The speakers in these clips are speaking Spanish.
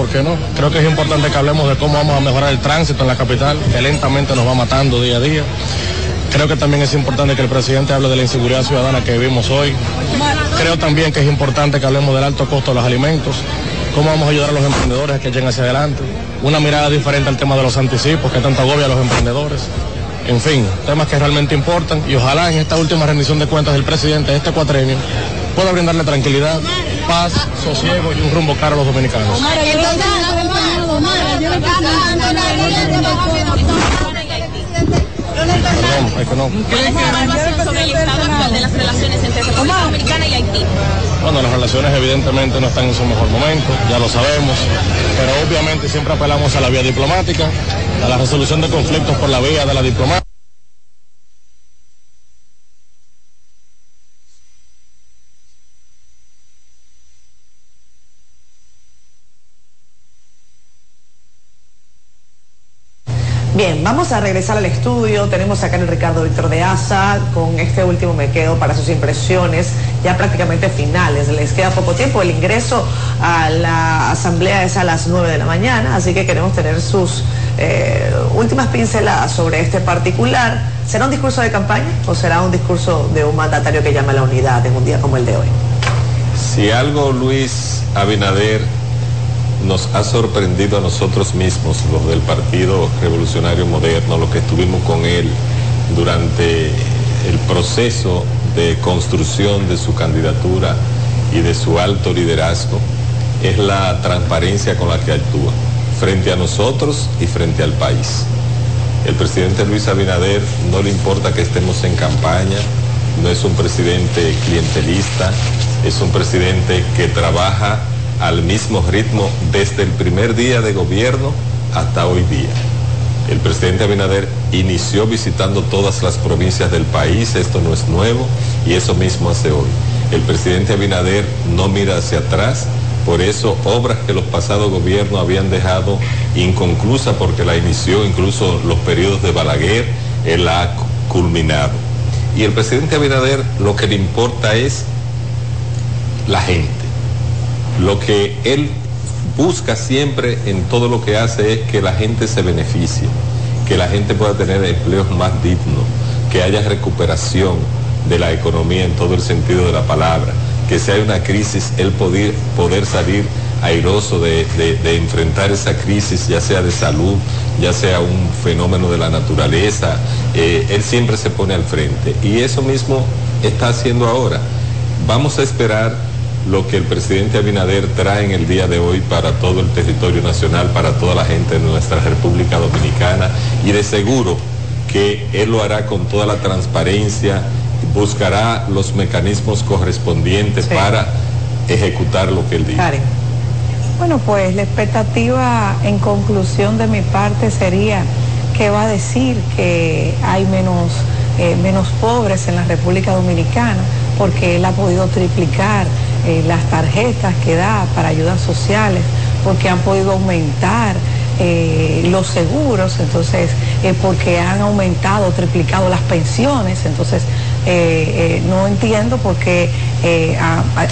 ¿por qué no? Creo que es importante que hablemos de cómo vamos a mejorar el tránsito en la capital, que lentamente nos va matando día a día. Creo que también es importante que el presidente hable de la inseguridad ciudadana que vivimos hoy. Creo también que es importante que hablemos del alto costo de los alimentos, cómo vamos a ayudar a los emprendedores a que lleguen hacia adelante, una mirada diferente al tema de los anticipos que tanto agobia a los emprendedores. En fin, temas que realmente importan y ojalá en esta última rendición de cuentas del presidente de este cuatrenio pueda brindarle tranquilidad, paz, sosiego y un rumbo claro a los dominicanos. Bueno, las relaciones evidentemente no están en su mejor momento, ya lo sabemos, pero obviamente siempre apelamos a la vía diplomática, a la resolución de conflictos por la vía de la diplomacia. Bien, vamos a regresar al estudio. Tenemos a Karen Ricardo, Víctor D'Aza, con este último me quedo para sus impresiones ya prácticamente finales. Les queda poco tiempo, el ingreso a la asamblea es a las 9:00 a.m, así que queremos tener sus últimas pinceladas sobre este particular. ¿Será un discurso de campaña o será un discurso de un mandatario que llama a la unidad en un día como el de hoy? Si algo Luis Abinader nos ha sorprendido a nosotros mismos, los del Partido Revolucionario Moderno, los que estuvimos con él durante el proceso de construcción de su candidatura y de su alto liderazgo, es la transparencia con la que actúa, frente a nosotros y frente al país. El presidente Luis Abinader no le importa que estemos en campaña, no es un presidente clientelista, es un presidente que trabaja al mismo ritmo desde el primer día de gobierno hasta hoy día. El presidente Abinader inició visitando todas las provincias del país, esto no es nuevo, y eso mismo hace hoy. El presidente Abinader no mira hacia atrás, por eso obras que los pasados gobiernos habían dejado inconclusas, porque la inició incluso los periodos de Balaguer, él la ha culminado. Y el presidente Abinader lo que le importa es la gente. Lo que él busca siempre en todo lo que hace es que la gente se beneficie, que la gente pueda tener empleos más dignos, que haya recuperación de la economía en todo el sentido de la palabra, que si hay una crisis, él poder salir airoso de enfrentar esa crisis, ya sea de salud, ya sea un fenómeno de la naturaleza. Él siempre se pone al frente y eso mismo está haciendo ahora. Vamos a esperar lo que el presidente Abinader trae en el día de hoy para todo el territorio nacional, para toda la gente de nuestra República Dominicana, y de seguro que él lo hará con toda la transparencia, buscará los mecanismos correspondientes para ejecutar lo que él dice. Karen. Bueno, pues la expectativa en conclusión de mi parte sería que va a decir que hay menos pobres en la República Dominicana, porque él ha podido triplicar las tarjetas que da para ayudas sociales, porque han podido aumentar los seguros, entonces porque han aumentado, triplicado las pensiones, entonces no entiendo por qué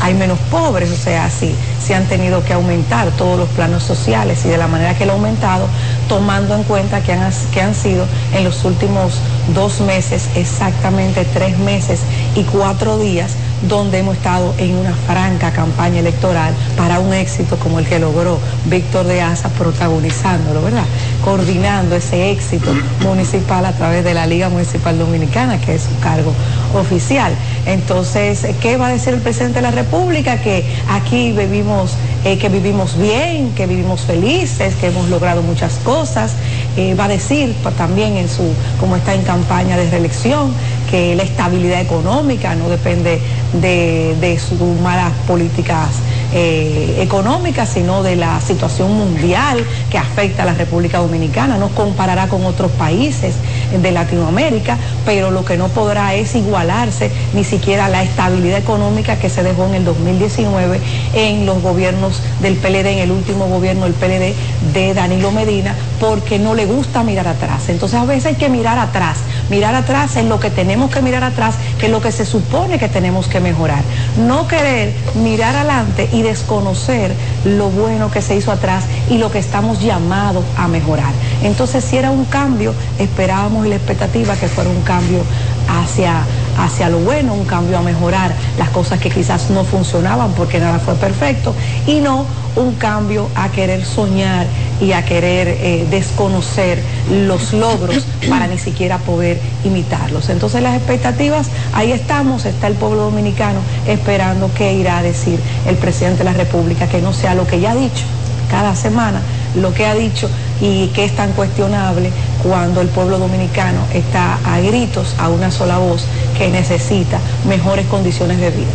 hay menos pobres, o sea, sí han tenido que aumentar todos los planos sociales y de la manera que lo ha aumentado, tomando en cuenta que han sido en los últimos 2 meses, exactamente 3 meses y 4 días, donde hemos estado en una franca campaña electoral para un éxito como el que logró Víctor D'Aza, protagonizándolo, ¿verdad? Coordinando ese éxito municipal a través de la Liga Municipal Dominicana, que es su cargo oficial. Entonces, ¿qué va a decir el presidente de la República? Que aquí vivimos, que vivimos bien, que vivimos felices, que hemos logrado muchas cosas. Va a decir también como está en campaña de reelección, que la estabilidad económica no depende de sus malas políticas económicas, sino de la situación mundial que afecta a la República Dominicana. Nos comparará con otros países de Latinoamérica, pero lo que no podrá es igualarse ni siquiera a la estabilidad económica que se dejó en el 2019 en los gobiernos del PLD, en el último gobierno del PLD de Danilo Medina, porque no le gusta mirar atrás. Entonces a veces hay que mirar atrás. Mirar atrás es lo que tenemos que mirar atrás, que es lo que se supone que tenemos que mejorar. No querer mirar adelante y y desconocer lo bueno que se hizo atrás y lo que estamos llamados a mejorar. Entonces, si era un cambio, esperábamos y la expectativa que fuera un cambio hacia lo bueno, un cambio a mejorar las cosas que quizás no funcionaban porque nada fue perfecto, y no un cambio a querer soñar y a querer desconocer los logros para ni siquiera poder imitarlos. Entonces, las expectativas, ahí estamos, está el pueblo dominicano esperando qué irá a decir el presidente de la República, que no sea lo que ya ha dicho cada semana, lo que ha dicho y que es tan cuestionable cuando el pueblo dominicano está a gritos, a una sola voz, que necesita mejores condiciones de vida.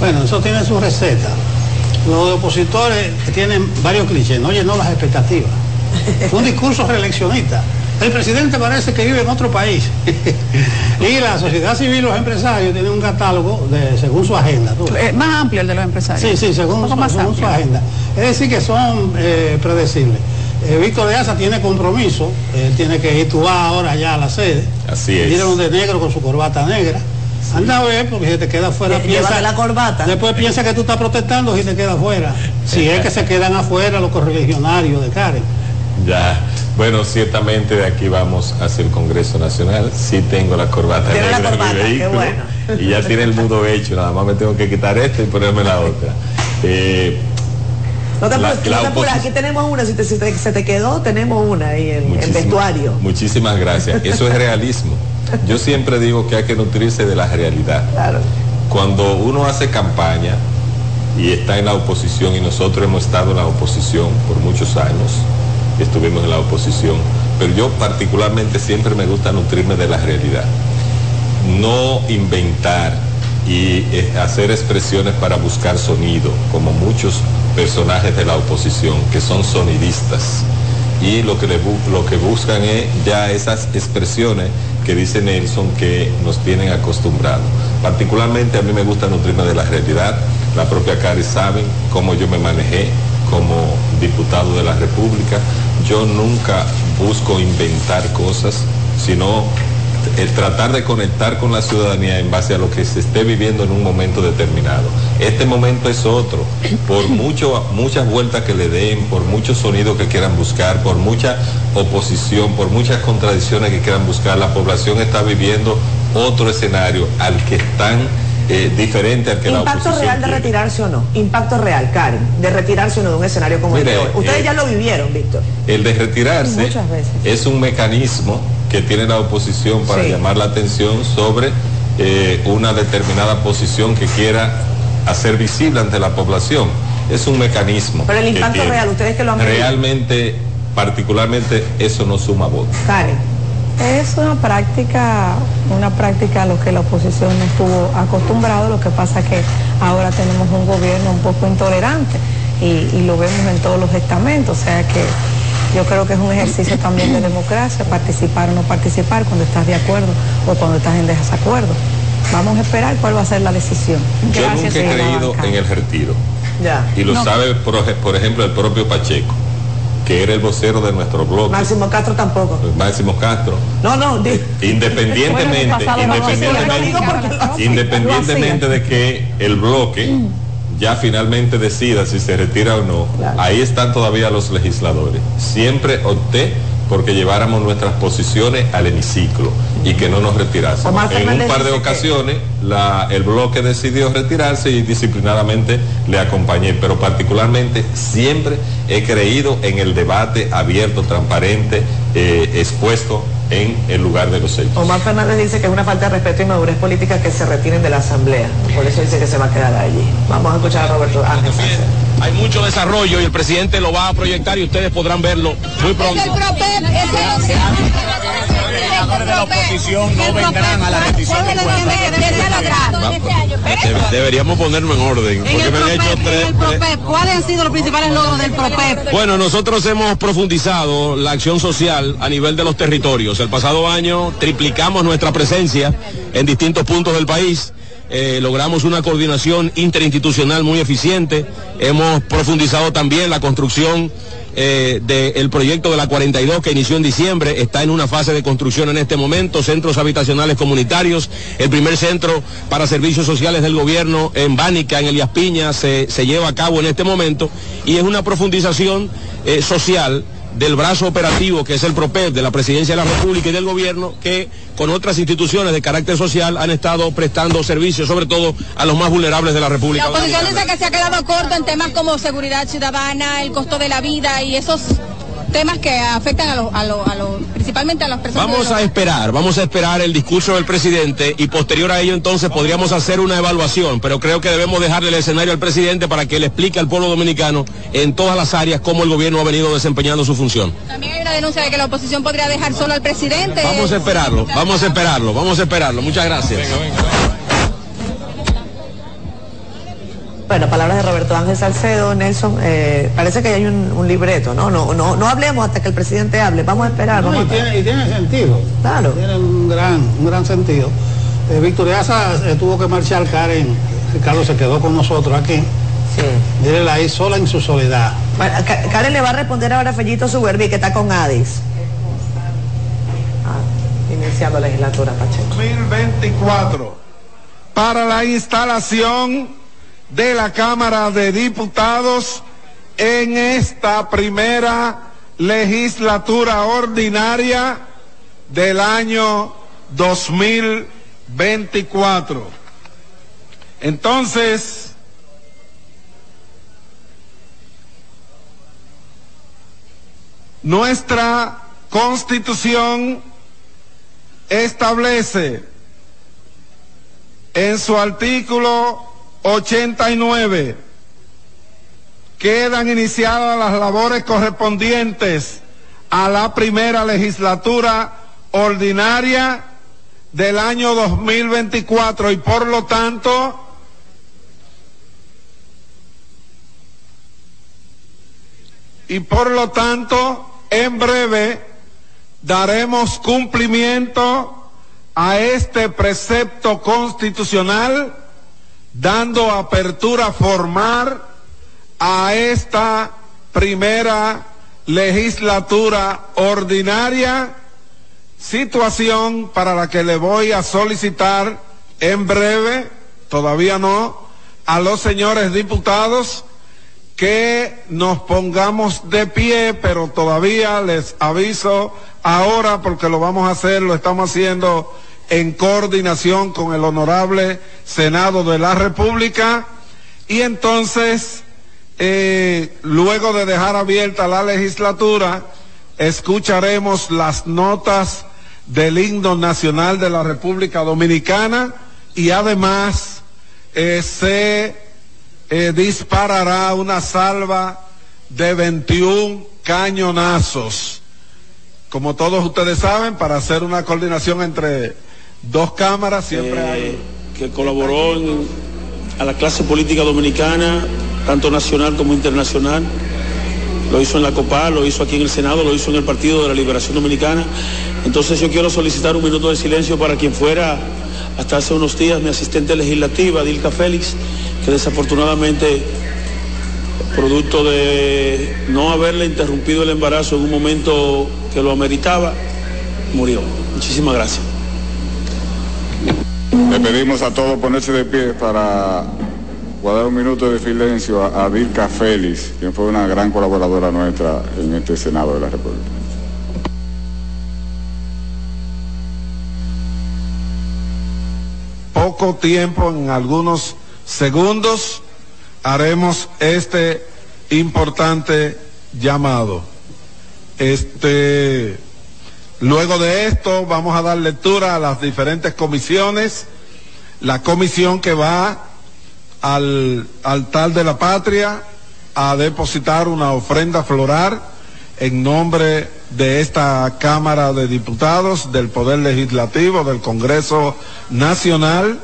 Bueno, eso tiene su receta. Los opositores tienen varios clichés, no llenó las expectativas. Fue un discurso reeleccionista. El presidente parece que vive en otro país. Y la sociedad civil, los empresarios, tienen un catálogo según su agenda. Más amplio el de los empresarios. Sí, sí, según su agenda. Es decir, que son predecibles. Víctor D'Aza tiene compromiso, tiene que ir, tú vas ahora allá a la sede. Así es. Vieron de negro con su corbata negra. Sí. Anda a ver, porque si te queda fuera, piensa la corbata. Después piensa que tú estás protestando y te queda fuera. Si es que se quedan afuera los correligionarios de Karen. Ya, bueno, ciertamente de aquí vamos hacia el Congreso Nacional. Sí tengo la corbata negra en mi vehículo, bueno. Y ya tiene el mudo hecho, nada más me tengo que quitar esta y ponerme la otra. No te apuras, aquí tenemos una, se te quedó, tenemos una ahí en vestuario. Muchísimas gracias, eso es realismo. Yo siempre digo que hay que nutrirse de la realidad. Claro. Cuando uno hace campaña y está en la oposición, y nosotros hemos estado en la oposición por muchos años, estuvimos en la oposición, pero yo particularmente siempre me gusta nutrirme de la realidad. No inventar y hacer expresiones para buscar sonido, como muchos personajes de la oposición que son sonidistas, y lo que buscan es ya esas expresiones que dice Nelson que nos tienen acostumbrados. Particularmente a mí me gusta nutrirme de la realidad. La propia Karen sabe cómo yo me manejé como diputado de la República. Yo nunca busco inventar cosas, sino el tratar de conectar con la ciudadanía en base a lo que se esté viviendo en un momento determinado. Este momento es otro, por muchas vueltas que le den, por muchos sonidos que quieran buscar, por mucha oposición, por muchas contradicciones que quieran buscar, la población está viviendo otro escenario al que están diferente al que la oposición. ¿Impacto real de retirarse o no? Impacto real, Karen, de retirarse o no de un escenario como el de hoy. Ustedes ya lo vivieron, Víctor. El de retirarse muchas veces es un mecanismo que tiene la oposición para llamar la atención sobre una determinada posición que quiera hacer visible ante la población. Es un mecanismo. Pero el impacto real, ustedes que lo han vivido. Realmente, particularmente, eso no suma votos. Karen. Es una práctica a lo que la oposición no estuvo acostumbrada. Lo que pasa es que ahora tenemos un gobierno un poco intolerante y lo vemos en todos los estamentos, o sea que yo creo que es un ejercicio también de democracia, participar o no participar cuando estás de acuerdo o cuando estás en desacuerdo. Vamos a esperar cuál va a ser la decisión. Gracias. Yo nunca he creído en el retiro, y lo sabe por ejemplo el propio Pacheco, que era el vocero de nuestro bloque. Máximo Castro tampoco. Máximo Castro. Independientemente de que el bloque ya finalmente decida si se retira o no, claro, ahí están todavía los legisladores. Siempre opté porque lleváramos nuestras posiciones al hemiciclo y que no nos retirásemos. En un par de ocasiones el bloque decidió retirarse y disciplinadamente le acompañé, pero particularmente siempre he creído en el debate abierto, transparente, expuesto en el lugar de los hechos. Omar Fernández dice que es una falta de respeto y madurez política que se retiren de la asamblea, por eso dice que se va a quedar allí. Vamos a escuchar a Roberto Ángel. Hay mucho desarrollo y el presidente lo va a proyectar y ustedes podrán verlo muy pronto. Los de la oposición no vendrán a la rendición de cuentas. Deberíamos ponernos en orden, porque me han hecho tres. ¿Cuáles han sido los principales logros del PROPEP? Bueno, nosotros hemos profundizado la acción social a nivel de los territorios. El pasado año triplicamos nuestra presencia en distintos puntos del país. logramos una coordinación interinstitucional muy eficiente. Hemos profundizado también la construcción del proyecto de la 42 que inició en diciembre. Está en una fase de construcción en este momento, centros habitacionales comunitarios, el primer centro para servicios sociales del gobierno en Bánica, en Elías Piña, se lleva a cabo en este momento, y es una profundización social del brazo operativo que es el PROPEP de la Presidencia de la República y del Gobierno, que con otras instituciones de carácter social han estado prestando servicios, sobre todo a los más vulnerables de la República. La oposición dice que se ha quedado corto en temas como seguridad ciudadana, el costo de la vida y esos temas que afectan principalmente a las personas. Vamos a esperar el discurso del presidente y posterior a ello entonces podríamos hacer una evaluación, pero creo que debemos dejarle el escenario al presidente para que le explique al pueblo dominicano en todas las áreas cómo el gobierno ha venido desempeñando su función. También hay una denuncia de que la oposición podría dejar solo al presidente. Vamos a esperarlo. Muchas gracias. Venga. Bueno, palabras de Roberto Ángel Salcedo. Nelson, parece que hay un libreto, ¿no? No hablemos hasta que el presidente hable, vamos a esperar. Tiene sentido, claro. Tiene un gran sentido. Víctor D'Aza tuvo que marchar, Karen Ricardo se quedó con nosotros aquí. Sí. Dírela ahí sola en su soledad. Bueno, Karen le va a responder ahora a Fellito Suberbi, que está con Adis. Iniciando legislatura, Pacheco. 2024, para la instalación de la Cámara de Diputados en esta primera legislatura ordinaria del año 2024. Entonces, nuestra Constitución establece en su artículo 89, quedan iniciadas las labores correspondientes a la primera legislatura ordinaria del año 2024 y por lo tanto en breve daremos cumplimiento a este precepto constitucional, dando apertura formal a esta primera legislatura ordinaria, situación para la que le voy a solicitar en breve, todavía no, a los señores diputados que nos pongamos de pie, pero todavía les aviso ahora porque lo vamos a hacer, lo estamos haciendo en coordinación con el Honorable Senado de la República, y entonces, luego de dejar abierta la legislatura, escucharemos las notas del himno nacional de la República Dominicana, y además se disparará una salva de 21 cañonazos. Como todos ustedes saben, para hacer una coordinación entre dos cámaras siempre hay. Que colaboró a la clase política dominicana, tanto nacional como internacional. Lo hizo en la COPA, lo hizo aquí en el Senado, lo hizo en el Partido de la Liberación Dominicana. Entonces yo quiero solicitar un minuto de silencio para quien fuera hasta hace unos días mi asistente legislativa, Dilka Félix, que desafortunadamente, producto de no haberle interrumpido el embarazo en un momento que lo ameritaba, murió. Muchísimas gracias. Le pedimos a todos ponerse de pie para guardar un minuto de silencio a Dilka Félix, quien fue una gran colaboradora nuestra en este Senado de la República. Poco tiempo, en algunos segundos, haremos este importante llamado. Luego de esto vamos a dar lectura a las diferentes comisiones. La comisión que va al altar de la patria a depositar una ofrenda floral en nombre de esta Cámara de Diputados, del Poder Legislativo, del Congreso Nacional.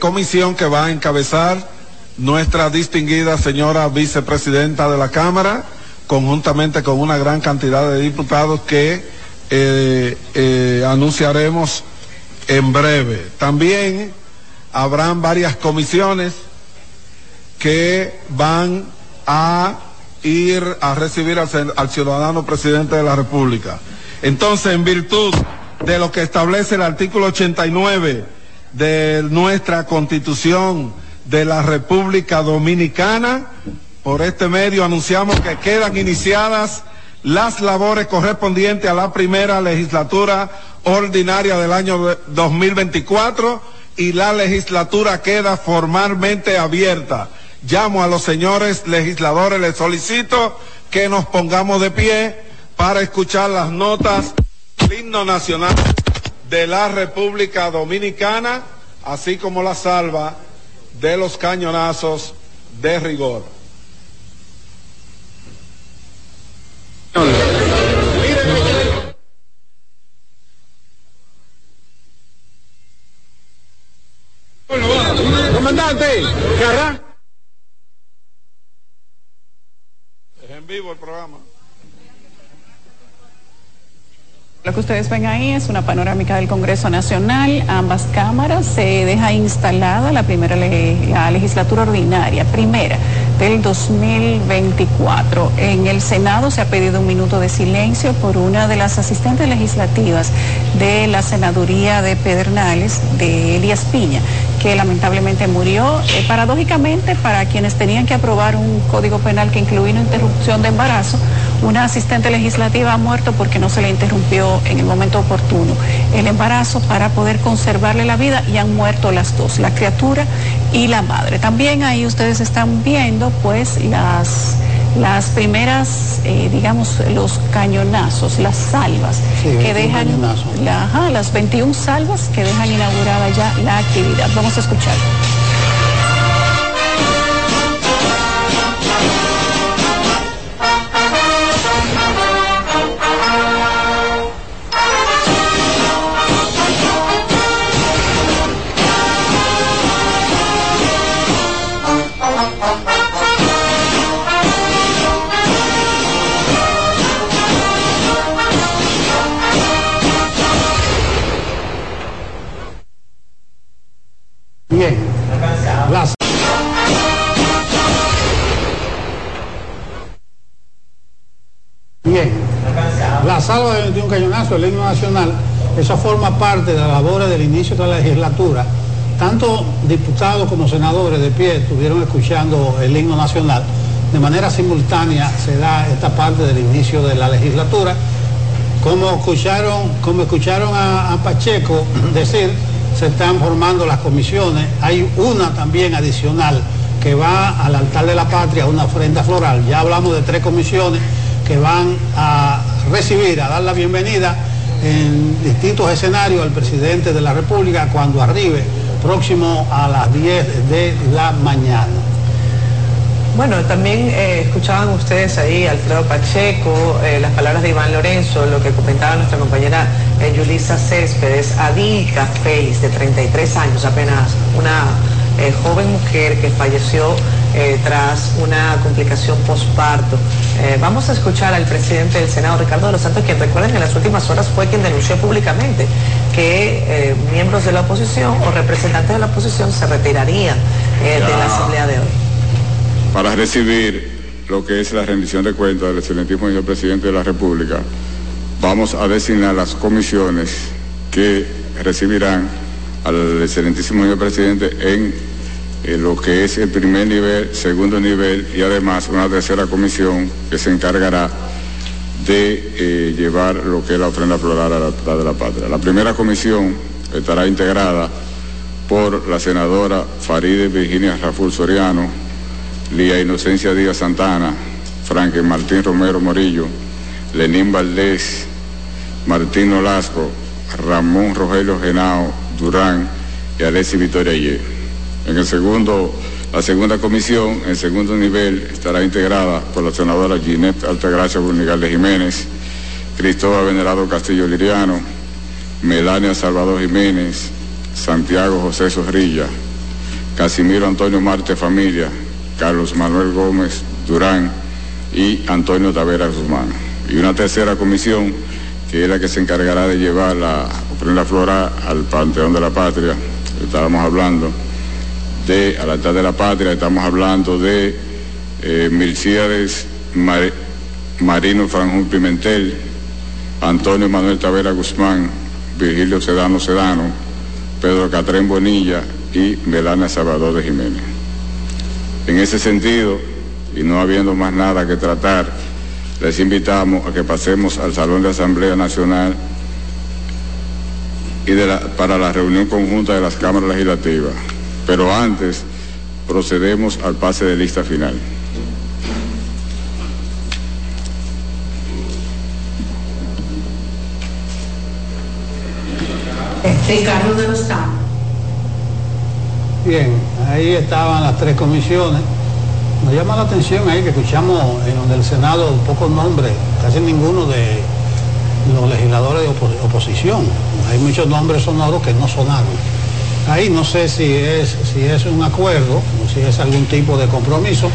Comisión que va a encabezar nuestra distinguida señora vicepresidenta de la Cámara, conjuntamente con una gran cantidad de diputados que anunciaremos en breve. También habrán varias comisiones que van a ir a recibir al ciudadano presidente de la República. Entonces, en virtud de lo que establece el artículo 89 de nuestra Constitución de la República Dominicana, por este medio anunciamos que quedan iniciadas las labores correspondientes a la primera legislatura ordinaria del año 2024 y la legislatura queda formalmente abierta. Llamo a los señores legisladores, les solicito que nos pongamos de pie para escuchar las notas del himno nacional de la República Dominicana, así como la salva de los cañonazos de rigor. Comandante, Carrá. Es en vivo el programa. Lo que ustedes ven ahí es una panorámica del Congreso Nacional. Ambas cámaras se deja instalada la primera legislatura ordinaria, primera del 2024. En el Senado se ha pedido un minuto de silencio por una de las asistentes legislativas de la senaduría de Pedernales, de Elías Piña, que lamentablemente murió. Paradójicamente, para quienes tenían que aprobar un código penal que incluía una interrupción de embarazo, una asistente legislativa ha muerto porque no se le interrumpió en el momento oportuno el embarazo para poder conservarle la vida, y han muerto las dos, la criatura y la madre. También ahí ustedes están viendo pues las primeras, digamos, los cañonazos, las salvas, sí, que dejan, las 21 salvas que dejan inaugurada ya la actividad. Vamos a escuchar. La salva de 21 cañonazos, el himno nacional, eso forma parte de la labor del inicio de la legislatura. Tanto diputados como senadores de pie estuvieron escuchando el himno nacional. De manera simultánea se da esta parte del inicio de la legislatura. Como escucharon a Pacheco decir, se están formando las comisiones. Hay una también adicional que va al altar de la patria, una ofrenda floral. Ya hablamos de tres comisiones que van a recibir, a dar la bienvenida en distintos escenarios al presidente de la República cuando arribe, próximo a las 10 de la mañana. Bueno, también escuchaban ustedes ahí Alfredo Pacheco, las palabras de Iván Lorenzo, lo que comentaba nuestra compañera Yulisa Céspedes, a Dilka Félix, de 33 años, apenas una joven mujer que falleció tras una complicación postparto. Vamos a escuchar al presidente del Senado, Ricardo de los Santos, quien, recuerden, en las últimas horas fue quien denunció públicamente que miembros de la oposición o representantes de la oposición se retirarían de la asamblea de hoy. Para recibir lo que es la rendición de cuentas del excelentísimo señor presidente de la República, vamos a designar las comisiones que recibirán al excelentísimo señor presidente en lo que es el primer nivel, segundo nivel y además una tercera comisión que se encargará de llevar lo que es la ofrenda floral a la de la patria. La primera comisión estará integrada por la senadora Faride Virginia Raful Soriano, Lía Inocencia Díaz Santana, Franklin Martín Romero Morillo, Lenín Valdés, Martín Olasco, Ramón Rogelio Genao Durán y Alexis Victoria Yé. En el segundo, la segunda comisión, en segundo nivel, estará integrada por la senadora Ginette Altagracia Burnigal de Jiménez, Cristóbal Venerado Castillo Liriano, Melania Salvador Jiménez, Santiago José Zorrilla, Casimiro Antonio Marte Familia, Carlos Manuel Gómez Durán y Antonio Tavera Guzmán. Y una tercera comisión, que es la que se encargará de llevar la ofrenda floral al Panteón de la Patria, estábamos hablando, de al altar de la patria. Estamos hablando de Milcíades Marino Franjón Pimentel, Antonio Manuel Tavera Guzmán, Virgilio Sedano Sedano, Pedro Catrén Bonilla y Melania Salvador de Jiménez. En ese sentido, y no habiendo más nada que tratar, les invitamos a que pasemos al Salón de Asamblea Nacional y para la reunión conjunta de las cámaras legislativas. Pero antes, procedemos al pase de lista final. Ricardo de los Santos. Bien, ahí estaban las tres comisiones. Nos llama la atención ahí que escuchamos en donde el Senado pocos nombres, casi ninguno de los legisladores de oposición. Hay muchos nombres sonoros que no sonaron. Ahí no sé si es un acuerdo, o si es algún tipo de compromiso,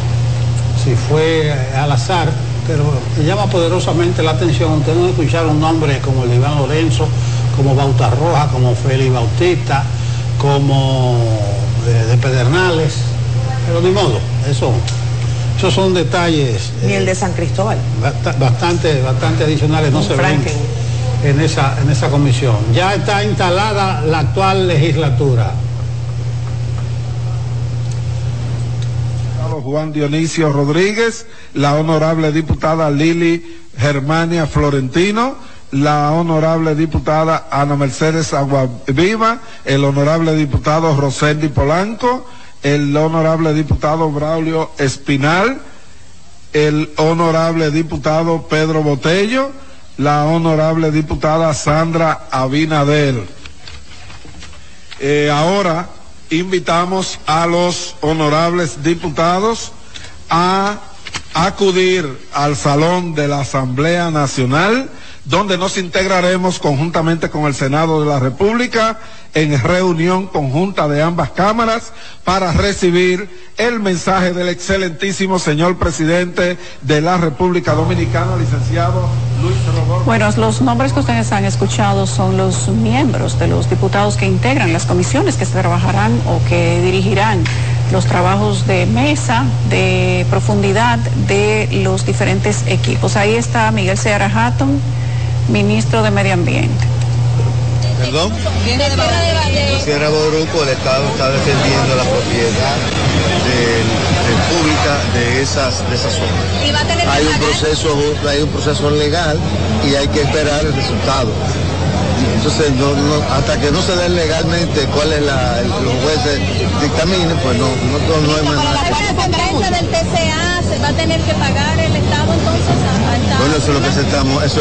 si fue al azar, pero me llama poderosamente la atención. Ustedes no escucharon nombres como el de Iván Lorenzo, como Bauta Roja, como Félix Bautista, como de Pedernales, pero ni modo, esos son detalles. Ni el de San Cristóbal. Bastante adicionales, no se ven en esa comisión. Ya está instalada la actual legislatura. Juan Dionisio Rodríguez, la honorable diputada Lili Germania Florentino, la honorable diputada Ana Mercedes Aguaviva, el honorable diputado Rosendi Polanco, el honorable diputado Braulio Espinal, el honorable diputado Pedro Botello, la honorable diputada Sandra Abinader. Ahora invitamos a los honorables diputados a acudir al Salón de la Asamblea Nacional, donde nos integraremos conjuntamente con el Senado de la República en reunión conjunta de ambas cámaras para recibir el mensaje del excelentísimo señor presidente de la República Dominicana, licenciado Luis Roberto. Bueno, los nombres que ustedes han escuchado son los miembros de los diputados que integran las comisiones que se trabajarán o que dirigirán los trabajos de mesa, de profundidad de los diferentes equipos. Ahí está Miguel Ceara Hatton, ministro de Medio Ambiente. Perdón. Sierra Boruco, el Estado está defendiendo la propiedad pública de esas zonas. Hay un proceso legal y hay que esperar el resultado. Entonces, hasta que no se dé legalmente cuál es los jueces dictaminen, pues no hay manera. Para la compra del TCA se va a tener que pagar el Estado, entonces. Bueno, eso es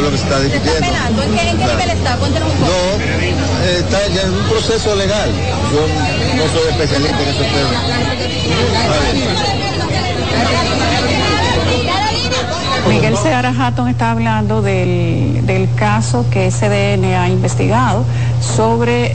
lo que se está discutiendo. ¿En qué nivel está? Cuéntanos un poco. No, está ya en un proceso legal. Yo no soy especialista en esos temas. Miguel Ceara Hatton está hablando del caso que CDN ha investigado sobre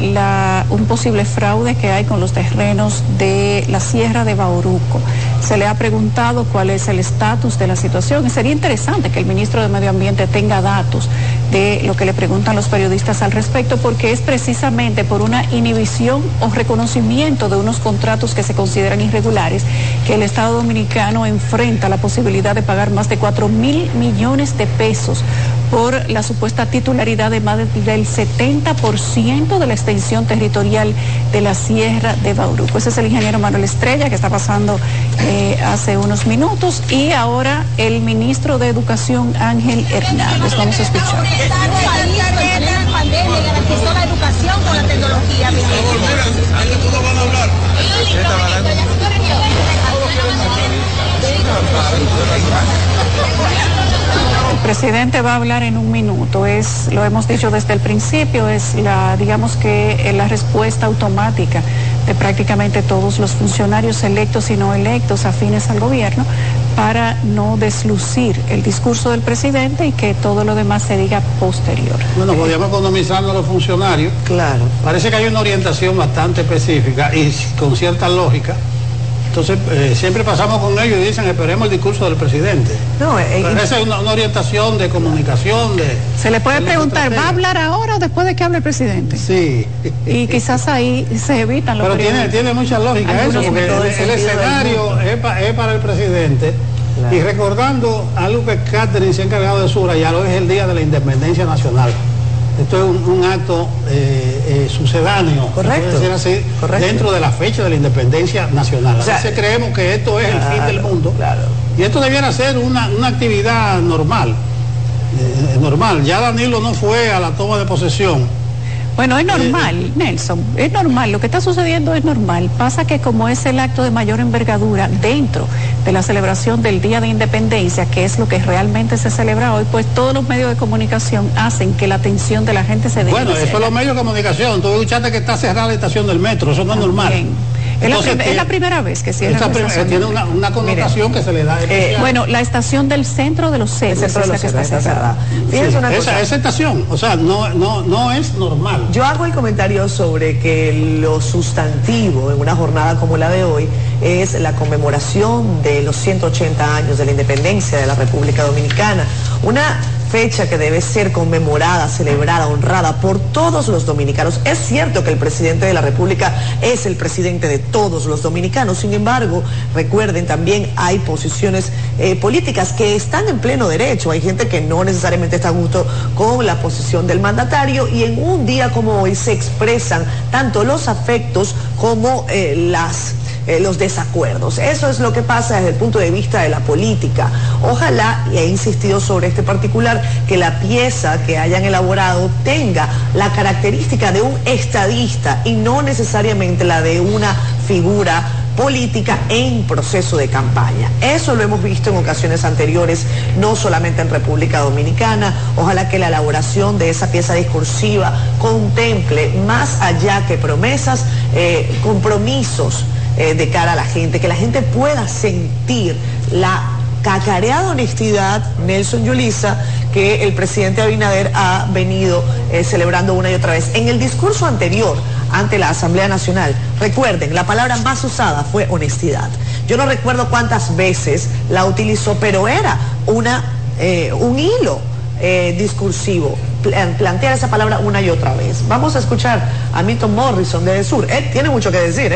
un posible fraude que hay con los terrenos de la Sierra de Bauruco. Se le ha preguntado cuál es el estatus de la situación y sería interesante que el ministro de Medio Ambiente tenga datos de lo que le preguntan los periodistas al respecto, porque es precisamente por una inhibición o reconocimiento de unos contratos que se consideran irregulares que el Estado Dominicano enfrenta la posibilidad de pagar más de 4.000 millones de pesos por la supuesta titularidad de más del 70% de la extensión territorial de la Sierra de Bauruco. Ese es el ingeniero Manuel Estrella, que está pasando hace unos minutos, y ahora el ministro de Educación, Ángel Hernández. Vamos a escuchar. El presidente va a hablar en un minuto, lo hemos dicho desde el principio, es la respuesta automática de prácticamente todos los funcionarios electos y no electos afines al gobierno para no deslucir el discurso del presidente y que todo lo demás se diga posterior. Bueno, podríamos economizarnos los funcionarios. Claro. Parece que hay una orientación bastante específica y con cierta lógica Entonces, siempre pasamos con ellos y dicen, esperemos el discurso del presidente. No, esa es una orientación de comunicación. Se le puede preguntar, ¿va a hablar ahora o después de que hable el presidente? Sí. Y quizás ahí se evitan los problemas. Pero tiene mucha lógica eso, porque el escenario es para el presidente. Claro. Y recordando algo que Catherine se ha encargado de subrayar, hoy es el Día de la Independencia Nacional. Esto es un acto sucedáneo, correcto, decir así, correcto, dentro de la fecha de la independencia nacional. O sea, a veces creemos que esto es, claro, el fin del mundo, claro, y esto debiera ser una actividad normal, Ya Danilo no fue a la toma de posesión. Bueno, es normal, Nelson, es normal, lo que está sucediendo es normal. Pasa que como es el acto de mayor envergadura dentro de la celebración del Día de Independencia, que es lo que realmente se celebra hoy, pues todos los medios de comunicación hacen que la atención de la gente se dé. Bueno, eso es los medios de comunicación. Tú escuchaste que está cerrada la estación del metro, eso no es normal. Entonces, es la primera vez que cierra la estación. Tiene una connotación, miren, que se le da. Bueno, la estación del centro de los cedros es la que está cerrada. Sí, una cosa. Esa estación, o sea, no es normal. Yo hago el comentario sobre que lo sustantivo en una jornada como la de hoy es la conmemoración de los 180 años de la independencia de la República Dominicana. Una fecha que debe ser conmemorada, celebrada, honrada por todos los dominicanos. Es cierto que el presidente de la República es el presidente de todos los dominicanos, sin embargo, recuerden también hay posiciones políticas que están en pleno derecho, hay gente que no necesariamente está a gusto con la posición del mandatario y en un día como hoy se expresan tanto los afectos como los desacuerdos. Eso es lo que pasa desde el punto de vista de la política. Ojalá, y he insistido sobre este particular, que la pieza que hayan elaborado tenga la característica de un estadista y no necesariamente la de una figura política en proceso de campaña. Eso lo hemos visto en ocasiones anteriores, no solamente en República Dominicana. Ojalá que la elaboración de esa pieza discursiva contemple, más allá que promesas, compromisos de cara a la gente, que la gente pueda sentir la cacareada honestidad, Nelson Yulisa, que el presidente Abinader ha venido celebrando una y otra vez. En el discurso anterior, ante la Asamblea Nacional, recuerden, la palabra más usada fue honestidad. Yo no recuerdo cuántas veces la utilizó, pero era un hilo discursivo, plantear esa palabra una y otra vez. Vamos a escuchar a Milton Morrison de Sur. Él tiene mucho que decir,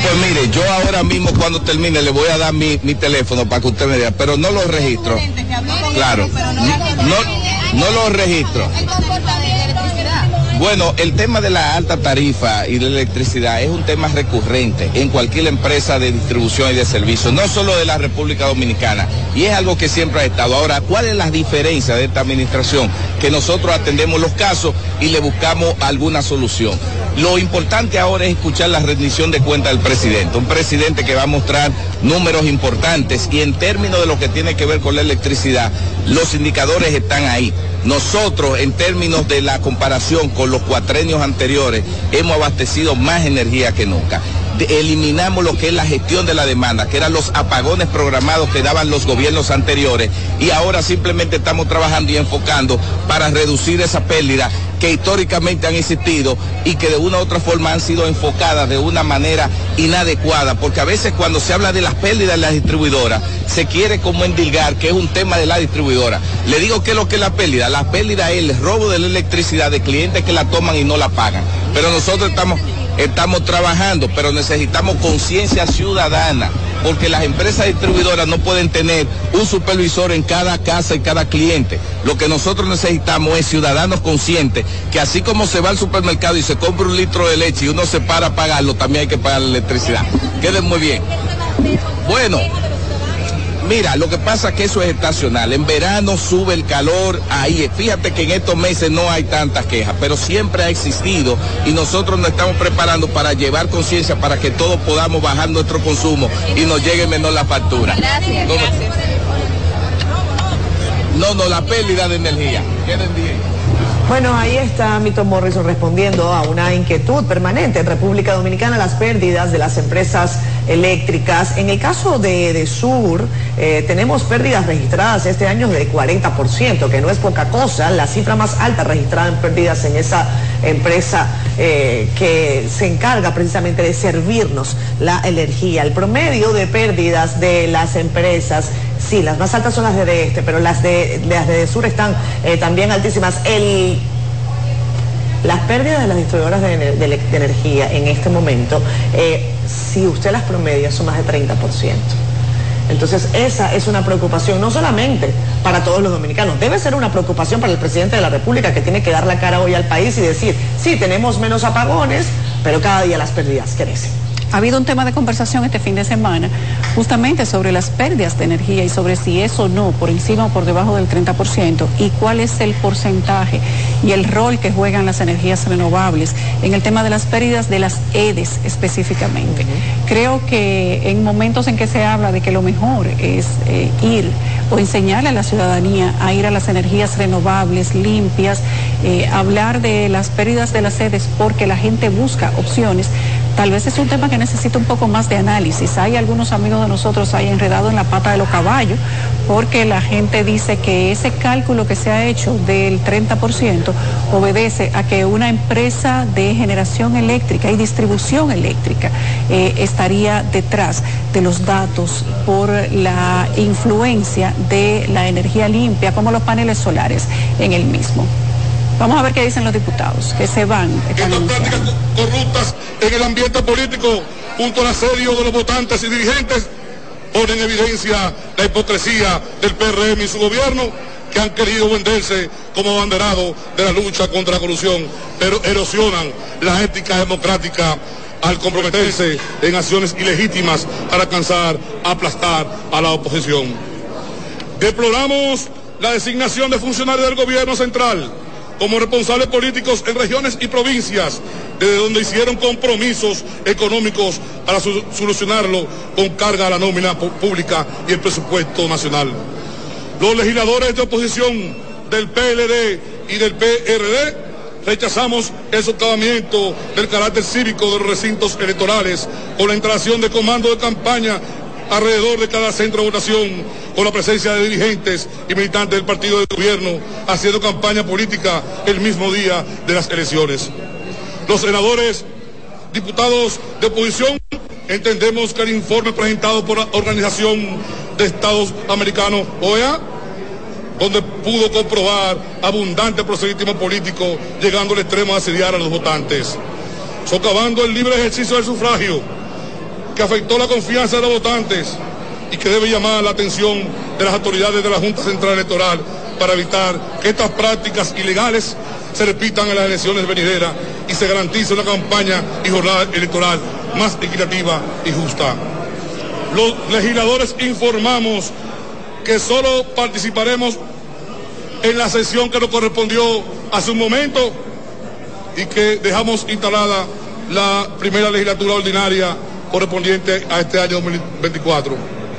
pues mire, yo ahora mismo cuando termine le voy a dar mi teléfono para que usted me vea, pero no lo registro. Claro, no lo registro. Bueno, el tema de la alta tarifa y de la electricidad es un tema recurrente en cualquier empresa de distribución y de servicio, no solo de la República Dominicana, y es algo que siempre ha estado. Ahora, ¿cuál es la diferencia de esta administración? Que nosotros atendemos los casos y le buscamos alguna solución. Lo importante ahora es escuchar la rendición de cuentas del presidente, un presidente que va a mostrar números importantes, y en términos de lo que tiene que ver con la electricidad, los indicadores están ahí. Nosotros, en términos de la comparación con los cuatrenios anteriores, hemos abastecido más energía que nunca. Eliminamos lo que es la gestión de la demanda, que eran los apagones programados que daban los gobiernos anteriores, y ahora simplemente estamos trabajando y enfocando para reducir esa pérdida que históricamente han existido y que de una u otra forma han sido enfocadas de una manera inadecuada, porque a veces cuando se habla de las pérdidas de las distribuidoras, se quiere como endilgar que es un tema de la distribuidora. Le digo que lo que es la pérdida es el robo de la electricidad de clientes que la toman y no la pagan, pero nosotros estamos trabajando, pero necesitamos conciencia ciudadana, porque las empresas distribuidoras no pueden tener un supervisor en cada casa y cada cliente. Lo que nosotros necesitamos es ciudadanos conscientes, que así como se va al supermercado y se compra un litro de leche y uno se para a pagarlo, también hay que pagar la electricidad. Queden muy bien. Bueno, mira, lo que pasa es que eso es estacional. En verano sube el calor, ahí fíjate que en estos meses no hay tantas quejas, pero siempre ha existido y nosotros nos estamos preparando para llevar conciencia para que todos podamos bajar nuestro consumo y nos llegue menos la factura. Gracias. Gracias. No, la pérdida de energía. Queden bien. Bueno, ahí está Milton Morrison respondiendo a una inquietud permanente en República Dominicana, las pérdidas de las empresas eléctricas. En el caso de Sur, tenemos pérdidas registradas este año de 40%, que no es poca cosa, la cifra más alta registrada en pérdidas en esa empresa que se encarga precisamente de servirnos la energía. El promedio de pérdidas de las empresas, sí, las más altas son las de este, pero las de Sur están también altísimas. Las pérdidas de las distribuidoras de energía en este momento, si usted las promedia, son más de 30%. Entonces, esa es una preocupación, no solamente para todos los dominicanos, debe ser una preocupación para el presidente de la República, que tiene que dar la cara hoy al país y decir, sí, tenemos menos apagones, pero cada día las pérdidas crecen. Ha habido un tema de conversación este fin de semana justamente sobre las pérdidas de energía y sobre si es o no por encima o por debajo del 30% y cuál es el porcentaje y el rol que juegan las energías renovables en el tema de las pérdidas de las EDES específicamente. Creo que en momentos en que se habla de que lo mejor es ir o enseñarle a la ciudadanía a ir a las energías renovables, limpias, hablar de las pérdidas de las EDES porque la gente busca opciones, tal vez es un tema que necesita un poco más de análisis. Hay algunos amigos de nosotros ahí enredados en la pata de los caballos, porque la gente dice que ese cálculo que se ha hecho del 30% obedece a que una empresa de generación eléctrica y distribución eléctrica estaría detrás de los datos por la influencia de la energía limpia, como los paneles solares en el mismo. Vamos a ver qué dicen los diputados, que se van. Estas prácticas corruptas en el ambiente político, junto al asedio de los votantes y dirigentes, ponen en evidencia la hipocresía del PRM y su gobierno, que han querido venderse como abanderado de la lucha contra la corrupción, pero erosionan la ética democrática al comprometerse en acciones ilegítimas para alcanzar, aplastar a la oposición. Deploramos la designación de funcionarios del gobierno central como responsables políticos en regiones y provincias, desde donde hicieron compromisos económicos para solucionarlo con carga a la nómina pública y el presupuesto nacional. Los legisladores de oposición del PLD y del PRD rechazamos el socavamiento del carácter cívico de los recintos electorales con la instalación de comando de campaña alrededor de cada centro de votación, con la presencia de dirigentes y militantes del partido de gobierno, haciendo campaña política el mismo día de las elecciones. Los senadores, diputados de oposición, entendemos que el informe presentado por la Organización de Estados Americanos, OEA, donde pudo comprobar abundante proselitismo político, llegando al extremo de asediar a los votantes, socavando el libre ejercicio del sufragio, que afectó la confianza de los votantes y que debe llamar la atención de las autoridades de la Junta Central Electoral para evitar que estas prácticas ilegales se repitan en las elecciones venideras y se garantice una campaña y jornada electoral más equitativa y justa. Los legisladores informamos que solo participaremos en la sesión que nos correspondió hace un momento y que dejamos instalada la primera legislatura ordinaria correspondiente a este año 2024,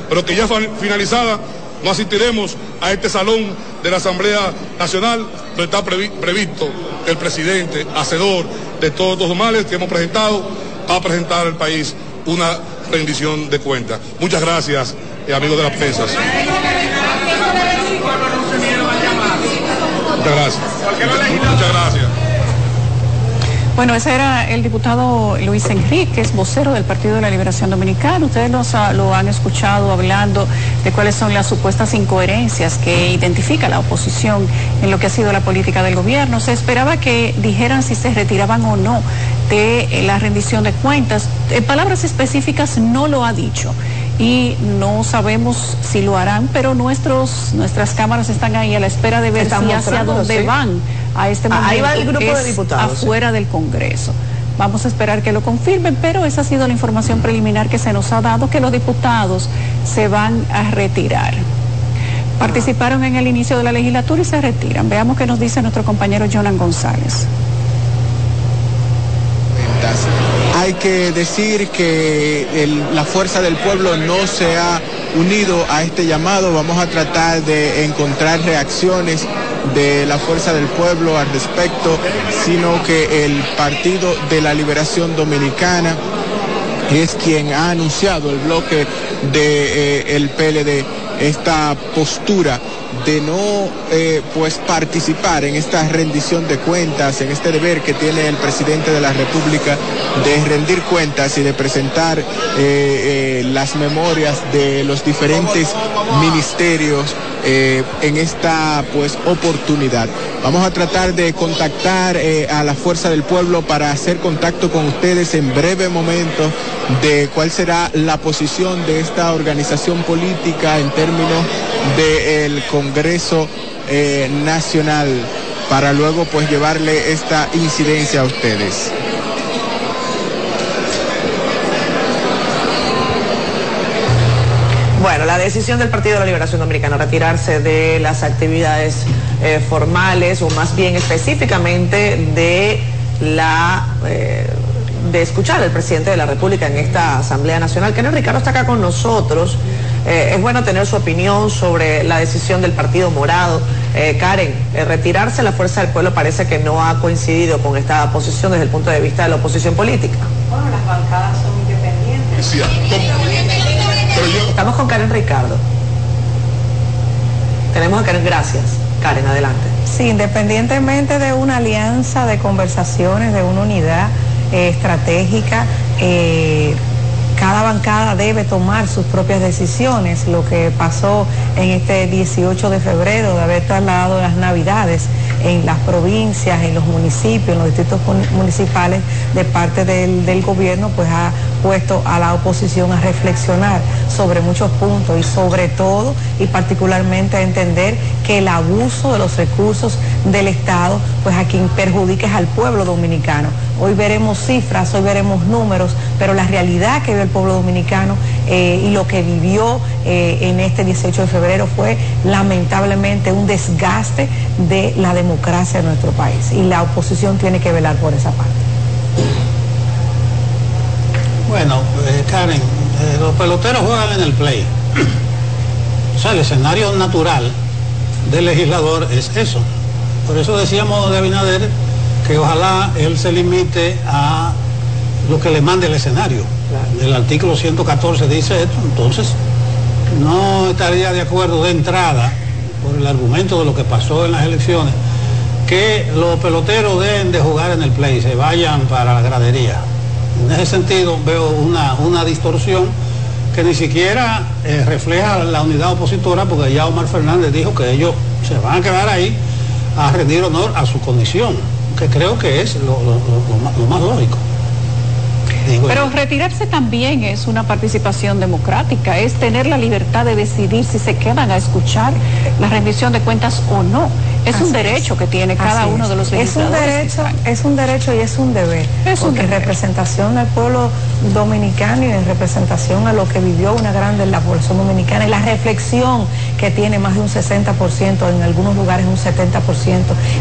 pero que ya finalizada no asistiremos a este salón de la Asamblea Nacional, donde está previsto que el presidente, hacedor de todos los males que hemos presentado, va a presentar al país una rendición de cuentas. Muchas gracias, amigos de las prensas. Muchas gracias. Muchas gracias. Bueno, ese era el diputado Luis Henry, que es vocero del Partido de la Liberación Dominicana. Ustedes lo han escuchado hablando de cuáles son las supuestas incoherencias que identifica la oposición en lo que ha sido la política del gobierno. Se esperaba que dijeran si se retiraban o no de la rendición de cuentas. En palabras específicas no lo ha dicho y no sabemos si lo harán, pero nuestras cámaras están ahí a la espera de ver si hacia dónde van. A este momento ahí va el grupo de diputados afuera del Congreso. Vamos a esperar que lo confirmen, pero esa ha sido la información preliminar que se nos ha dado, que los diputados se van a retirar. Participaron en el inicio de la legislatura y se retiran. Veamos qué nos dice nuestro compañero Jonan González. Hay que decir que la Fuerza del Pueblo no se ha unido a este llamado. Vamos a tratar de encontrar reacciones de la Fuerza del Pueblo al respecto, sino que el Partido de la Liberación Dominicana es quien ha anunciado, el bloque del PLD, esta postura de no participar en esta rendición de cuentas, en este deber que tiene el presidente de la República de rendir cuentas y de presentar las memorias de los diferentes ministerios en esta oportunidad. Vamos a tratar de contactar a la Fuerza del Pueblo para hacer contacto con ustedes en breve momento de cuál será la posición de esta organización política en términos del Congreso Nacional, para luego llevarle esta incidencia a ustedes. Bueno, la decisión del Partido de la Liberación Dominicana, retirarse de las actividades formales, o más bien específicamente de escuchar al presidente de la República en esta Asamblea Nacional. Karen Ricardo está acá con nosotros. Es bueno tener su opinión sobre la decisión del Partido Morado. Karen, retirarse de la Fuerza del Pueblo parece que no ha coincidido con esta posición desde el punto de vista de la oposición política. Bueno, las bancadas son independientes. Sí, estamos con Karen Ricardo. Tenemos a Karen, gracias. Karen, adelante. Sí, independientemente de una alianza de conversaciones, de una unidad estratégica, cada bancada debe tomar sus propias decisiones. Lo que pasó en este 18 de febrero, de haber trasladado las Navidades en las provincias, en los municipios, en los distritos municipales, de parte del gobierno, ha puesto a la oposición a reflexionar sobre muchos puntos, y sobre todo y particularmente a entender que el abuso de los recursos del Estado, a quien perjudica es al pueblo dominicano. Hoy veremos cifras, hoy veremos números, pero la realidad que vio el pueblo dominicano y lo que vivió en este 18 de febrero fue lamentablemente un desgaste de la democracia de nuestro país, y la oposición tiene que velar por esa parte. Bueno, Karen, los peloteros juegan en el play. O sea, el escenario natural del legislador es eso. Por eso decíamos de Abinader que ojalá él se limite a lo que le mande el escenario. Claro. El artículo 114 dice esto, entonces no estaría de acuerdo de entrada, por el argumento de lo que pasó en las elecciones, que los peloteros dejen de jugar en el play, se vayan para la gradería. En ese sentido veo una distorsión que ni siquiera refleja la unidad opositora, porque ya Omar Fernández dijo que ellos se van a quedar ahí a rendir honor a su condición, que creo que es lo más lógico. Pero retirarse también es una participación democrática, es tener la libertad de decidir si se quedan a escuchar la rendición de cuentas o no. Es un derecho que tiene cada uno de los legisladores. Es un derecho y es un deber, porque en representación al pueblo dominicano y en representación a lo que vivió una grande la población dominicana, y la reflexión que tiene más de un 60%, en algunos lugares un 70%,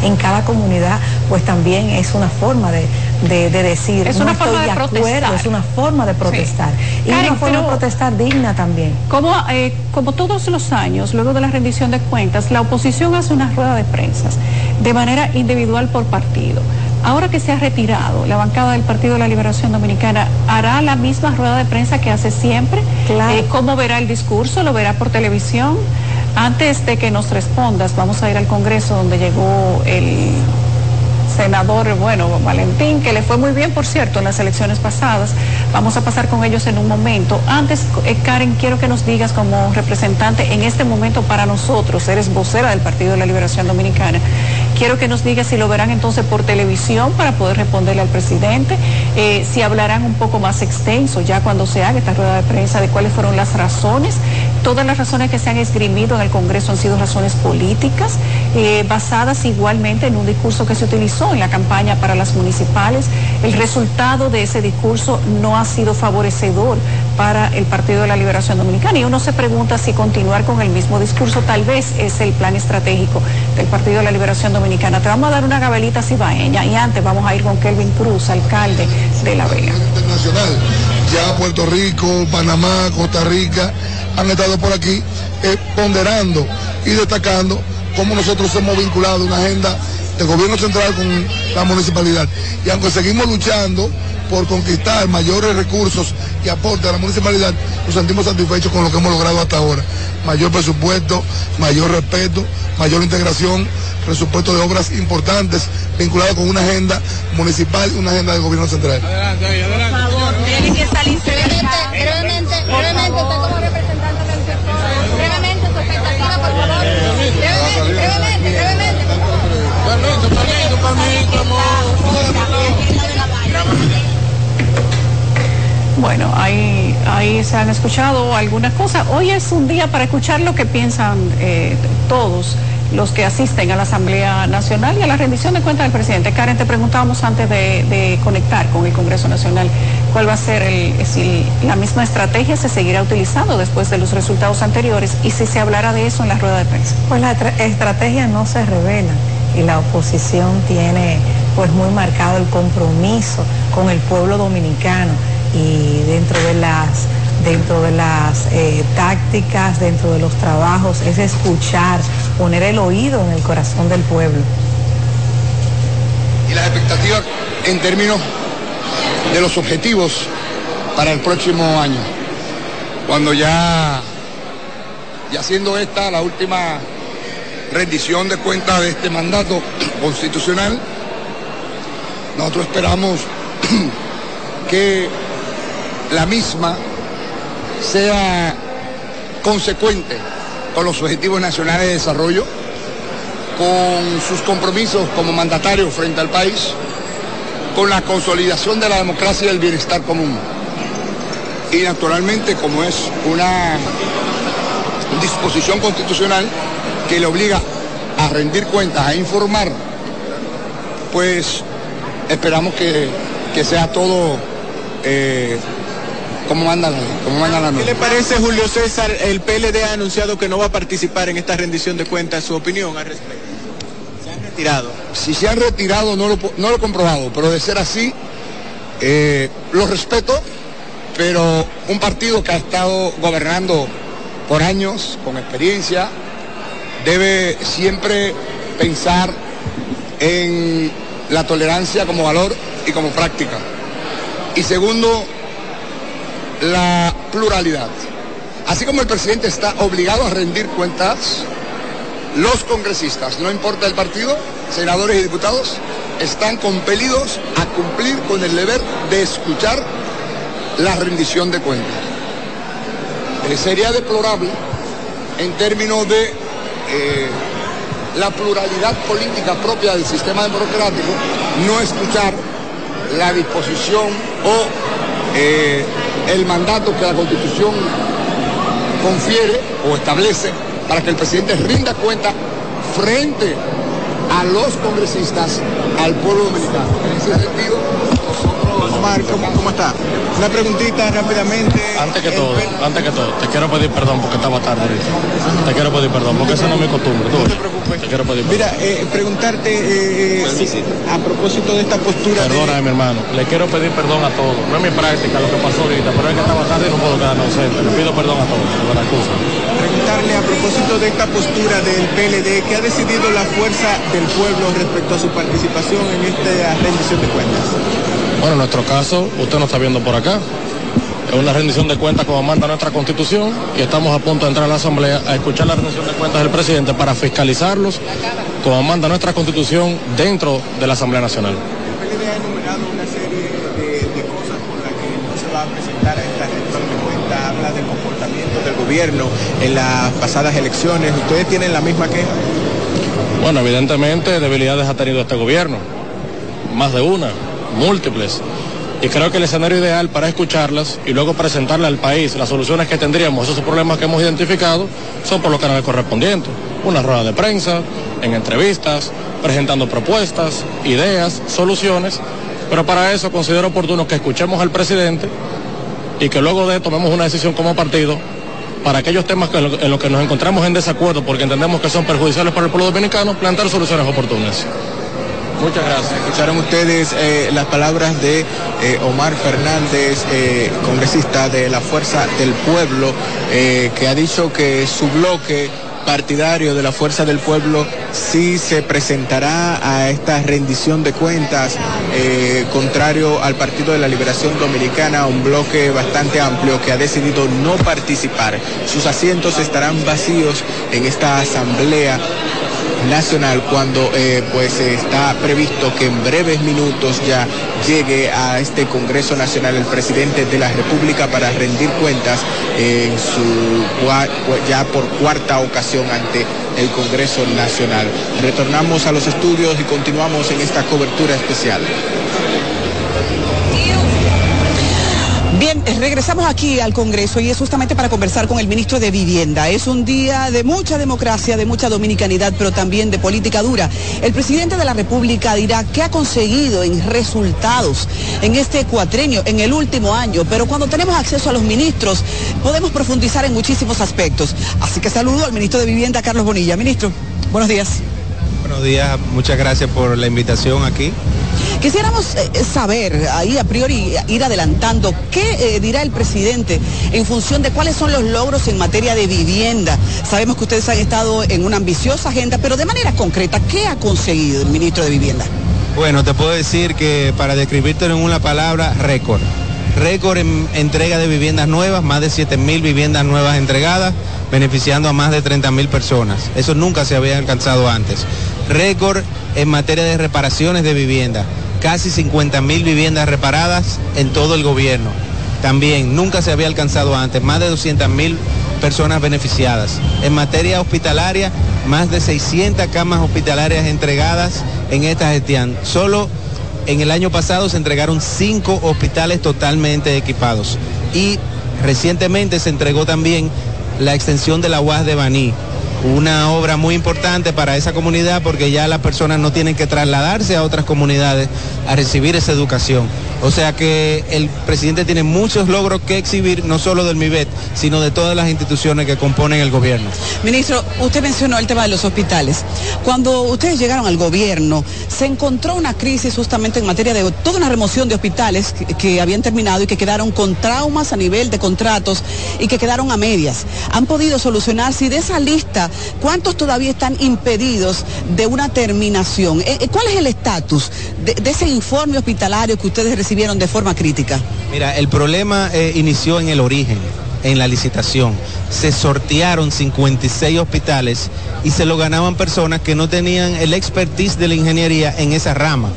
en cada comunidad, también es una forma de decir, es una forma de protestar. Es una forma de protestar, sí. Karen, y una forma de protestar digna también. Como todos los años, luego de la rendición de cuentas, la oposición hace una rueda de prensa de manera individual por partido. Ahora que se ha retirado la bancada del Partido de la Liberación Dominicana, ¿hará la misma rueda de prensa que hace siempre? Claro. ¿Cómo verá el discurso? ¿Lo verá por televisión? Antes de que nos respondas, vamos a ir al Congreso, donde llegó el senador, Valentín, que le fue muy bien, por cierto, en las elecciones pasadas. Vamos a pasar con ellos en un momento. Antes, Karen, quiero que nos digas, como representante en este momento para nosotros, eres vocera del Partido de la Liberación Dominicana, quiero que nos digas si lo verán entonces por televisión para poder responderle al presidente, si hablarán un poco más extenso ya cuando se haga esta rueda de prensa, de cuáles fueron las razones. Todas las razones que se han esgrimido en el Congreso han sido razones políticas, basadas igualmente en un discurso que se utilizó en la campaña para las municipales. El resultado de ese discurso no ha sido favorecedor para el Partido de la Liberación Dominicana, y uno se pregunta si continuar con el mismo discurso tal vez es el plan estratégico del Partido de la Liberación Dominicana. Te vamos a dar una gabelita cibaeña, y antes vamos a ir con Kelvin Cruz, alcalde de La Vega. Internacional, ya Puerto Rico, Panamá, Costa Rica han estado por aquí ponderando y destacando cómo nosotros hemos vinculado una agenda del gobierno central con la municipalidad. Y aunque seguimos luchando por conquistar mayores recursos y aporte a la municipalidad, nos sentimos satisfechos con lo que hemos logrado hasta ahora. Mayor presupuesto, mayor respeto, mayor integración, presupuesto de obras importantes, vinculado con una agenda municipal y una agenda del gobierno central. Adelante, adelante. Por favor, tiene que salirse de acá. Brevemente, usted como representante del sector, brevemente su expectativa, por favor. Brevemente, por favor. Permiso, amor. Bueno, ahí se han escuchado algunas cosas. Hoy es un día para escuchar lo que piensan todos los que asisten a la Asamblea Nacional y a la rendición de cuentas del presidente. Karen, te preguntábamos antes de conectar con el Congreso Nacional, ¿cuál va a ser si la misma estrategia se seguirá utilizando después de los resultados anteriores y si se hablará de eso en la rueda de prensa? Pues la estrategia no se revela y la oposición tiene pues muy marcado el compromiso con el pueblo dominicano. Y dentro de las tácticas, dentro de los trabajos, es escuchar, poner el oído en el corazón del pueblo. Y las expectativas en términos de los objetivos para el próximo año, cuando ya siendo esta la última rendición de cuentas de este mandato constitucional, nosotros esperamos que la misma sea consecuente con los objetivos nacionales de desarrollo, con sus compromisos como mandatarios frente al país, con la consolidación de la democracia y el bienestar común. Y naturalmente, como es una disposición constitucional que le obliga a rendir cuentas, a informar, pues esperamos que sea todo ¿Cómo mandan la ¿Qué le parece, Julio César? El PLD ha anunciado que no va a participar en esta rendición de cuentas. ¿Su opinión al respecto? ¿Se han retirado? Si se han retirado, no lo he comprobado, pero de ser así, lo respeto, pero un partido que ha estado gobernando por años, con experiencia, debe siempre pensar en la tolerancia como valor y como práctica. Y segundo, la pluralidad. Así como el presidente está obligado a rendir cuentas, los congresistas, no importa el partido, senadores y diputados, están compelidos a cumplir con el deber de escuchar la rendición de cuentas. Sería deplorable en términos de la pluralidad política propia del sistema democrático no escuchar la disposición o el mandato que la Constitución confiere o establece para que el presidente rinda cuenta frente a los congresistas, al pueblo dominicano. En ese sentido, nosotros... Omar, ¿cómo está? Una preguntita rápidamente. Antes que todo, te quiero pedir perdón porque estaba tarde ahorita. Te quiero pedir perdón porque eso no es mi costumbre. No te preocupes. Te quiero pedir perdón. Mira, preguntarte a propósito de esta postura... Perdóname, mi hermano. Le quiero pedir perdón a todos. No es mi práctica lo que pasó ahorita, pero es que estaba tarde y no puedo quedarme ausente. Le pido perdón a todos. Por la excusa. Preguntarle a propósito de esta postura del PLD, ¿qué ha decidido la Fuerza del Pueblo respecto a su participación en esta rendición de cuentas? Bueno, en nuestro caso, usted nos está viendo por acá, es una rendición de cuentas como manda nuestra Constitución y estamos a punto de entrar a la Asamblea a escuchar la rendición de cuentas del presidente para fiscalizarlos como manda nuestra Constitución dentro de la Asamblea Nacional. El PLD ha enumerado una serie de cosas por las que no se va a presentar a esta rendición de cuentas, habla del comportamiento del gobierno en las pasadas elecciones. ¿Ustedes tienen la misma queja? Bueno, evidentemente debilidades ha tenido este gobierno, más de una, múltiples, y creo que el escenario ideal para escucharlas y luego presentarle al país las soluciones que tendríamos, esos problemas que hemos identificado, son por los canales correspondientes, una rueda de prensa, en entrevistas, presentando propuestas, ideas, soluciones, pero para eso considero oportuno que escuchemos al presidente y que luego de tomemos una decisión como partido, para aquellos temas en los que nos encontramos en desacuerdo porque entendemos que son perjudiciales para el pueblo dominicano, plantear soluciones oportunas. Muchas gracias. Escucharon ustedes las palabras de Omar Fernández, congresista de la Fuerza del Pueblo, que ha dicho que su bloque partidario de la Fuerza del Pueblo sí se presentará a esta rendición de cuentas, contrario al Partido de la Liberación Dominicana, un bloque bastante amplio que ha decidido no participar. Sus asientos estarán vacíos en esta asamblea nacional cuando está previsto que en breves minutos ya llegue a este Congreso Nacional el presidente de la República para rendir cuentas en su ya por cuarta ocasión ante el Congreso Nacional. Retornamos a los estudios y continuamos en esta cobertura especial. Bien, regresamos aquí al Congreso y es justamente para conversar con el ministro de Vivienda. Es un día de mucha democracia, de mucha dominicanidad, pero también de política dura. El presidente de la República dirá qué ha conseguido en resultados en este cuatrenio, en el último año, pero cuando tenemos acceso a los ministros podemos profundizar en muchísimos aspectos. Así que saludo al ministro de Vivienda, Carlos Bonilla. Ministro, buenos días. Buenos días, muchas gracias por la invitación aquí. Quisiéramos saber, ahí a priori ir adelantando, ¿qué dirá el presidente en función de cuáles son los logros en materia de vivienda? Sabemos que ustedes han estado en una ambiciosa agenda, pero de manera concreta, ¿qué ha conseguido el ministro de Vivienda? Bueno, te puedo decir que para describirte en una palabra, récord. Récord en entrega de viviendas nuevas, más de 7.000 viviendas nuevas entregadas, beneficiando a más de 30.000 personas. Eso nunca se había alcanzado antes. Récord en materia de reparaciones de vivienda, casi 50.000 viviendas reparadas en todo el gobierno. También nunca se había alcanzado antes, más de 200.000 personas beneficiadas. En materia hospitalaria, más de 600 camas hospitalarias entregadas en esta gestión. Solo en el año pasado se entregaron 5 hospitales totalmente equipados. Y recientemente se entregó también la extensión de la UAS de Baní. Una obra muy importante para esa comunidad porque ya las personas no tienen que trasladarse a otras comunidades a recibir esa educación. O sea que el presidente tiene muchos logros que exhibir, no solo del MIBET, sino de todas las instituciones que componen el gobierno. Ministro, usted mencionó el tema de los hospitales. Cuando ustedes llegaron al gobierno, se encontró una crisis justamente en materia de toda una remoción de hospitales que habían terminado y que quedaron con traumas a nivel de contratos y que quedaron a medias. ¿Han podido solucionar? Si de esa lista, ¿cuántos todavía están impedidos de una terminación? ¿Cuál es el estatus de ese informe hospitalario que ustedes recibieron de forma crítica? Mira, el problema inició en el origen, en la licitación. Se sortearon 56 hospitales y se lo ganaban personas que no tenían el expertise de la ingeniería en esa rama.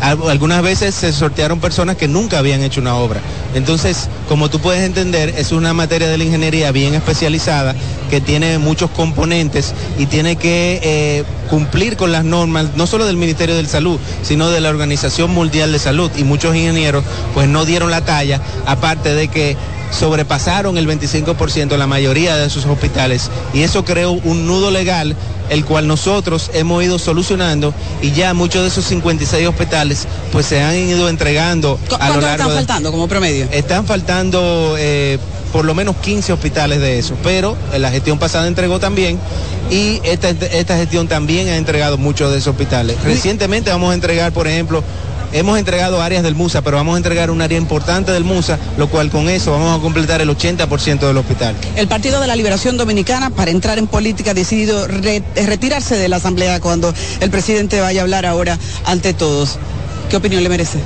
Algunas veces se sortearon personas que nunca habían hecho una obra. Entonces, como tú puedes entender, es una materia de la ingeniería bien especializada que tiene muchos componentes y tiene que cumplir con las normas, no solo del Ministerio de Salud, sino de la Organización Mundial de Salud. Y muchos ingenieros pues no dieron la talla, aparte de que sobrepasaron el 25% en la mayoría de sus hospitales, y eso creó un nudo legal, el cual nosotros hemos ido solucionando, y ya muchos de esos 56 hospitales pues se han ido entregando a lo largo. ¿Cuántos están faltando como promedio? Están faltando por lo menos 15 hospitales de esos, pero en la gestión pasada entregó también, y esta gestión también ha entregado muchos de esos hospitales. Recientemente vamos a entregar, por ejemplo, hemos entregado áreas del MUSA, pero vamos a entregar un área importante del MUSA, lo cual con eso vamos a completar el 80% del hospital. El Partido de la Liberación Dominicana, para entrar en política, ha decidido retirarse de la Asamblea cuando el presidente vaya a hablar ahora ante todos. ¿Qué opinión le merece?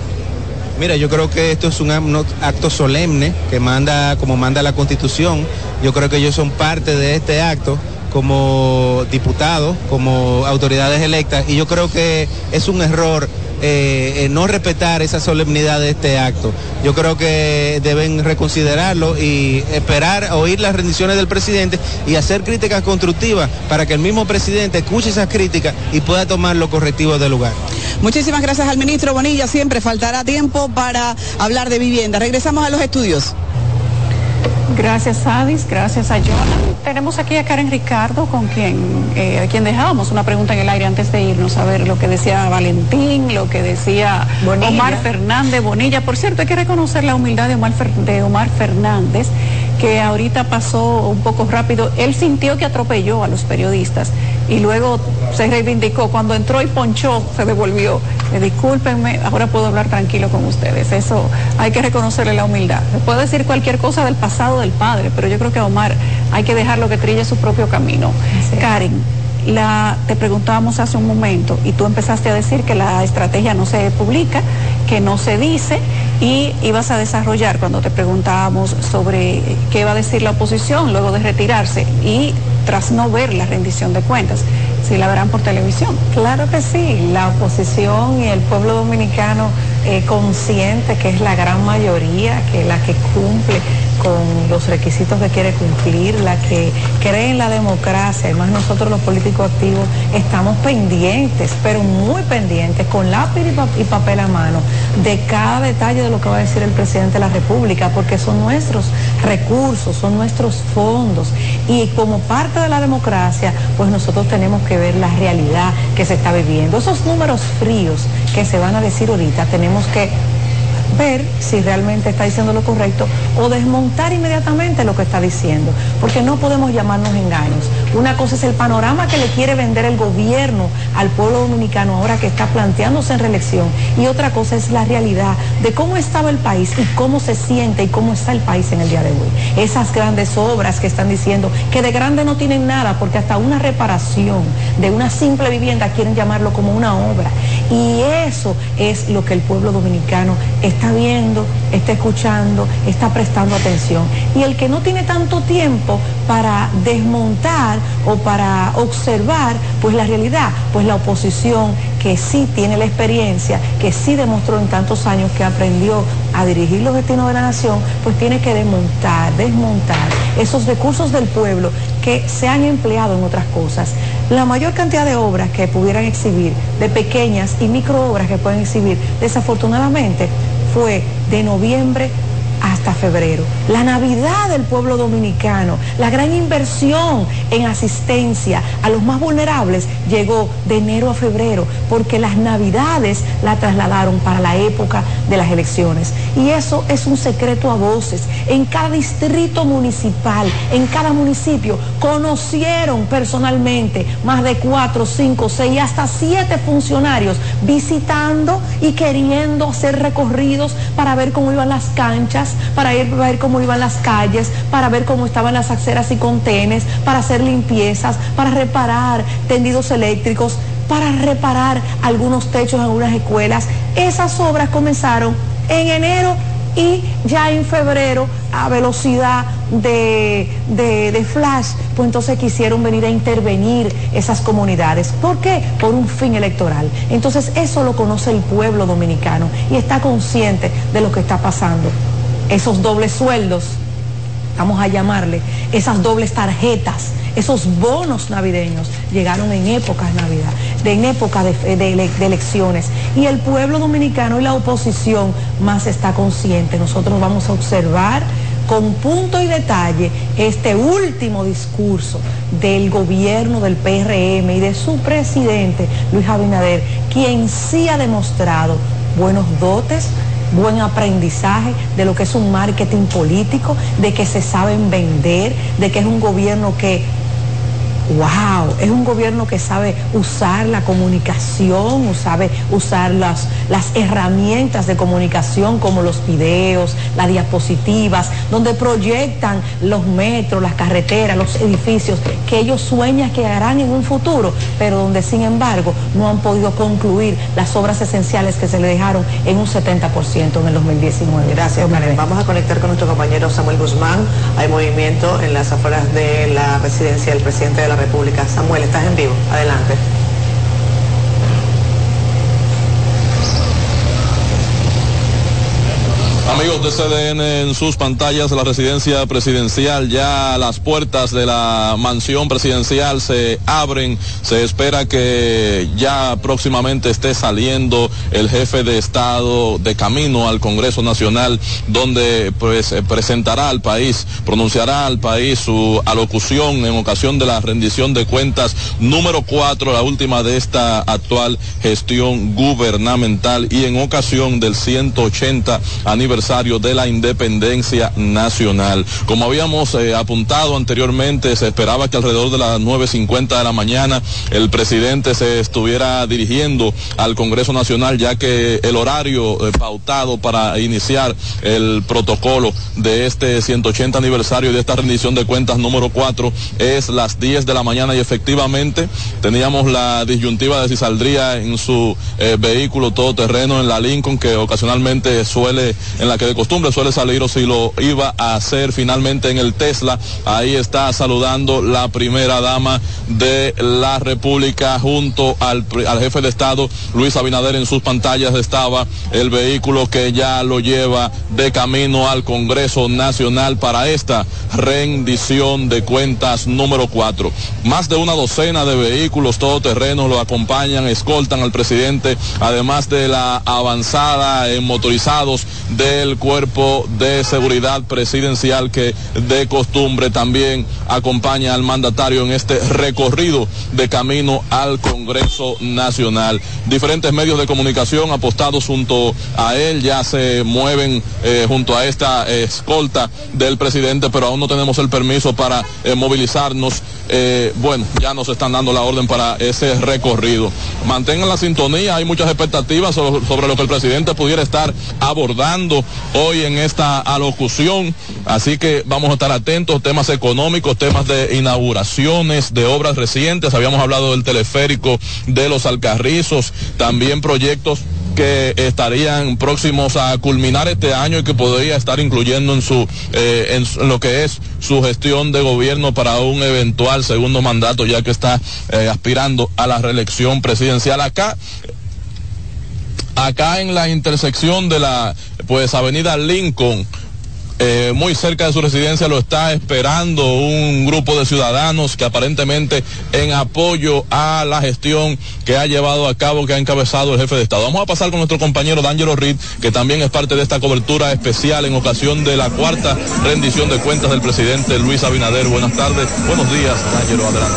Mira, yo creo que esto es un acto solemne que manda, como manda la Constitución. Yo creo que ellos son parte de este acto como diputados, como autoridades electas, y yo creo que es un error no respetar esa solemnidad de este acto. Yo creo que deben reconsiderarlo y esperar a oír las rendiciones del presidente y hacer críticas constructivas para que el mismo presidente escuche esas críticas y pueda tomar los correctivos del lugar. Muchísimas gracias al ministro Bonilla. Siempre faltará tiempo para hablar de vivienda. Regresamos a los estudios. Gracias, Adis. Gracias a Jonathan. Tenemos aquí a Karen Ricardo, con quien dejábamos una pregunta en el aire antes de irnos, a ver lo que decía Valentín, lo que decía Bonilla. Omar Fernández Bonilla. Por cierto, hay que reconocer la humildad de Omar Fernández, que ahorita pasó un poco rápido. Él sintió que atropelló a los periodistas y luego se reivindicó. Cuando entró y ponchó, se devolvió. Discúlpenme, ahora puedo hablar tranquilo con ustedes. Eso hay que reconocerle la humildad. Se puede decir cualquier cosa del pasado del padre, pero yo creo que a Omar hay que dejarlo que trille su propio camino. Sí. Karen, te preguntábamos hace un momento y tú empezaste a decir que la estrategia no se publica, que no se dice, y ibas a desarrollar cuando te preguntábamos sobre qué va a decir la oposición luego de retirarse y tras no ver la rendición de cuentas, si la verán por televisión. Claro que sí, la oposición y el pueblo dominicano consciente que es la gran mayoría, que la que cumple con los requisitos que quiere cumplir, la que cree en la democracia. Además, nosotros los políticos activos estamos pendientes, pero muy pendientes, con lápiz y papel a mano, de cada detalle de lo que va a decir el presidente de la República, porque son nuestros recursos, son nuestros fondos, y como parte de la democracia, pues nosotros tenemos que ver la realidad que se está viviendo. Esos números fríos que se van a decir ahorita, tenemos que ver si realmente está diciendo lo correcto o desmontar inmediatamente lo que está diciendo, porque no podemos llamarnos engaños. Una cosa es el panorama que le quiere vender el gobierno al pueblo dominicano ahora que está planteándose en reelección, y otra cosa es la realidad de cómo estaba el país y cómo se siente y cómo está el país en el día de hoy. Esas grandes obras que están diciendo que de grande no tienen nada, porque hasta una reparación de una simple vivienda quieren llamarlo como una obra, y eso es lo que el pueblo dominicano está viendo, está escuchando, está prestando atención. Y el que no tiene tanto tiempo para desmontar o para observar, pues la realidad, pues la oposición que sí tiene la experiencia, que sí demostró en tantos años que aprendió a dirigir los destinos de la nación, pues tiene que desmontar esos recursos del pueblo que se han empleado en otras cosas. La mayor cantidad de obras que pudieran exhibir, de pequeñas y microobras que pueden exhibir, desafortunadamente fue de noviembre hasta febrero. La Navidad del pueblo dominicano, la gran inversión en asistencia a los más vulnerables llegó de enero a febrero, porque las Navidades la trasladaron para la época de las elecciones. Y eso es un secreto a voces. En cada distrito municipal, en cada municipio, conocieron personalmente más de 4, 5, 6, hasta 7 funcionarios visitando y queriendo hacer recorridos para ver cómo iban las canchas, para ver cómo iban las calles, para ver cómo estaban las aceras y contenes, para hacer limpiezas, para reparar tendidos eléctricos, para reparar algunos techos en algunas escuelas. Esas obras comenzaron en enero y ya en febrero, a velocidad de flash, pues entonces quisieron venir a intervenir esas comunidades. ¿Por qué? Por un fin electoral. Entonces eso lo conoce el pueblo dominicano y está consciente de lo que está pasando. Esos dobles sueldos, vamos a llamarle, esas dobles tarjetas, esos bonos navideños llegaron en época de Navidad, en época de elecciones, y el pueblo dominicano y la oposición más está consciente. Nosotros vamos a observar con punto y detalle este último discurso del gobierno del PRM y de su presidente Luis Abinader, quien sí ha demostrado buenos dotes, buen aprendizaje de lo que es un marketing político, de que se saben vender, de que es un gobierno que, wow, es un gobierno que sabe usar la comunicación, sabe usar las herramientas de comunicación como los videos, las diapositivas, donde proyectan los metros, las carreteras, los edificios que ellos sueñan que harán en un futuro, pero donde sin embargo no han podido concluir las obras esenciales que se le dejaron en un 70% en el 2019. Gracias, Karen. Vamos a conectar con nuestro compañero Samuel Guzmán. Hay movimiento en las afueras de la residencia del presidente de la República. Samuel, estás en vivo. Adelante. Amigos de CDN, en sus pantallas la residencia presidencial, ya las puertas de la mansión presidencial se abren, se espera que ya próximamente esté saliendo el jefe de Estado de camino al Congreso Nacional, donde pues presentará al país, pronunciará al país su alocución en ocasión de la rendición de cuentas número 4, la última de esta actual gestión gubernamental y en ocasión del 180 aniversario propio de la independencia nacional. Como habíamos apuntado anteriormente, se esperaba que alrededor de las 9:50 de la mañana el presidente se estuviera dirigiendo al Congreso Nacional, ya que el horario pautado para iniciar el protocolo de este 180 aniversario de esta rendición de cuentas número 4 es las 10 de la mañana, y efectivamente teníamos la disyuntiva de si saldría en su vehículo todoterreno, en la Lincoln, que ocasionalmente suele, en la que de costumbre suele salir, o si lo iba a hacer finalmente en el Tesla. Ahí está saludando la primera dama de la República junto al jefe de Estado, Luis Abinader. En sus pantallas estaba el vehículo que ya lo lleva de camino al Congreso Nacional para esta rendición de cuentas número 4. Más de una docena de vehículos todoterrenos lo acompañan, escoltan al presidente, además de la avanzada en motorizados del cuerpo de seguridad presidencial, que de costumbre también acompaña al mandatario en este recorrido de camino al Congreso Nacional. Diferentes medios de comunicación apostados junto a él ya se mueven junto a esta escolta del presidente, pero aún no tenemos el permiso para movilizarnos. Bueno, ya nos están dando la orden para ese recorrido. Mantengan la sintonía, hay muchas expectativas sobre lo que el presidente pudiera estar abordando hoy en esta alocución, así que vamos a estar atentos, temas económicos, temas de inauguraciones, de obras recientes. Habíamos hablado del teleférico, de los Alcarrizos, también proyectos que estarían próximos a culminar este año y que podría estar incluyendo en lo que es su gestión de gobierno para un eventual segundo mandato, ya que está aspirando a la reelección presidencial. Acá en la intersección de la avenida Lincoln, muy cerca de su residencia, lo está esperando un grupo de ciudadanos que aparentemente en apoyo a la gestión que ha llevado a cabo, que ha encabezado el jefe de Estado. Vamos a pasar con nuestro compañero D'Angelo Reed, que también es parte de esta cobertura especial en ocasión de la cuarta rendición de cuentas del presidente Luis Abinader. Buenas tardes, buenos días, D'Angelo, adelante.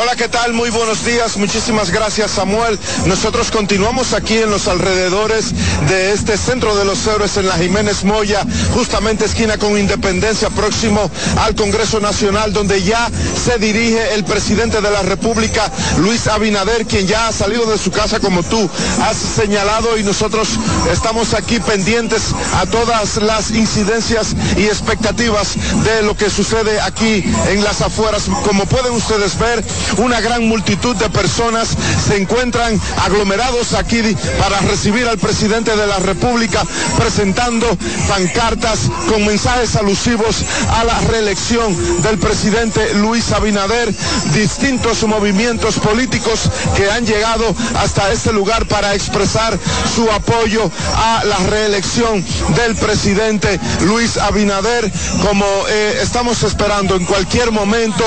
Hola, ¿qué tal? Muy buenos días. Muchísimas gracias, Samuel. Nosotros continuamos aquí en los alrededores de este Centro de los Héroes en la Jiménez Moya, justamente esquina con Independencia, próximo al Congreso Nacional, donde ya se dirige el presidente de la República, Luis Abinader, quien ya ha salido de su casa, como tú has señalado, y nosotros estamos aquí pendientes a todas las incidencias y expectativas de lo que sucede aquí en las afueras. Como pueden ustedes ver, una gran multitud de personas se encuentran aglomerados aquí para recibir al presidente de la República, presentando pancartas con mensajes alusivos a la reelección del presidente Luis Abinader. Distintos movimientos políticos que han llegado hasta este lugar para expresar su apoyo a la reelección del presidente Luis Abinader, como estamos esperando. En cualquier momento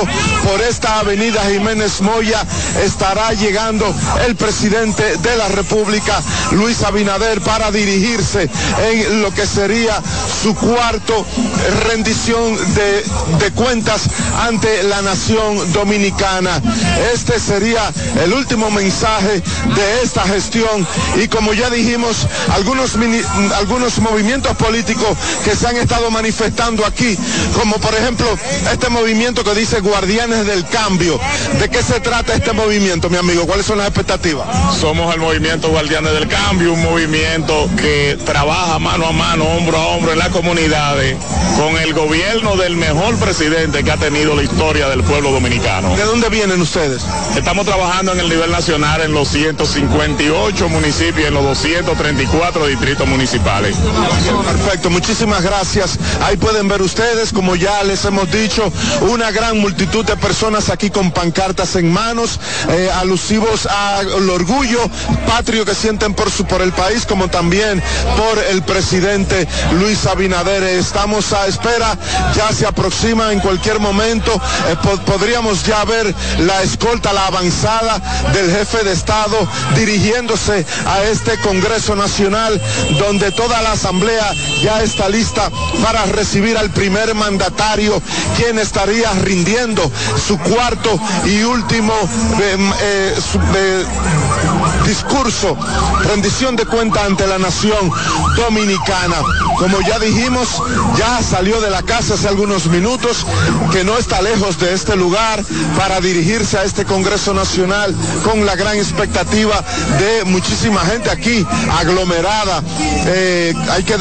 por esta avenida Jiménez Moya estará llegando el presidente de la República, Luis Abinader, para dirigirse en lo que sería su cuarto rendición de cuentas ante la nación dominicana. Este sería el último mensaje de esta gestión, y como ya dijimos, algunos movimientos políticos que se han estado manifestando aquí, como por ejemplo este movimiento que dice Guardianes del Cambio. ¿De qué se trata este movimiento, mi amigo? ¿Cuáles son las expectativas? Somos el movimiento Guardianes del Cambio, un movimiento que trabaja mano a mano, hombro a hombro en las comunidades, con el gobierno del mejor presidente que ha tenido la historia del pueblo dominicano. ¿De dónde vienen ustedes? Estamos trabajando en el nivel nacional en los 158 municipios, en los 234 distritos municipales. Perfecto, muchísimas gracias. Ahí pueden ver ustedes, como ya les hemos dicho, una gran multitud de personas aquí con pancartas en manos, alusivos al orgullo patrio que sienten por el país, como también por el presidente Luis Abinader. Estamos a espera, ya se aproxima en cualquier momento, podríamos ya ver la escolta, la avanzada del jefe de Estado dirigiéndose a este Congreso Nacional, donde toda la asamblea ya está lista para recibir al primer mandatario, quien estaría rindiendo su cuarto y último discurso, rendición de cuenta ante la nación dominicana. Como ya dijimos, ya salió de la casa hace algunos minutos, que no está lejos de este lugar, para dirigirse a este Congreso Nacional con la gran expectativa de muchísima gente aquí aglomerada. Hay que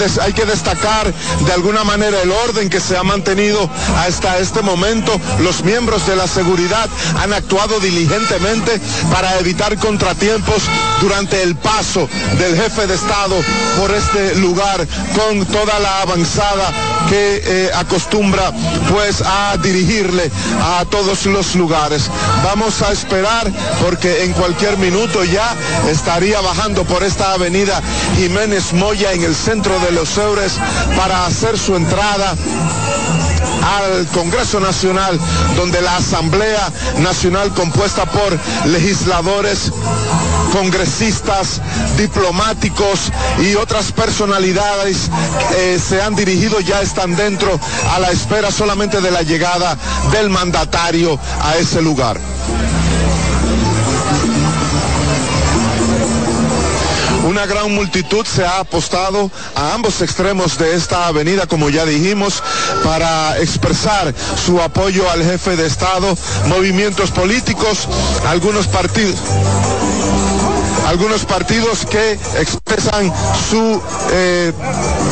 destacar de alguna manera el orden que se ha mantenido hasta este momento. Los miembros de la seguridad han actuado diligentemente para evitar contratiempos durante el paso del jefe de Estado por este lugar, con toda la avanzada que acostumbra pues a dirigirle a todos los lugares. Vamos a esperar, porque en cualquier minuto ya estaría bajando por esta avenida Jiménez Moya en el centro de Los Heures para hacer su entrada al Congreso Nacional, donde la Asamblea Nacional, compuesta por legisladores, congresistas, diplomáticos y otras personalidades se han dirigido, ya están dentro, a la espera solamente de la llegada del mandatario a ese lugar. Una gran multitud se ha apostado a ambos extremos de esta avenida, como ya dijimos, para expresar su apoyo al jefe de Estado. Movimientos políticos, algunos partidos que expresan su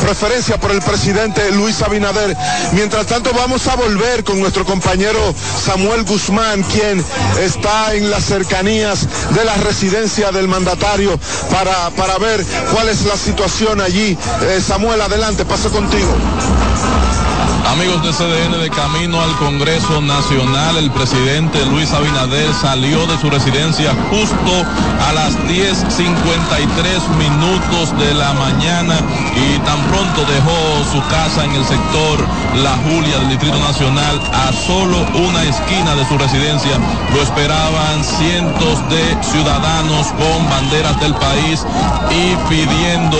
preferencia por el presidente Luis Abinader. Mientras tanto, vamos a volver con nuestro compañero Samuel Guzmán, quien está en las cercanías de la residencia del mandatario para ver cuál es la situación allí. Samuel, adelante, paso contigo. Amigos de CDN, de camino al Congreso Nacional, el presidente Luis Abinader salió de su residencia justo a las 10:53 de la mañana y tan pronto dejó su casa en el sector La Julia del Distrito Nacional. A solo una esquina de su residencia lo esperaban cientos de ciudadanos con banderas del país y pidiendo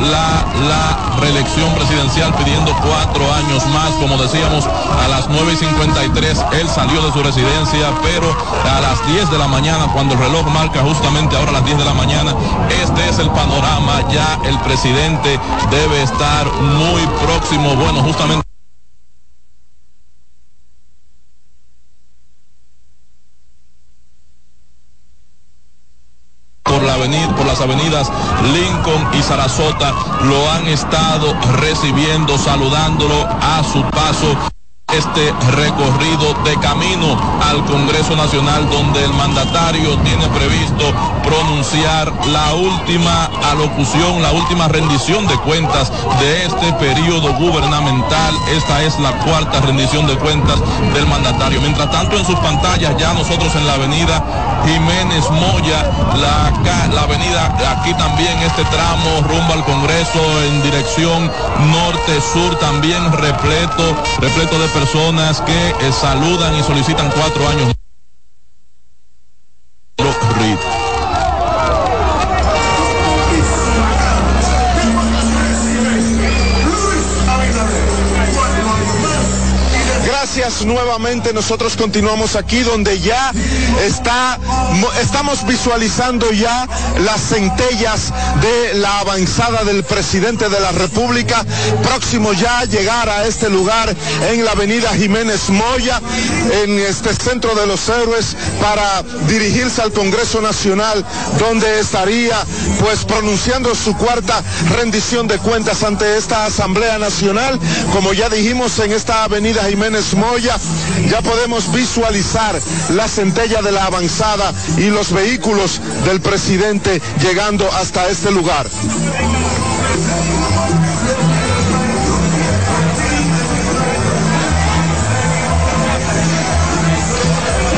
la reelección presidencial, pidiendo 4 años más. Como decíamos, a las 9:53 él salió de su residencia, pero a las 10 de la mañana, cuando el reloj marca justamente ahora a las 10 de la mañana, este es el panorama. Ya el presidente debe estar muy próximo, bueno, justamente por las avenidas Lincoln y Sarasota lo han estado recibiendo, saludándolo a su paso. Este recorrido de camino al Congreso Nacional, donde el mandatario tiene previsto pronunciar la última alocución, la última rendición de cuentas de este periodo gubernamental. Esta es la 4ª rendición de cuentas del mandatario. Mientras tanto, en sus pantallas, ya nosotros en la avenida Jiménez Moya, la avenida aquí también, este tramo rumbo al Congreso en dirección norte-sur, también repleto de personas que saludan y solicitan 4 años. Gracias nuevamente. Nosotros continuamos aquí donde ya estamos visualizando ya las centellas de la avanzada del presidente de la República, próximo ya a llegar a este lugar en la avenida Jiménez Moya, en este centro de Los Héroes, para dirigirse al Congreso Nacional, donde estaría pues pronunciando su 4ª rendición de cuentas ante esta Asamblea Nacional. Como ya dijimos, en esta avenida Jiménez Moya ya podemos visualizar la centella de la avanzada y los vehículos del presidente llegando hasta este lugar.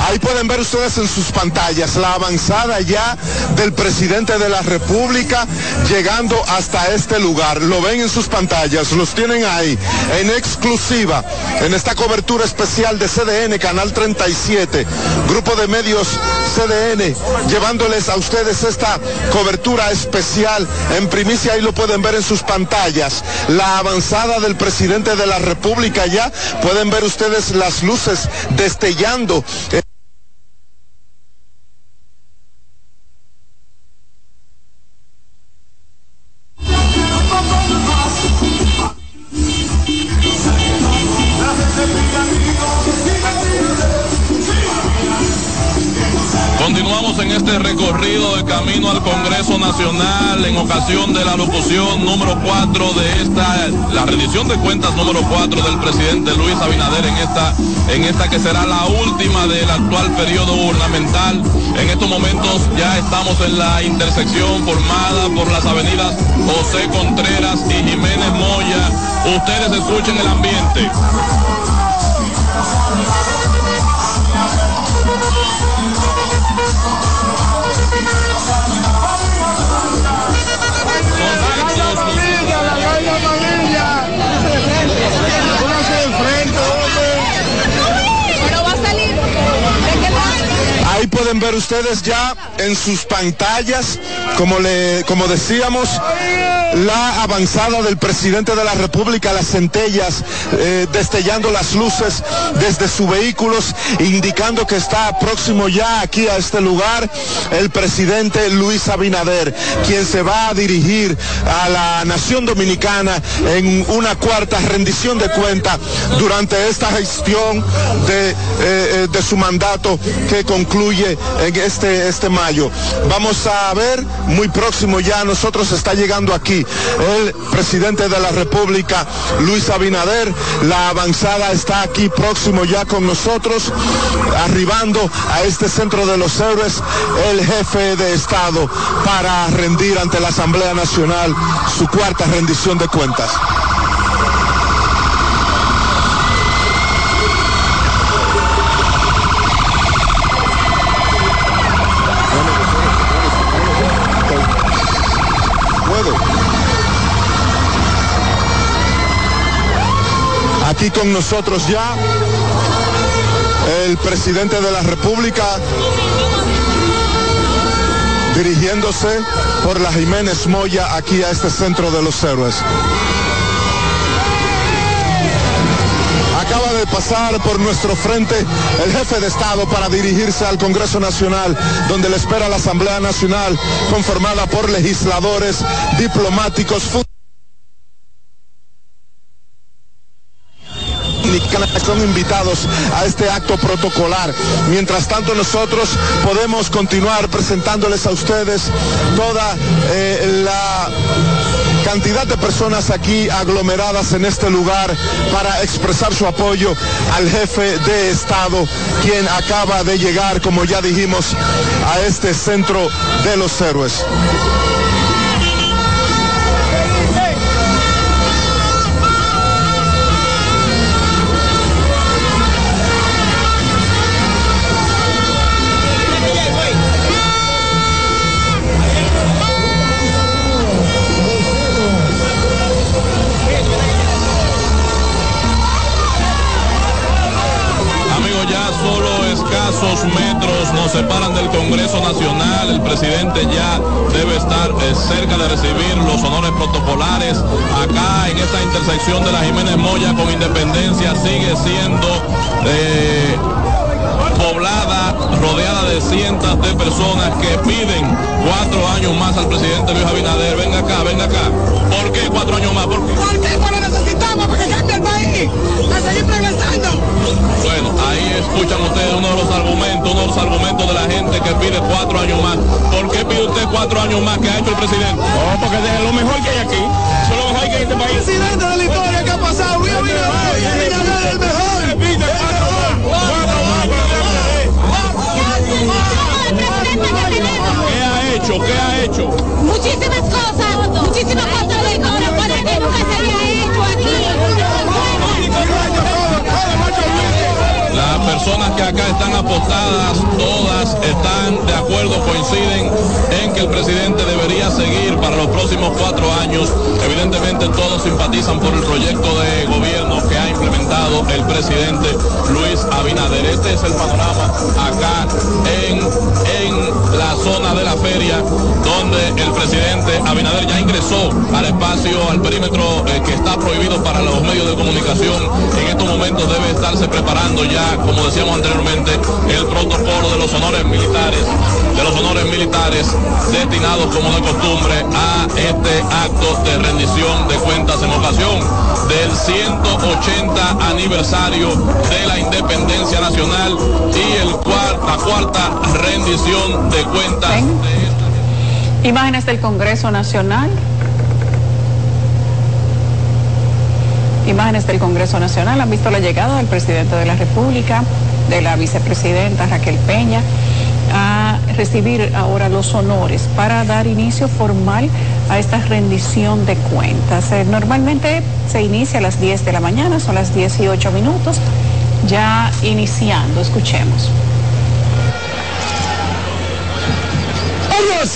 Ahí pueden ver ustedes en sus pantallas la avanzada ya del presidente de la República llegando hasta este lugar. Lo ven en sus pantallas, los tienen ahí, en exclusiva, en esta cobertura especial de CDN, Canal 37, Grupo de Medios CDN, llevándoles a ustedes esta cobertura especial en primicia. Ahí lo pueden ver en sus pantallas, la avanzada del presidente de la República ya. Pueden ver ustedes las luces destellando continuamos en este recorrido de camino al Congreso Nacional en ocasión de la locución número 4 de la rendición de cuentas número 4 del presidente Luis Abinader en esta que será la última del actual periodo gubernamental. En estos momentos ya estamos en la intersección formada por las avenidas José Contreras y Jiménez Moya. Ustedes escuchen el ambiente. Ahí pueden ver ustedes ya en sus pantallas, como decíamos, la avanzada del presidente de la República, las centellas destellando las luces desde sus vehículos, indicando que está próximo ya aquí a este lugar el presidente Luis Abinader, quien se va a dirigir a la nación dominicana en una cuarta rendición de cuentas durante esta gestión de su mandato que concluye en este mayo. Vamos a ver, muy próximo ya a nosotros está llegando aquí el presidente de la República, Luis Abinader. La avanzada está aquí próximo ya con nosotros, arribando a este Centro de los Héroes, el jefe de Estado, para rendir ante la Asamblea Nacional su cuarta rendición de cuentas. Aquí con nosotros ya el presidente de la República dirigiéndose por la Jiménez Moya aquí a este Centro de los Héroes. Acaba de pasar por nuestro frente el jefe de Estado para dirigirse al Congreso Nacional, donde le espera la Asamblea Nacional conformada por legisladores, diplomáticos, son invitados a este acto protocolar. Mientras tanto, nosotros podemos continuar presentándoles a ustedes toda la cantidad de personas aquí aglomeradas en este lugar para expresar su apoyo al jefe de Estado, quien acaba de llegar, como ya dijimos, a este Centro de los Héroes. Metros nos separan del Congreso Nacional. El presidente ya debe estar cerca de recibir los honores protocolares. Acá en esta intersección de la Jiménez Moya con Independencia sigue siendo poblada, rodeada de cientos de personas que piden 4 años más al presidente Luis Abinader. Venga acá, venga acá. ¿Por qué 4 años más? ¿Por qué? Porque eso lo necesitamos, porque cambia el país, para seguir progresando. Bueno, ahí escuchan ustedes uno de los argumentos de la gente que pide 4 años más. ¿Por qué pide usted 4 años más que ha hecho el presidente? No, porque es lo mejor que hay aquí. Eso es lo mejor que hay en este país. El presidente de la historia que ha pasado, Luis Abinader, es el mejor. ¿Qué ha hecho? Muchísimas cosas de historia, cosas que nunca se había hecho aquí. Las personas que acá están apostadas, todas están de acuerdo, coinciden en que el presidente debería seguir para los próximos 4 años. Evidentemente todos simpatizan por el proyecto de gobierno que ha implementado el presidente Luis Abinader. Este es el panorama acá en la zona de la feria, donde el presidente Abinader ya ingresó al espacio, al perímetro que está prohibido para los medios de comunicación. En estos momentos debe estarse preparando ya, como decíamos anteriormente, el protocolo de los honores militares, destinados, como de costumbre, a este acto de rendición de cuentas en ocasión del 180 aniversario de la Independencia Nacional y el cuarto cuarta rendición de cuentas. ¿Ven? Imágenes del Congreso Nacional. Imágenes del Congreso Nacional. Han visto la llegada del presidente de la República, de la vicepresidenta Raquel Peña, a recibir ahora los honores para dar inicio formal a esta rendición de cuentas. Normalmente se inicia a las 10 de la mañana, son las 18 minutos, ya iniciando. Escuchemos. ¡Adiós!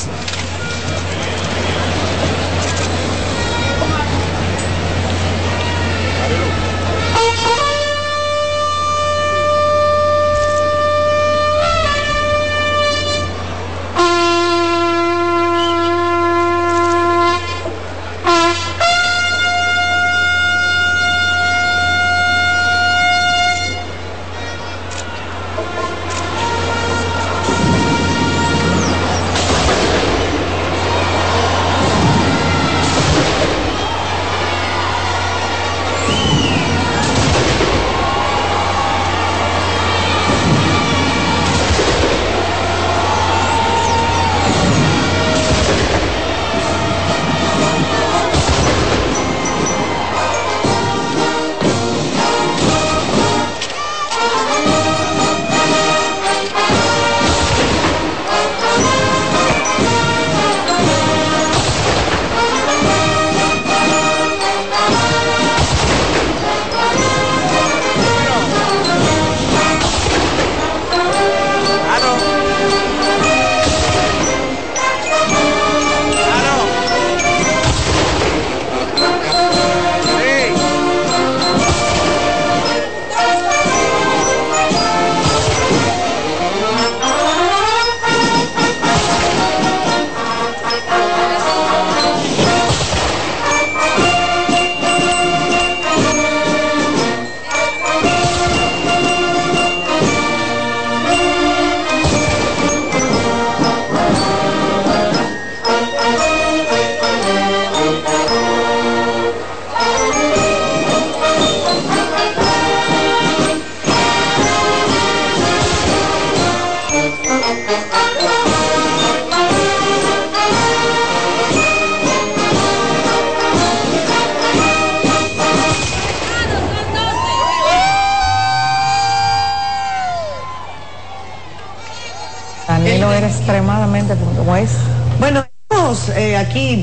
Aquí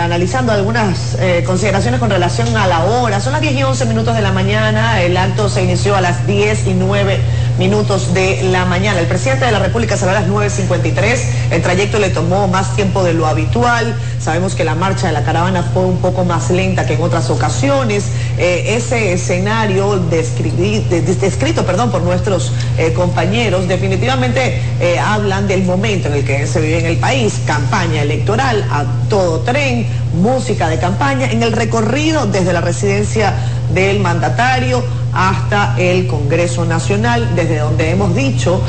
analizando algunas consideraciones con relación a la hora. Son las 10:11 de la mañana, el acto se inició a las 10:09 de la mañana. El presidente de la República salió a las 9:53, el trayecto le tomó más tiempo de lo habitual. Sabemos que la marcha de la caravana fue un poco más lenta que en otras ocasiones. Ese escenario descrito por nuestros compañeros definitivamente hablan del momento en el que se vive en el país. Campaña electoral a todo tren, música de campaña en el recorrido desde la residencia del mandatario hasta el Congreso Nacional, desde donde hemos dicho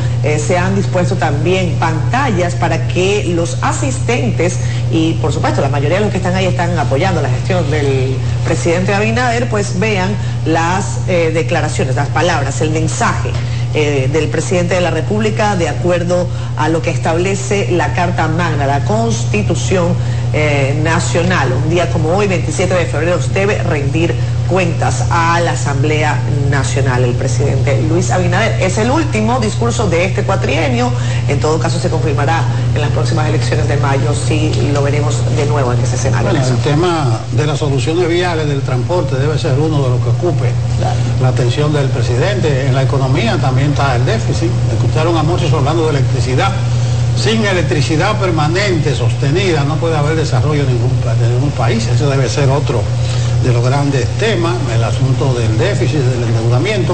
se han dispuesto también pantallas para que los asistentes, y por supuesto la mayoría de los que están ahí están apoyando la gestión del presidente Abinader, pues vean las declaraciones, las palabras, el mensaje del presidente de la República de acuerdo a lo que establece la Carta Magna, la Constitución Nacional. Un día como hoy, 27 de febrero, debe rendir cuentas a la Asamblea Nacional. El presidente Luis Abinader es el último discurso de este cuatrienio. En todo caso se confirmará en las próximas elecciones de mayo si lo veremos de nuevo en ese escenario. Bueno, el tema de las soluciones viales del transporte debe ser uno de los que ocupe la atención del presidente. En la economía también está el déficit. Escucharon a muchos hablando de electricidad. Sin electricidad permanente, sostenida, no puede haber desarrollo de ningún país. Ese debe ser otro de los grandes temas, el asunto del déficit, del endeudamiento.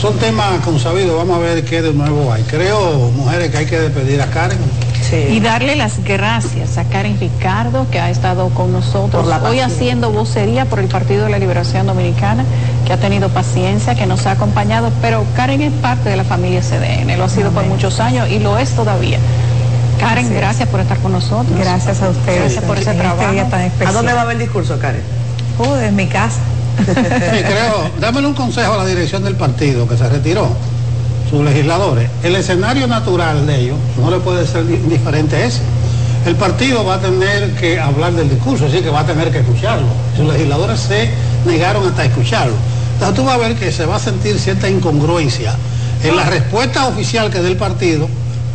Son temas consabidos, vamos a ver qué de nuevo hay. Creo, mujeres, que hay que despedir a Karen. Sí. Y darle las gracias a Karen Ricardo, que ha estado con nosotros hoy haciendo vocería por el Partido de la Liberación Dominicana, que ha tenido paciencia, que nos ha acompañado, pero Karen es parte de la familia CDN, lo ha sido por muchos años y lo es todavía. Karen, gracias por estar con nosotros. Gracias a ustedes. Gracias por ese trabajo. Este día tan especial. ¿A dónde va a haber el discurso, Karen? En mi casa. Sí, creo. Dámele un consejo a la dirección del partido que se retiró. sus legisladores. El escenario natural de ellos no le puede ser diferente a ese. El partido va a tener que hablar del discurso, así que va a tener que escucharlo. Sus legisladores se negaron hasta escucharlo. Entonces tú vas a ver que se va a sentir cierta incongruencia en la respuesta oficial que dé el partido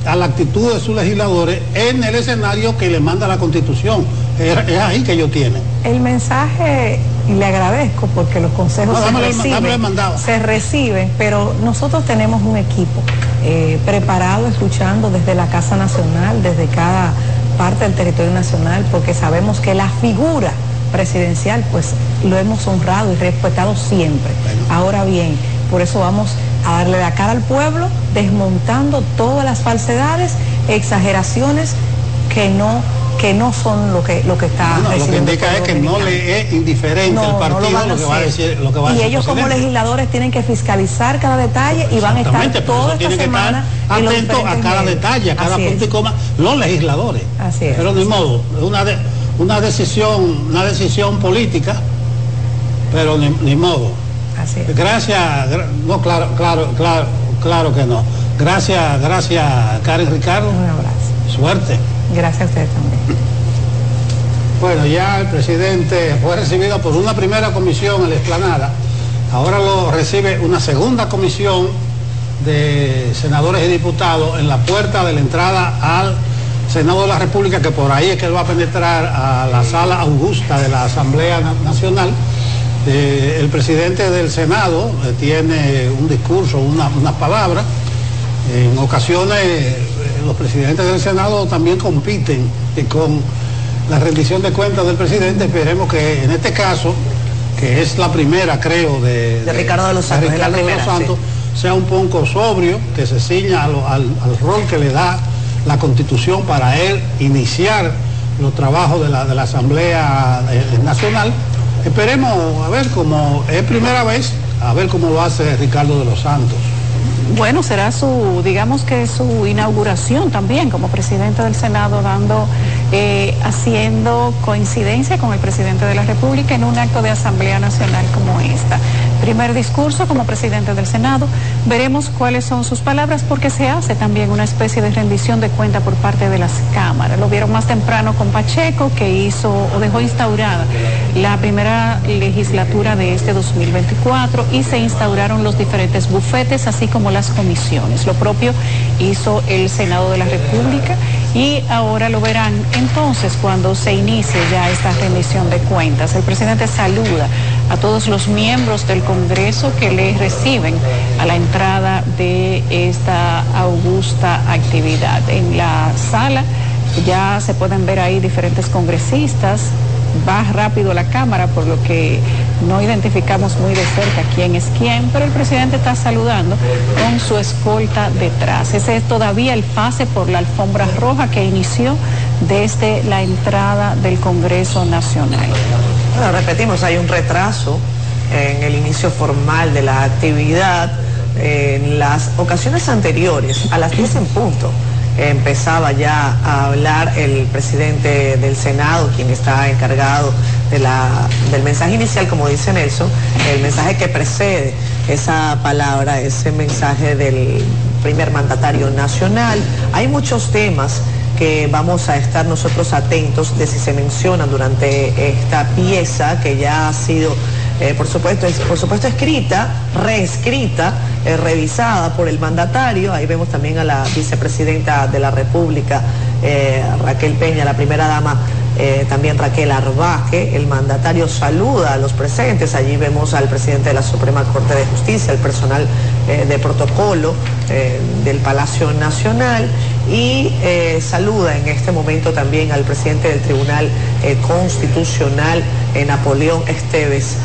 a la actitud de sus legisladores en el escenario que le manda la Constitución. Es ahí que ellos tienen. El mensaje, y le agradezco porque los consejos se reciben, pero nosotros tenemos un equipo preparado, escuchando desde la Casa Nacional, desde cada parte del territorio nacional, porque sabemos que la figura presidencial, pues lo hemos honrado y respetado siempre. Ahora bien, por eso vamos a darle la cara al pueblo, desmontando todas las falsedades, exageraciones que no son lo que está diciendo. Lo que indica es que no le es indiferente al partido lo que va a decir. Y ellos como legisladores tienen que fiscalizar cada detalle y van a estar toda esta semana atentos a cada detalle, a cada punto y coma, los legisladores. Así es. Pero de modo, una decisión política, pero ni modo. Así es. Gracias, no, claro que no. Gracias Karen Ricardo. Un abrazo. Suerte. Gracias a ustedes también. Bueno, ya el presidente fue recibido por una primera comisión en la explanada. Ahora lo recibe una segunda comisión de senadores y diputados en la puerta de la entrada al Senado de la República, que por ahí es que él va a penetrar a la sala augusta de la Asamblea Nacional. El presidente del Senado tiene un discurso, unas palabras. En ocasiones los presidentes del Senado también compiten con la rendición de cuentas del presidente. Esperemos que en este caso, que es la primera, creo, de Ricardo de los Santos, sea un poco sobrio, que se ciña al rol que le da la Constitución para él iniciar los trabajos de la Asamblea Nacional. Esperemos a ver cómo es primera vez, a ver cómo lo hace Ricardo de los Santos. Bueno, será su inauguración también como presidente del Senado, haciendo coincidencia con el presidente de la República en un acto de Asamblea Nacional como esta. Primer discurso como presidente del Senado. Veremos cuáles son sus palabras, porque se hace también una especie de rendición de cuenta por parte de las cámaras. Lo vieron más temprano con Pacheco, que hizo o dejó instaurada la primera legislatura de este 2024 y se instauraron los diferentes bufetes, así como las comisiones. Lo propio hizo el Senado de la República y ahora lo verán entonces cuando se inicie ya esta rendición de cuentas. El presidente saluda a todos los miembros del Congreso que le reciben a la entrada de esta augusta actividad. En la sala ya se pueden ver ahí diferentes congresistas. Va rápido la cámara, por lo que no identificamos muy de cerca quién es quién, pero el presidente está saludando con su escolta detrás. Ese es todavía el pase por la alfombra roja que inició desde la entrada del Congreso Nacional. Bueno, repetimos, hay un retraso en el inicio formal de la actividad. En las ocasiones anteriores, a las 10 en punto, empezaba ya a hablar el presidente del Senado, quien está encargado del mensaje inicial, como dice Nelson, el mensaje que precede esa palabra, ese mensaje del primer mandatario nacional. Hay muchos temas que vamos a estar nosotros atentos de si se mencionan durante esta pieza, que ya ha sido por supuesto escrita, reescrita, revisada por el mandatario. Ahí vemos también a la vicepresidenta de la República, Raquel Peña, la primera dama, también Raquel Arbaje. El mandatario saluda a los presentes. Allí vemos al presidente de la Suprema Corte de Justicia, el personal de protocolo del Palacio Nacional, y saluda en este momento también al presidente del Tribunal Constitucional, Napoleón Estévez,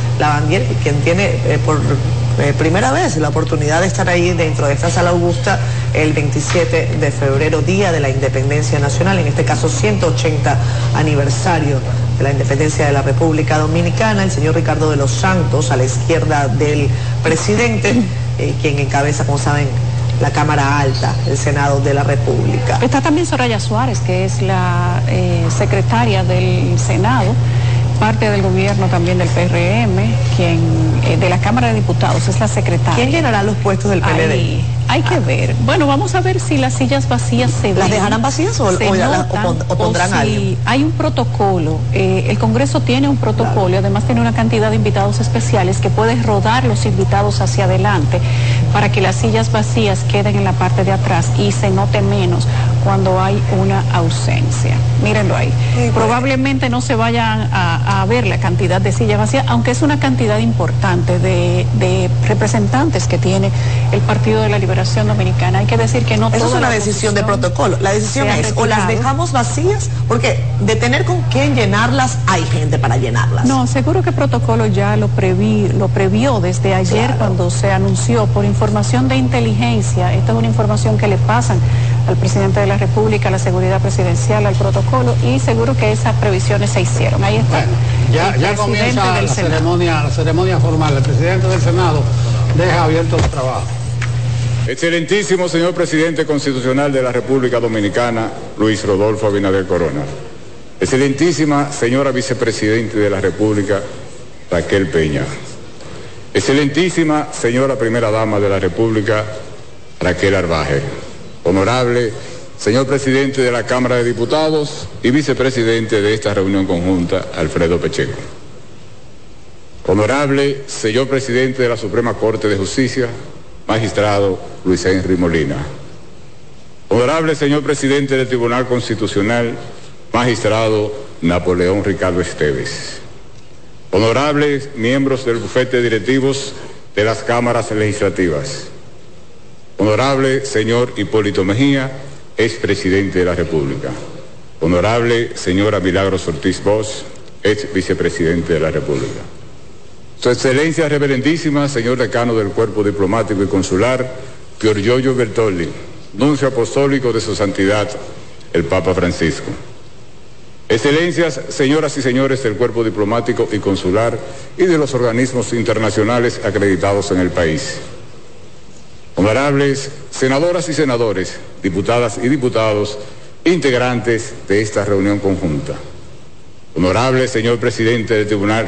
quien tiene primera vez la oportunidad de estar ahí dentro de esta sala augusta el 27 de febrero, Día de la Independencia Nacional, en este caso 180 aniversario de la Independencia de la República Dominicana. El señor Ricardo de los Santos, a la izquierda del presidente, quien encabeza, como saben, la Cámara Alta, el Senado de la República. Está también Soraya Suárez, que es la secretaria del Senado, parte del gobierno también del PRM, quien de la Cámara de Diputados es la secretaria. ¿Quién llenará los puestos del PLD? Hay que ver. Bueno, vamos a ver si las sillas vacías se ven. ¿Las dejarán vacías o pondrán algo? Sí, hay un protocolo. El Congreso tiene un protocolo, claro. Además tiene una cantidad de invitados especiales que puede rodar los invitados hacia adelante para que las sillas vacías queden en la parte de atrás y se note menos cuando hay una ausencia. Mírenlo ahí. Probablemente no se vayan a ver la cantidad de sillas vacías, aunque es una cantidad importante de representantes que tiene el Partido de la Liberación Dominicana. Hay que decir que no todo. Eso es una decisión de protocolo. La decisión es o las dejamos vacías, porque de tener con quién llenarlas, hay gente para llenarlas. No, seguro que el protocolo ya lo previó desde ayer, claro, cuando se anunció por información de inteligencia. Esta es una información que le pasan al presidente de la República, a la seguridad presidencial, al protocolo, y seguro que esas previsiones se hicieron. Ahí está. Bueno, ya comienza la ceremonia formal. El presidente del Senado deja abierto el trabajo. Excelentísimo señor presidente constitucional de la República Dominicana, Luis Rodolfo Abinader Corona. Excelentísima señora vicepresidente de la República, Raquel Peña. Excelentísima señora primera dama de la República, Raquel Arbaje. Honorable señor presidente de la Cámara de Diputados y vicepresidente de esta reunión conjunta, Alfredo Pacheco. Honorable señor presidente de la Suprema Corte de Justicia, magistrado Luis Henry Molina. Honorable señor presidente del Tribunal Constitucional, magistrado Napoleón Ricardo Estévez. Honorables miembros del bufete de directivos de las cámaras legislativas. Honorable señor Hipólito Mejía, expresidente de la República. Honorable señora Milagros Ortiz Bosch, ex vicepresidente de la República. Su excelencia reverendísima, señor decano del Cuerpo Diplomático y Consular, Giorgio Bertoli, nuncio apostólico de su santidad, el Papa Francisco. Excelencias, señoras y señores del Cuerpo Diplomático y Consular y de los organismos internacionales acreditados en el país. Honorables senadoras y senadores, diputadas y diputados, integrantes de esta reunión conjunta. Honorable señor presidente del Tribunal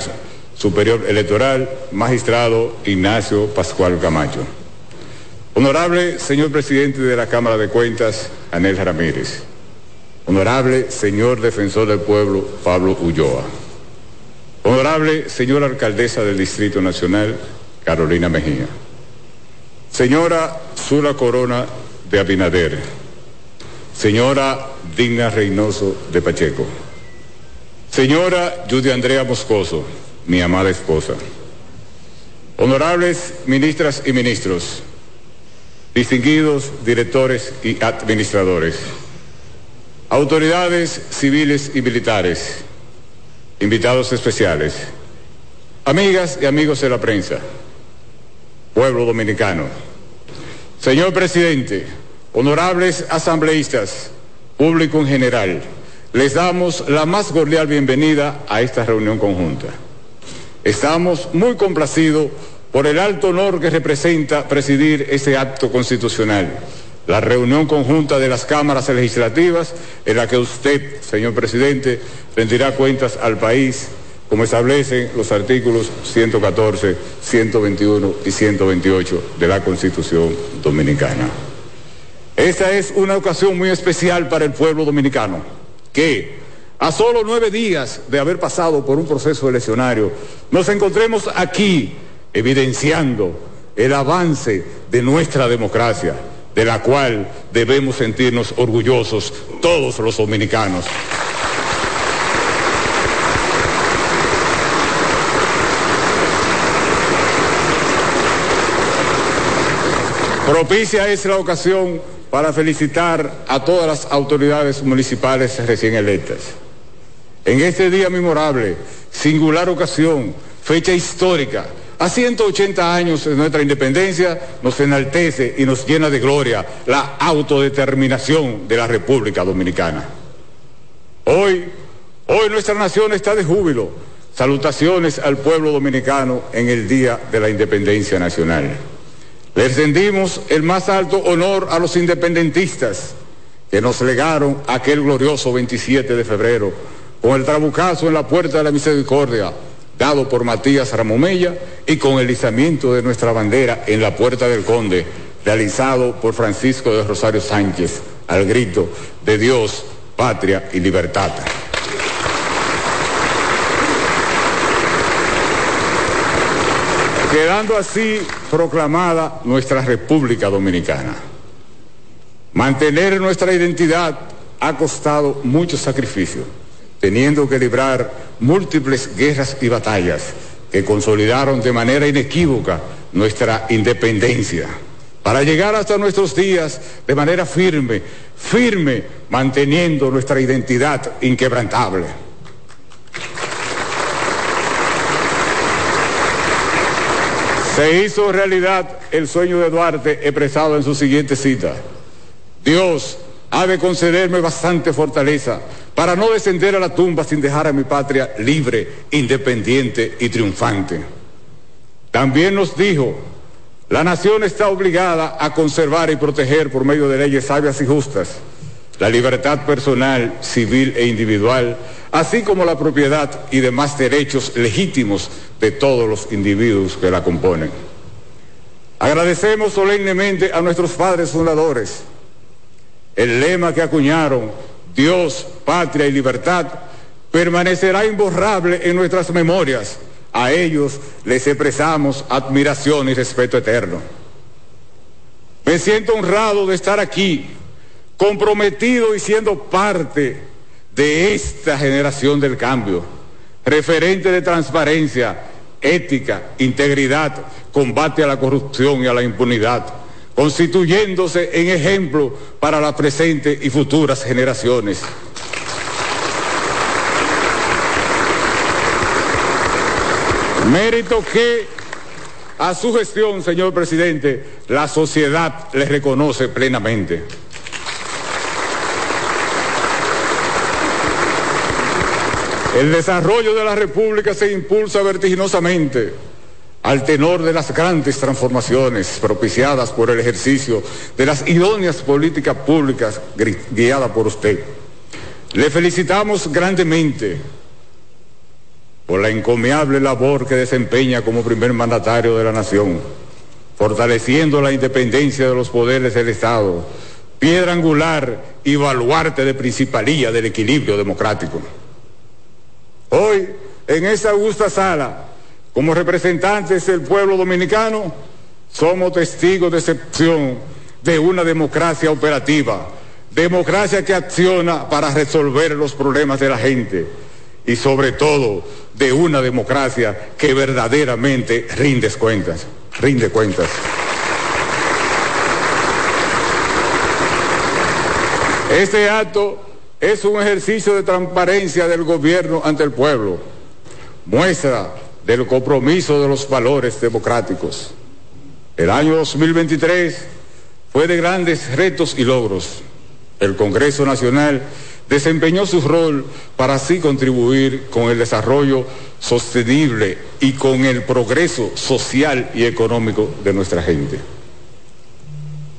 Superior Electoral, magistrado Ignacio Pascual Camacho. Honorable señor presidente de la Cámara de Cuentas, Janel Ramírez. Honorable señor defensor del pueblo, Pablo Ulloa. Honorable señora alcaldesa del Distrito Nacional, Carolina Mejía. Señora Sula Corona de Abinader. Señora Digna Reynoso de Pacheco. Señora Judy Andrea Moscoso, mi amada esposa. Honorables ministras y ministros, distinguidos directores y administradores, autoridades civiles y militares, invitados especiales, amigas y amigos de la prensa, pueblo dominicano. Señor presidente, honorables asambleístas, público en general, les damos la más cordial bienvenida a esta reunión conjunta. Estamos muy complacidos por el alto honor que representa presidir este acto constitucional, la reunión conjunta de las cámaras legislativas en la que usted, señor presidente, rendirá cuentas al país, como establecen los artículos 114, 121 y 128 de la Constitución Dominicana. Esta es una ocasión muy especial para el pueblo dominicano, que a solo 9 días de haber pasado por un proceso eleccionario, nos encontremos aquí evidenciando el avance de nuestra democracia, de la cual debemos sentirnos orgullosos todos los dominicanos. Propicia es la ocasión para felicitar a todas las autoridades municipales recién electas. En este día memorable, singular ocasión, fecha histórica, a 180 años de nuestra independencia, nos enaltece y nos llena de gloria la autodeterminación de la República Dominicana. Hoy nuestra nación está de júbilo. Salutaciones al pueblo dominicano en el Día de la Independencia Nacional. Les rendimos el más alto honor a los independentistas que nos legaron aquel glorioso 27 de febrero con el trabucazo en la puerta de la misericordia, dado por Matías Ramomella, y con el izamiento de nuestra bandera en la puerta del Conde, realizado por Francisco de Rosario Sánchez, al grito de Dios, patria y libertad. Quedando así proclamada nuestra República Dominicana. Mantener nuestra identidad ha costado mucho sacrificio, teniendo que librar múltiples guerras y batallas que consolidaron de manera inequívoca nuestra independencia, para llegar hasta nuestros días de manera firme, firme, manteniendo nuestra identidad inquebrantable. Se hizo realidad el sueño de Duarte expresado en su siguiente cita: Dios ha de concederme bastante fortaleza para no descender a la tumba sin dejar a mi patria libre, independiente y triunfante. También nos dijo: la nación está obligada a conservar y proteger por medio de leyes sabias y justas la libertad personal, civil e individual, así como la propiedad y demás derechos legítimos de todos los individuos que la componen. Agradecemos solemnemente a nuestros padres fundadores el lema que acuñaron, Dios, patria y libertad, permanecerá imborrable en nuestras memorias. A ellos les expresamos admiración y respeto eterno. Me siento honrado de estar aquí, comprometido y siendo parte de esta generación del cambio, referente de transparencia, ética, integridad, combate a la corrupción y a la impunidad, constituyéndose en ejemplo para las presentes y futuras generaciones. Mérito que a su gestión, señor presidente, la sociedad le reconoce plenamente. El desarrollo de la República se impulsa vertiginosamente al tenor de las grandes transformaciones propiciadas por el ejercicio de las idóneas políticas públicas guiadas por usted. Le felicitamos grandemente por la encomiable labor que desempeña como primer mandatario de la nación, fortaleciendo la independencia de los poderes del Estado, piedra angular y baluarte de principalía del equilibrio democrático. Hoy, en esta augusta sala, como representantes del pueblo dominicano, somos testigos de excepción de una democracia operativa, democracia que acciona para resolver los problemas de la gente y sobre todo de una democracia que verdaderamente rinde cuentas. Este acto es un ejercicio de transparencia del gobierno ante el pueblo, muestra del compromiso de los valores democráticos. El año 2023 fue de grandes retos y logros. El Congreso Nacional desempeñó su rol para así contribuir con el desarrollo sostenible y con el progreso social y económico de nuestra gente.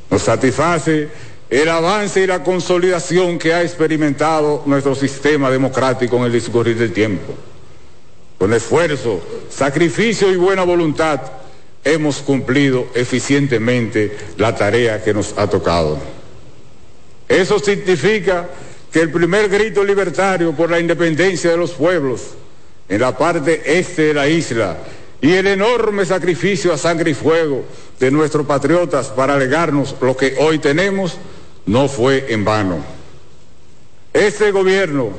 Nos satisface el avance y la consolidación que ha experimentado nuestro sistema democrático en el discurrir del tiempo. Con esfuerzo, sacrificio y buena voluntad hemos cumplido eficientemente la tarea que nos ha tocado. Eso significa que el primer grito libertario por la independencia de los pueblos en la parte este de la isla y el enorme sacrificio a sangre y fuego de nuestros patriotas para legarnos lo que hoy tenemos no fue en vano. Este gobierno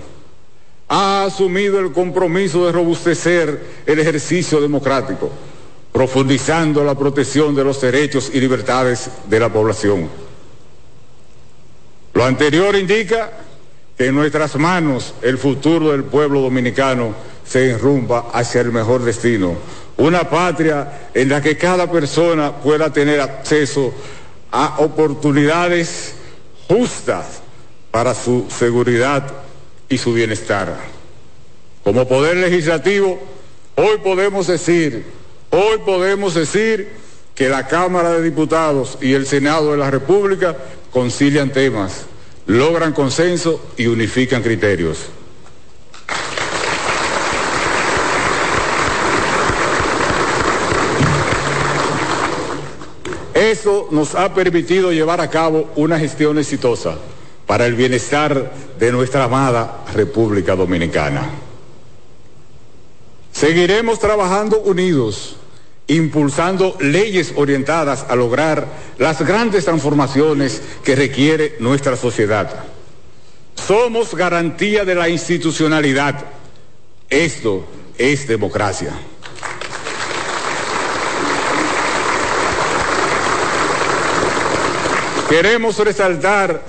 ha asumido el compromiso de robustecer el ejercicio democrático, profundizando la protección de los derechos y libertades de la población. Lo anterior indica que en nuestras manos el futuro del pueblo dominicano se enrumba hacia el mejor destino, una patria en la que cada persona pueda tener acceso a oportunidades justas para su seguridad y su bienestar. Como poder legislativo, hoy podemos decir que la Cámara de Diputados y el Senado de la República concilian temas, logran consenso y unifican criterios. Eso nos ha permitido llevar a cabo una gestión exitosa para el bienestar de nuestra amada República Dominicana. Seguiremos trabajando unidos, impulsando leyes orientadas a lograr las grandes transformaciones que requiere nuestra sociedad. Somos garantía de la institucionalidad. Esto es democracia. Queremos resaltar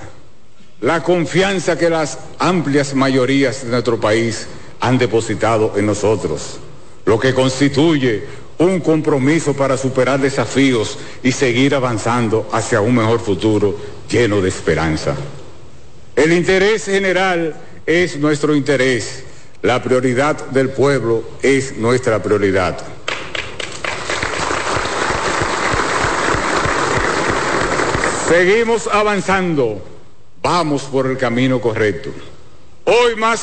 la confianza que las amplias mayorías de nuestro país han depositado en nosotros, lo que constituye un compromiso para superar desafíos y seguir avanzando hacia un mejor futuro lleno de esperanza. El interés general es nuestro interés, la prioridad del pueblo es nuestra prioridad. Seguimos avanzando, vamos por el camino correcto. Hoy más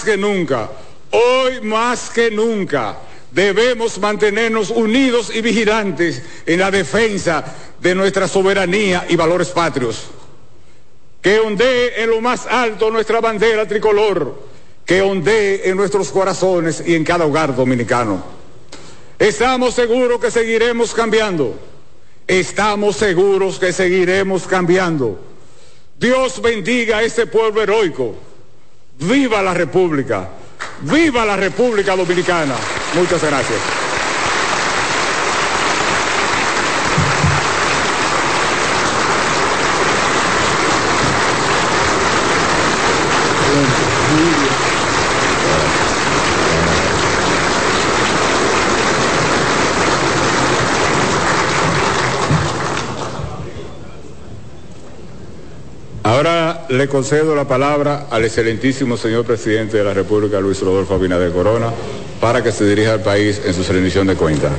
que nunca, debemos mantenernos unidos y vigilantes en la defensa de nuestra soberanía y valores patrios. Que ondee en lo más alto nuestra bandera tricolor, que ondee en nuestros corazones y en cada hogar dominicano. Estamos seguros que seguiremos cambiando. Estamos seguros que seguiremos cambiando. Dios bendiga a este pueblo heroico. ¡Viva la República! ¡Viva la República Dominicana! Muchas gracias. Ahora le concedo la palabra al excelentísimo señor presidente de la República, Luis Rodolfo Abinader Corona, para que se dirija al país en su rendición de cuentas.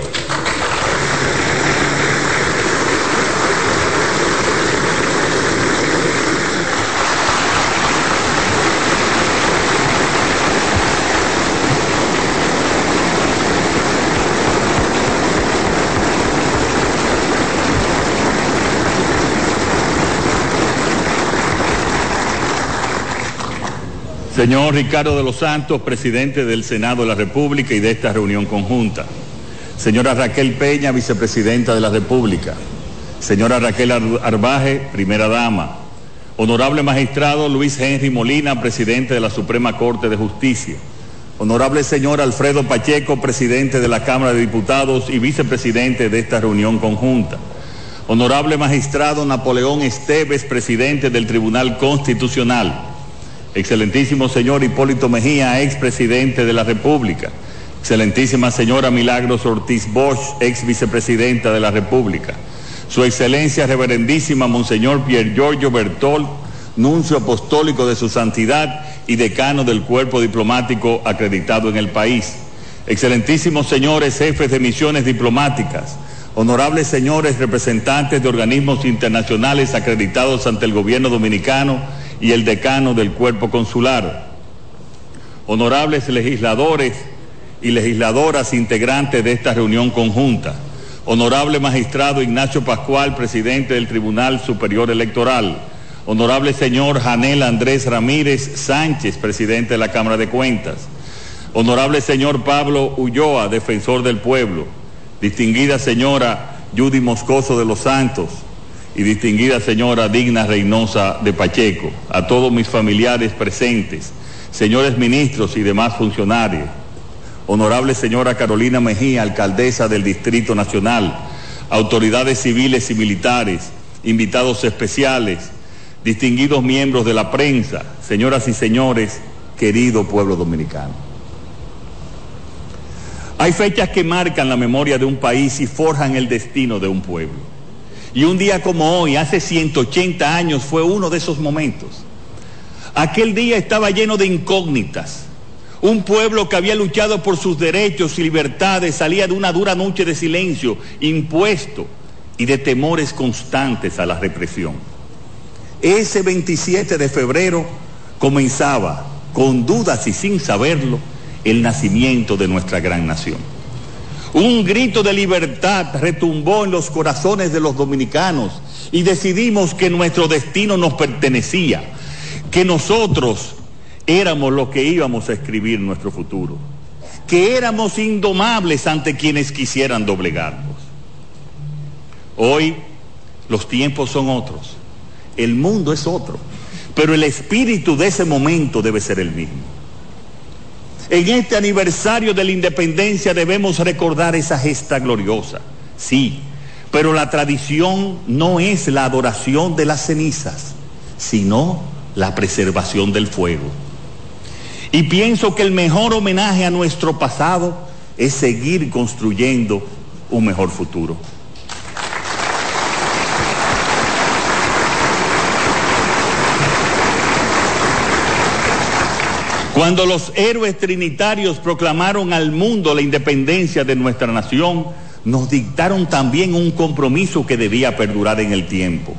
Señor Ricardo de los Santos, presidente del Senado de la República y de esta reunión conjunta. Señora Raquel Peña, vicepresidenta de la República. Señora Raquel Arbaje, primera dama. Honorable magistrado Luis Henry Molina, presidente de la Suprema Corte de Justicia. Honorable señor Alfredo Pacheco, presidente de la Cámara de Diputados y vicepresidente de esta reunión conjunta. Honorable magistrado Napoleón Estévez, presidente del Tribunal Constitucional. Excelentísimo señor Hipólito Mejía, expresidente de la República. Excelentísima señora Milagros Ortiz Bosch, ex vicepresidenta de la República. Su excelencia reverendísima monseñor Pier Giorgio Bertoli, nuncio apostólico de su santidad y decano del cuerpo diplomático acreditado en el país. Excelentísimos señores jefes de misiones diplomáticas. Honorables señores representantes de organismos internacionales acreditados ante el gobierno dominicano y el decano del cuerpo consular, honorables legisladores y legisladoras integrantes de esta reunión conjunta, honorable magistrado Ignacio Pascual, presidente del Tribunal Superior Electoral, honorable señor Janel Andrés Ramírez Sánchez, presidente de la Cámara de Cuentas, honorable señor Pablo Ulloa, defensor del pueblo, distinguida señora Judy Moscoso de los Santos, y distinguida señora Digna Reynosa de Pacheco, a todos mis familiares presentes, señores ministros y demás funcionarios, honorable señora Carolina Mejía, alcaldesa del Distrito Nacional, autoridades civiles y militares, invitados especiales, distinguidos miembros de la prensa, señoras y señores, querido pueblo dominicano. Hay fechas que marcan la memoria de un país y forjan el destino de un pueblo. Y un día como hoy, hace 180 años, fue uno de esos momentos. Aquel día estaba lleno de incógnitas. Un pueblo que había luchado por sus derechos y libertades salía de una dura noche de silencio, impuesto y de temores constantes a la represión. Ese 27 de febrero comenzaba, con dudas y sin saberlo, el nacimiento de nuestra gran nación. Un grito de libertad retumbó en los corazones de los dominicanos y decidimos que nuestro destino nos pertenecía, que nosotros éramos los que íbamos a escribir nuestro futuro, que éramos indomables ante quienes quisieran doblegarnos. Hoy los tiempos son otros, el mundo es otro, pero el espíritu de ese momento debe ser el mismo. En este aniversario de la independencia debemos recordar esa gesta gloriosa, sí, pero la tradición no es la adoración de las cenizas, sino la preservación del fuego. Y pienso que el mejor homenaje a nuestro pasado es seguir construyendo un mejor futuro. Cuando los héroes trinitarios proclamaron al mundo la independencia de nuestra nación, nos dictaron también un compromiso que debía perdurar en el tiempo.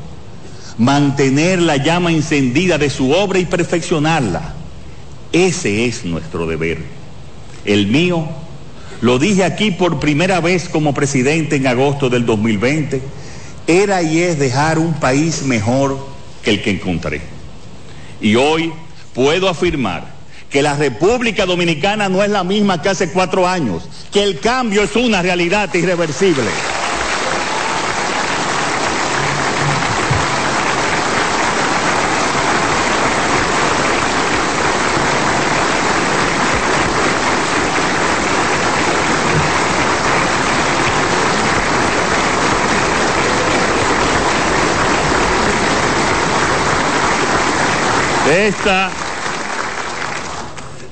Mantener la llama encendida de su obra y perfeccionarla. Ese es nuestro deber. El mío, lo dije aquí por primera vez como presidente en agosto del 2020, era y es dejar un país mejor que el que encontré. Y hoy puedo afirmar que la República Dominicana no es la misma que hace 4 años, que el cambio es una realidad irreversible.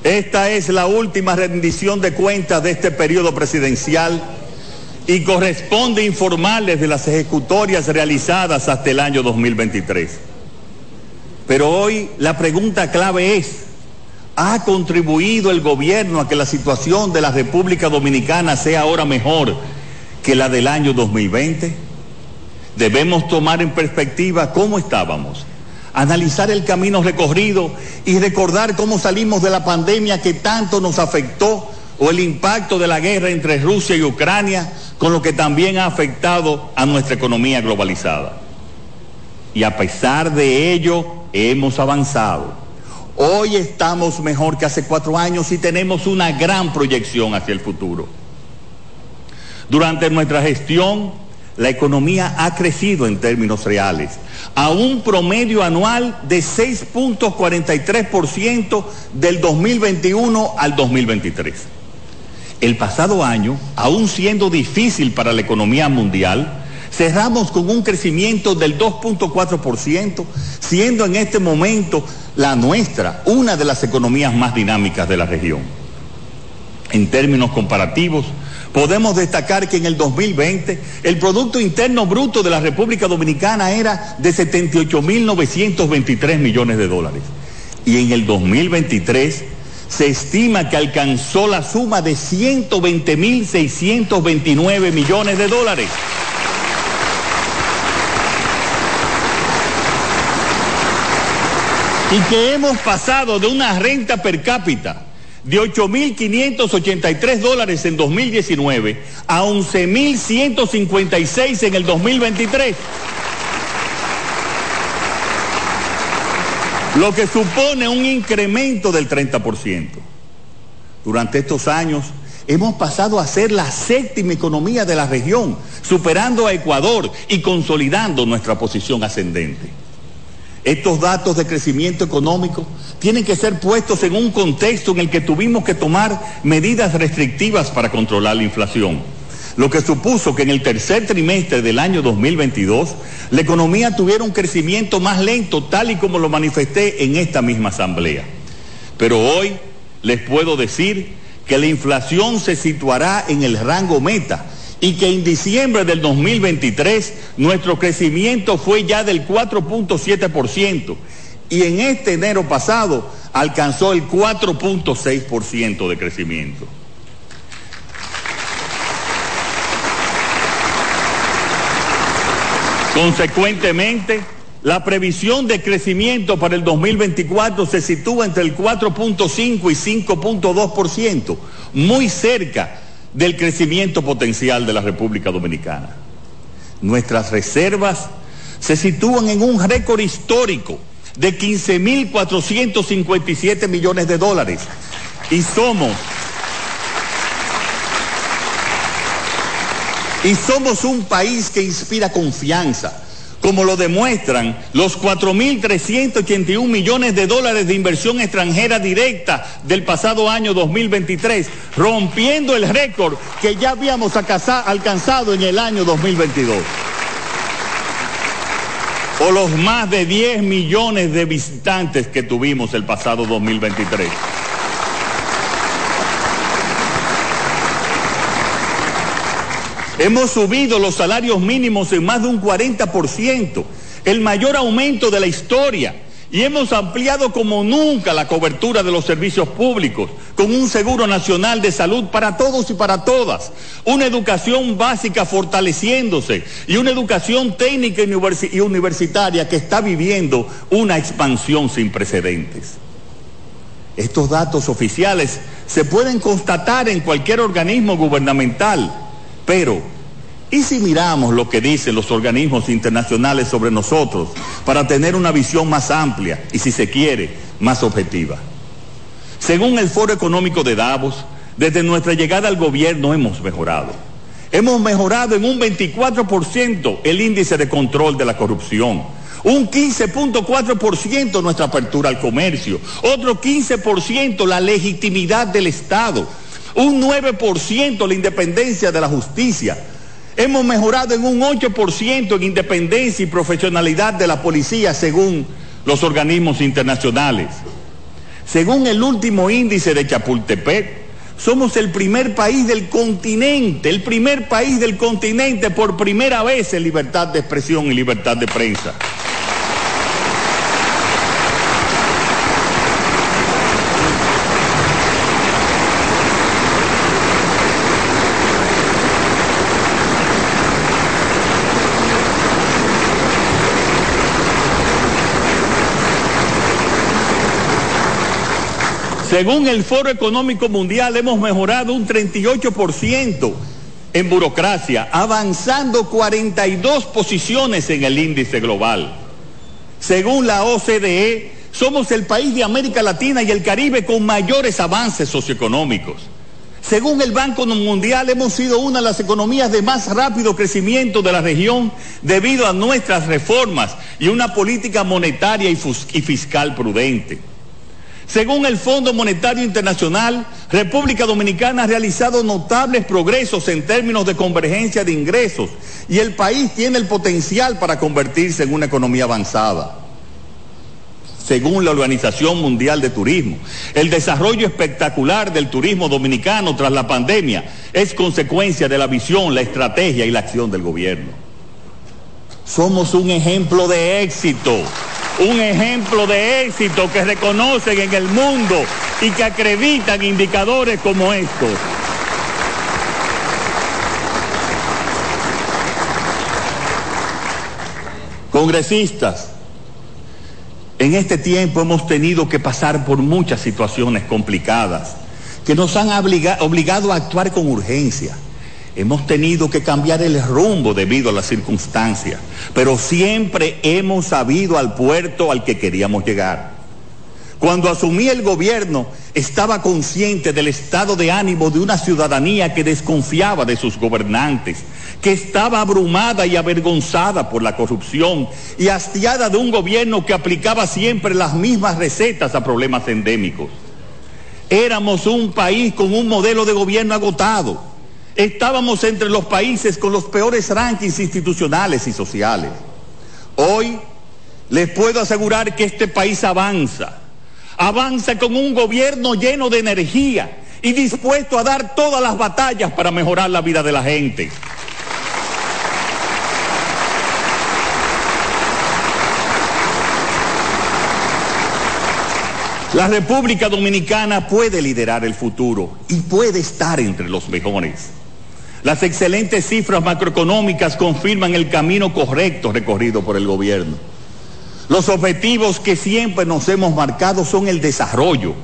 Esta es la última rendición de cuentas de este periodo presidencial y corresponde informarles de las ejecutorias realizadas hasta el año 2023. Pero hoy la pregunta clave es, ¿ha contribuido el gobierno a que la situación de la República Dominicana sea ahora mejor que la del año 2020? Debemos tomar en perspectiva cómo estábamos, analizar el camino recorrido y recordar cómo salimos de la pandemia que tanto nos afectó o el impacto de la guerra entre Rusia y Ucrania, con lo que también ha afectado a nuestra economía globalizada. Y a pesar de ello, hemos avanzado. Hoy estamos mejor que hace 4 años y tenemos una gran proyección hacia el futuro. Durante nuestra gestión, la economía ha crecido en términos reales, a un promedio anual de 6.43% del 2021 al 2023. El pasado año, aún siendo difícil para la economía mundial, cerramos con un crecimiento del 2.4%, siendo en este momento la nuestra una de las economías más dinámicas de la región. En términos comparativos, podemos destacar que en el 2020 el Producto Interno Bruto de la República Dominicana era de 78.923 millones de dólares. Y en el 2023 se estima que alcanzó la suma de 120.629 millones de dólares. Y que hemos pasado de una renta per cápita de $8.583 en 2019 a 11.156 en el 2023. Lo que supone un incremento del 30%. Durante estos años hemos pasado a ser la 7ª economía de la región, superando a Ecuador y consolidando nuestra posición ascendente. Estos datos de crecimiento económico tienen que ser puestos en un contexto en el que tuvimos que tomar medidas restrictivas para controlar la inflación, lo que supuso que en el tercer trimestre del año 2022 la economía tuviera un crecimiento más lento, tal y como lo manifesté en esta misma asamblea. Pero hoy les puedo decir que la inflación se situará en el rango meta, y que en diciembre del 2023 nuestro crecimiento fue ya del 4.7% y en este enero pasado alcanzó el 4.6% de crecimiento. Consecuentemente, la previsión de crecimiento para el 2024 se sitúa entre el 4.5 y 5.2%, muy cerca del crecimiento potencial de la República Dominicana. Nuestras reservas se sitúan en un récord histórico de 15.457 millones de dólares y somos un país que inspira confianza, como lo demuestran los 4.381 millones de dólares de inversión extranjera directa del pasado año 2023, rompiendo el récord que ya habíamos alcanzado en el año 2022. O los más de 10 millones de visitantes que tuvimos el pasado 2023. Hemos subido los salarios mínimos en más de un 40%, el mayor aumento de la historia, y hemos ampliado como nunca la cobertura de los servicios públicos, con un seguro nacional de salud para todos y para todas, una educación básica fortaleciéndose y una educación técnica y universitaria que está viviendo una expansión sin precedentes. Estos datos oficiales se pueden constatar en cualquier organismo gubernamental. Pero, ¿y si miramos lo que dicen los organismos internacionales sobre nosotros para tener una visión más amplia y, si se quiere, más objetiva? Según el Foro Económico de Davos, desde nuestra llegada al gobierno hemos mejorado. Hemos mejorado en un 24% el índice de control de la corrupción, un 15.4% nuestra apertura al comercio, otro 15% la legitimidad del Estado, un 9% la independencia de la justicia. Hemos mejorado en un 8% en independencia y profesionalidad de la policía, según los organismos internacionales. Según el último índice de Chapultepec, somos el primer país del continente por primera vez en libertad de expresión y libertad de prensa. Según el Foro Económico Mundial, hemos mejorado un 38% en burocracia, avanzando 42 posiciones en el índice global. Según la OCDE, somos el país de América Latina y el Caribe con mayores avances socioeconómicos. Según el Banco Mundial, hemos sido una de las economías de más rápido crecimiento de la región debido a nuestras reformas y una política monetaria y fiscal prudente. Según el Fondo Monetario Internacional, República Dominicana ha realizado notables progresos en términos de convergencia de ingresos y el país tiene el potencial para convertirse en una economía avanzada. Según la Organización Mundial de Turismo, el desarrollo espectacular del turismo dominicano tras la pandemia es consecuencia de la visión, la estrategia y la acción del gobierno. Somos un ejemplo de éxito. Un ejemplo de éxito que reconocen en el mundo y que acreditan indicadores como estos. Congresistas, en este tiempo hemos tenido que pasar por muchas situaciones complicadas que nos han obligado a actuar con urgencia. Hemos tenido que cambiar el rumbo debido a las circunstancias, pero siempre hemos sabido al puerto al que queríamos llegar. Cuando asumí el gobierno, estaba consciente del estado de ánimo de una ciudadanía que desconfiaba de sus gobernantes, que estaba abrumada y avergonzada por la corrupción y hastiada de un gobierno que aplicaba siempre las mismas recetas a problemas endémicos. Éramos un país con un modelo de gobierno agotado. Estábamos entre los países con los peores rankings institucionales y sociales. Hoy les puedo asegurar que este país avanza con un gobierno lleno de energía y dispuesto a dar todas las batallas para mejorar la vida de la gente. La República Dominicana puede liderar el futuro y puede estar entre los mejores. Las excelentes cifras macroeconómicas confirman el camino correcto recorrido por el gobierno. Los objetivos que siempre nos hemos marcado son el desarrollo,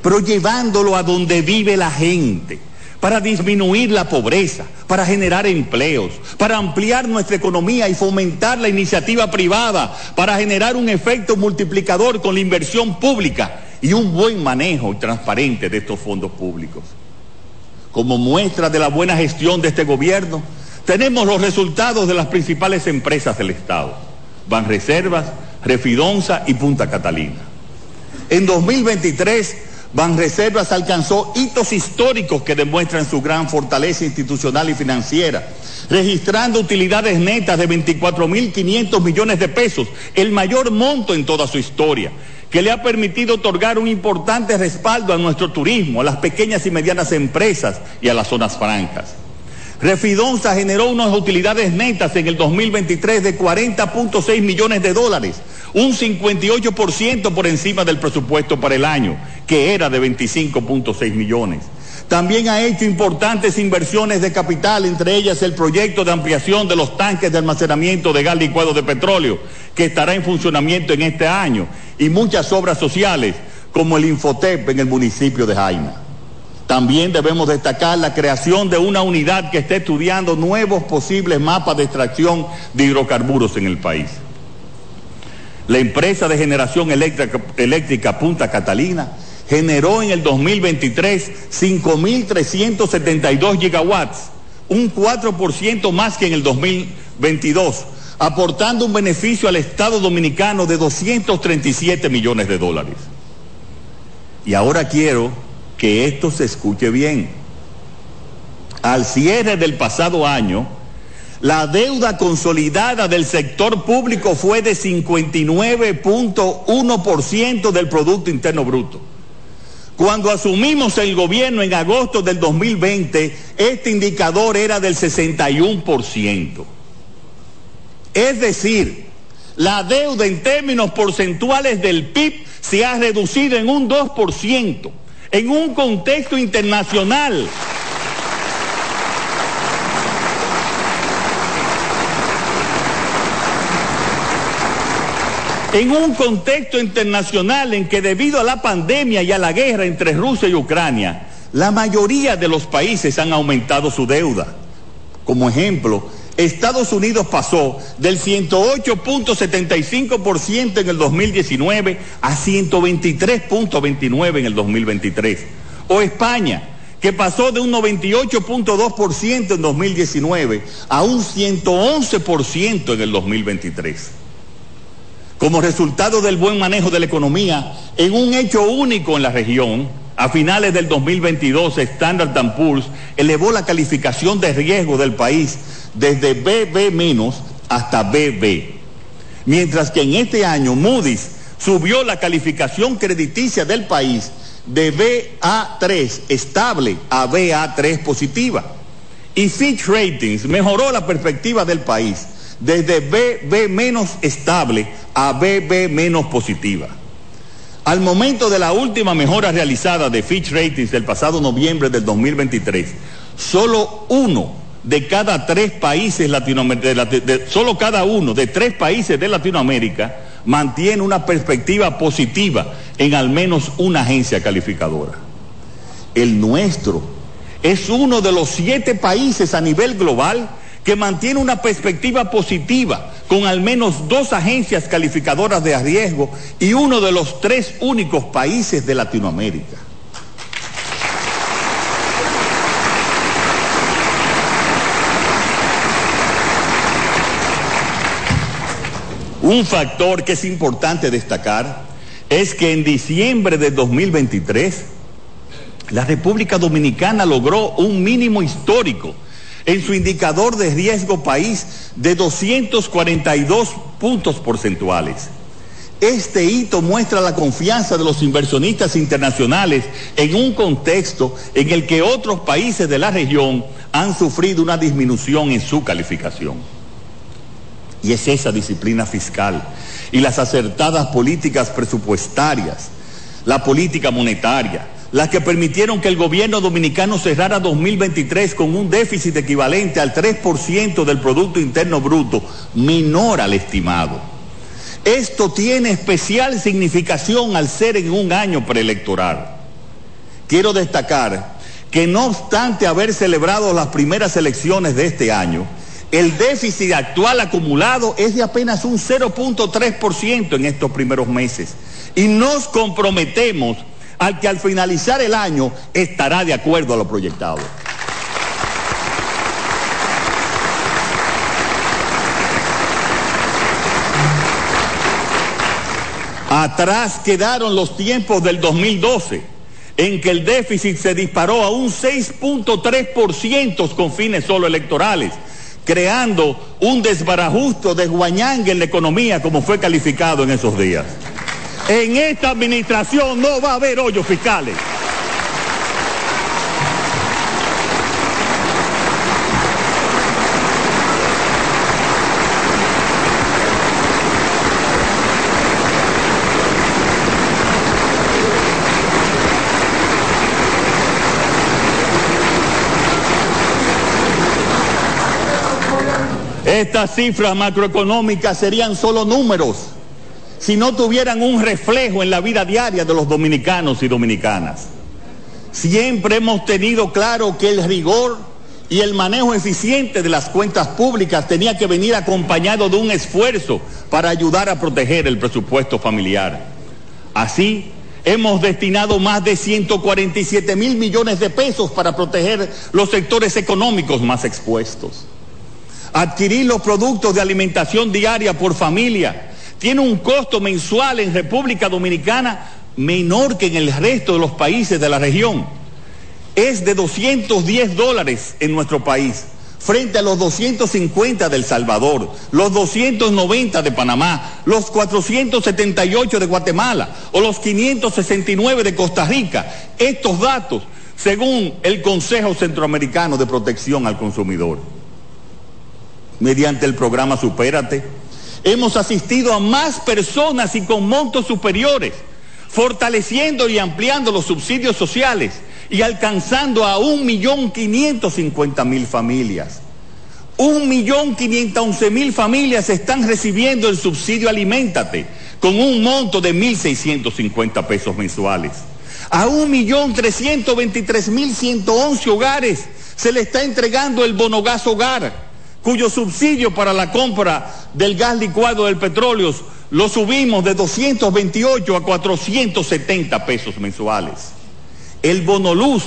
pero llevándolo a donde vive la gente, para disminuir la pobreza, para generar empleos, para ampliar nuestra economía y fomentar la iniciativa privada, para generar un efecto multiplicador con la inversión pública y un buen manejo transparente de estos fondos públicos. Como muestra de la buena gestión de este gobierno, tenemos los resultados de las principales empresas del Estado: Banreservas, Refidonsa y Punta Catalina. En 2023, Banreservas alcanzó hitos históricos que demuestran su gran fortaleza institucional y financiera, registrando utilidades netas de 24.500 millones de pesos, el mayor monto en toda su historia, que le ha permitido otorgar un importante respaldo a nuestro turismo, a las pequeñas y medianas empresas y a las zonas francas. Refidonsa generó unas utilidades netas en el 2023 de 40.6 millones de dólares, un 58% por encima del presupuesto para el año, que era de 25.6 millones. También ha hecho importantes inversiones de capital, entre ellas el proyecto de ampliación de los tanques de almacenamiento de gas licuado de petróleo, que estará en funcionamiento en este año, y muchas obras sociales, como el Infotep en el municipio de Jaina. También debemos destacar la creación de una unidad que esté estudiando nuevos posibles mapas de extracción de hidrocarburos en el país. La empresa de generación eléctrica Punta Catalina generó en el 2023 5.372 gigawatts, un 4% más que en el 2022, aportando un beneficio al Estado dominicano de 237 millones de dólares. Y ahora quiero que esto se escuche bien. Al cierre del pasado año, la deuda consolidada del sector público fue de 59.1% del Producto Interno Bruto. Cuando asumimos el gobierno en agosto del 2020, este indicador era del 61%. Es decir, la deuda en términos porcentuales del PIB se ha reducido en un 2%. En un contexto internacional en que, debido a la pandemia y a la guerra entre Rusia y Ucrania, la mayoría de los países han aumentado su deuda. Como ejemplo, Estados Unidos pasó del 108.75% en el 2019 a 123.29% en el 2023. O España, que pasó de un 98.2% en 2019 a un 111% en el 2023. Como resultado del buen manejo de la economía, en un hecho único en la región, a finales del 2022, Standard & Poor's elevó la calificación de riesgo del país desde BB- hasta BB, mientras que en este año Moody's subió la calificación crediticia del país de BA3 estable a BA3 positiva, y Fitch Ratings mejoró la perspectiva del país desde BB- estable a BB- positiva. Al momento de la última mejora realizada de Fitch Ratings del pasado noviembre del 2023, solo cada uno de tres países de Latinoamérica mantiene una perspectiva positiva en al menos una agencia calificadora. El nuestro es uno de los 7 países a nivel global que mantiene una perspectiva positiva, con al menos 2 agencias calificadoras de riesgo, y uno de los 3 únicos países de Latinoamérica. Un factor que es importante destacar es que en diciembre de 2023, la República Dominicana logró un mínimo histórico en su indicador de riesgo país de 242 puntos porcentuales. Este hito muestra la confianza de los inversionistas internacionales en un contexto en el que otros países de la región han sufrido una disminución en su calificación. Y es esa disciplina fiscal y las acertadas políticas presupuestarias, la política monetaria, las que permitieron que el gobierno dominicano cerrara 2023 con un déficit equivalente al 3% del Producto Interno Bruto, menor al estimado. Esto tiene especial significación al ser en un año preelectoral. Quiero destacar que no obstante haber celebrado las primeras elecciones de este año, el déficit actual acumulado es de apenas un 0.3% en estos primeros meses, y nos comprometemos al que al finalizar el año estará de acuerdo a lo proyectado. Atrás quedaron los tiempos del 2012, en que el déficit se disparó a un 6.3% con fines solo electorales, creando un desbarajuste de guañanga en la economía, como fue calificado en esos días. En esta administración no va a haber hoyos fiscales. Estas cifras macroeconómicas serían solo números si no tuvieran un reflejo en la vida diaria de los dominicanos y dominicanas. Siempre hemos tenido claro que el rigor y el manejo eficiente de las cuentas públicas tenía que venir acompañado de un esfuerzo para ayudar a proteger el presupuesto familiar. Así, hemos destinado más de 147 mil millones de pesos para proteger los sectores económicos más expuestos. Adquirir los productos de alimentación diaria por familia tiene un costo mensual en República Dominicana menor que en el resto de los países de la región. Es de $210 en nuestro país, frente a los 250 de El Salvador, los 290 de Panamá, los 478 de Guatemala o los 569 de Costa Rica. Estos datos, según el Consejo Centroamericano de Protección al Consumidor. Mediante el programa Supérate, hemos asistido a más personas y con montos superiores, fortaleciendo y ampliando los subsidios sociales y alcanzando a 1.550.000 familias. 1.511.000 familias están recibiendo el subsidio Aliméntate con un monto de 1.650 pesos mensuales. A 1.323.111 hogares se le está entregando el Bonogás Hogar, cuyo subsidio para la compra del gas licuado del petróleo lo subimos de 228 a 470 pesos mensuales. El bono luz,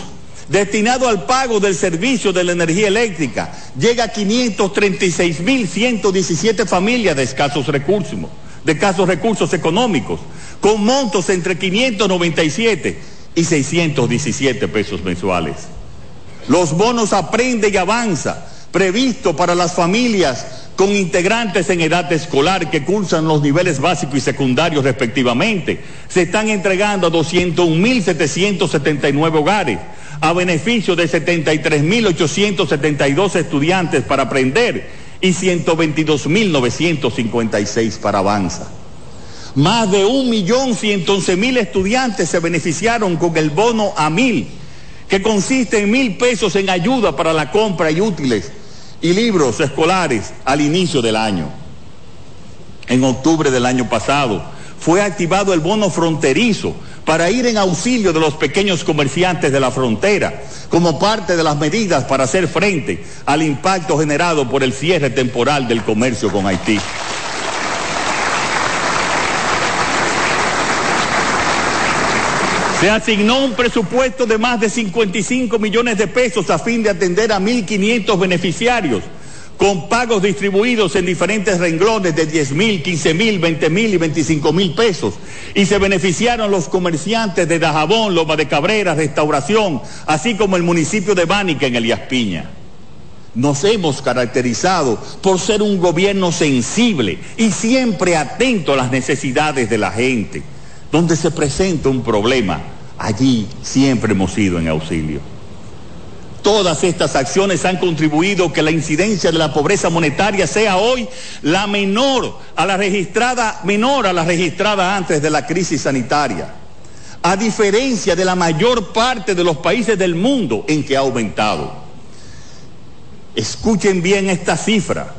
destinado al pago del servicio de la energía eléctrica, llega a 536.117 familias de escasos recursos económicos, con montos entre 597 y 617 pesos mensuales. Los bonos Aprende y Avanza, previsto para las familias con integrantes en edad escolar que cursan los niveles básico y secundario respectivamente, se están entregando a 201.779 hogares, a beneficio de 73.872 estudiantes para Aprender y 122.956 para Avanza. Más de 1.111.000 estudiantes se beneficiaron con el bono a 1.000, que consiste en 1.000 pesos en ayuda para la compra de útiles y libros escolares al inicio del año. En octubre del año pasado fue activado el bono fronterizo para ir en auxilio de los pequeños comerciantes de la frontera, como parte de las medidas para hacer frente al impacto generado por el cierre temporal del comercio con Haití. Se asignó un presupuesto de más de 55 millones de pesos a fin de atender a 1.500 beneficiarios, con pagos distribuidos en diferentes renglones de 10.000, 15.000, 20.000 y 25.000 pesos. Y se beneficiaron los comerciantes de Dajabón, Loma de Cabrera, Restauración, así como el municipio de Bánica en Elías Piña. Nos hemos caracterizado por ser un gobierno sensible y siempre atento a las necesidades de la gente. Donde se presenta un problema, allí siempre hemos ido en auxilio. Todas estas acciones han contribuido que la incidencia de la pobreza monetaria sea hoy la menor a la registrada antes de la crisis sanitaria, a diferencia de la mayor parte de los países del mundo en que ha aumentado. Escuchen bien esta cifra.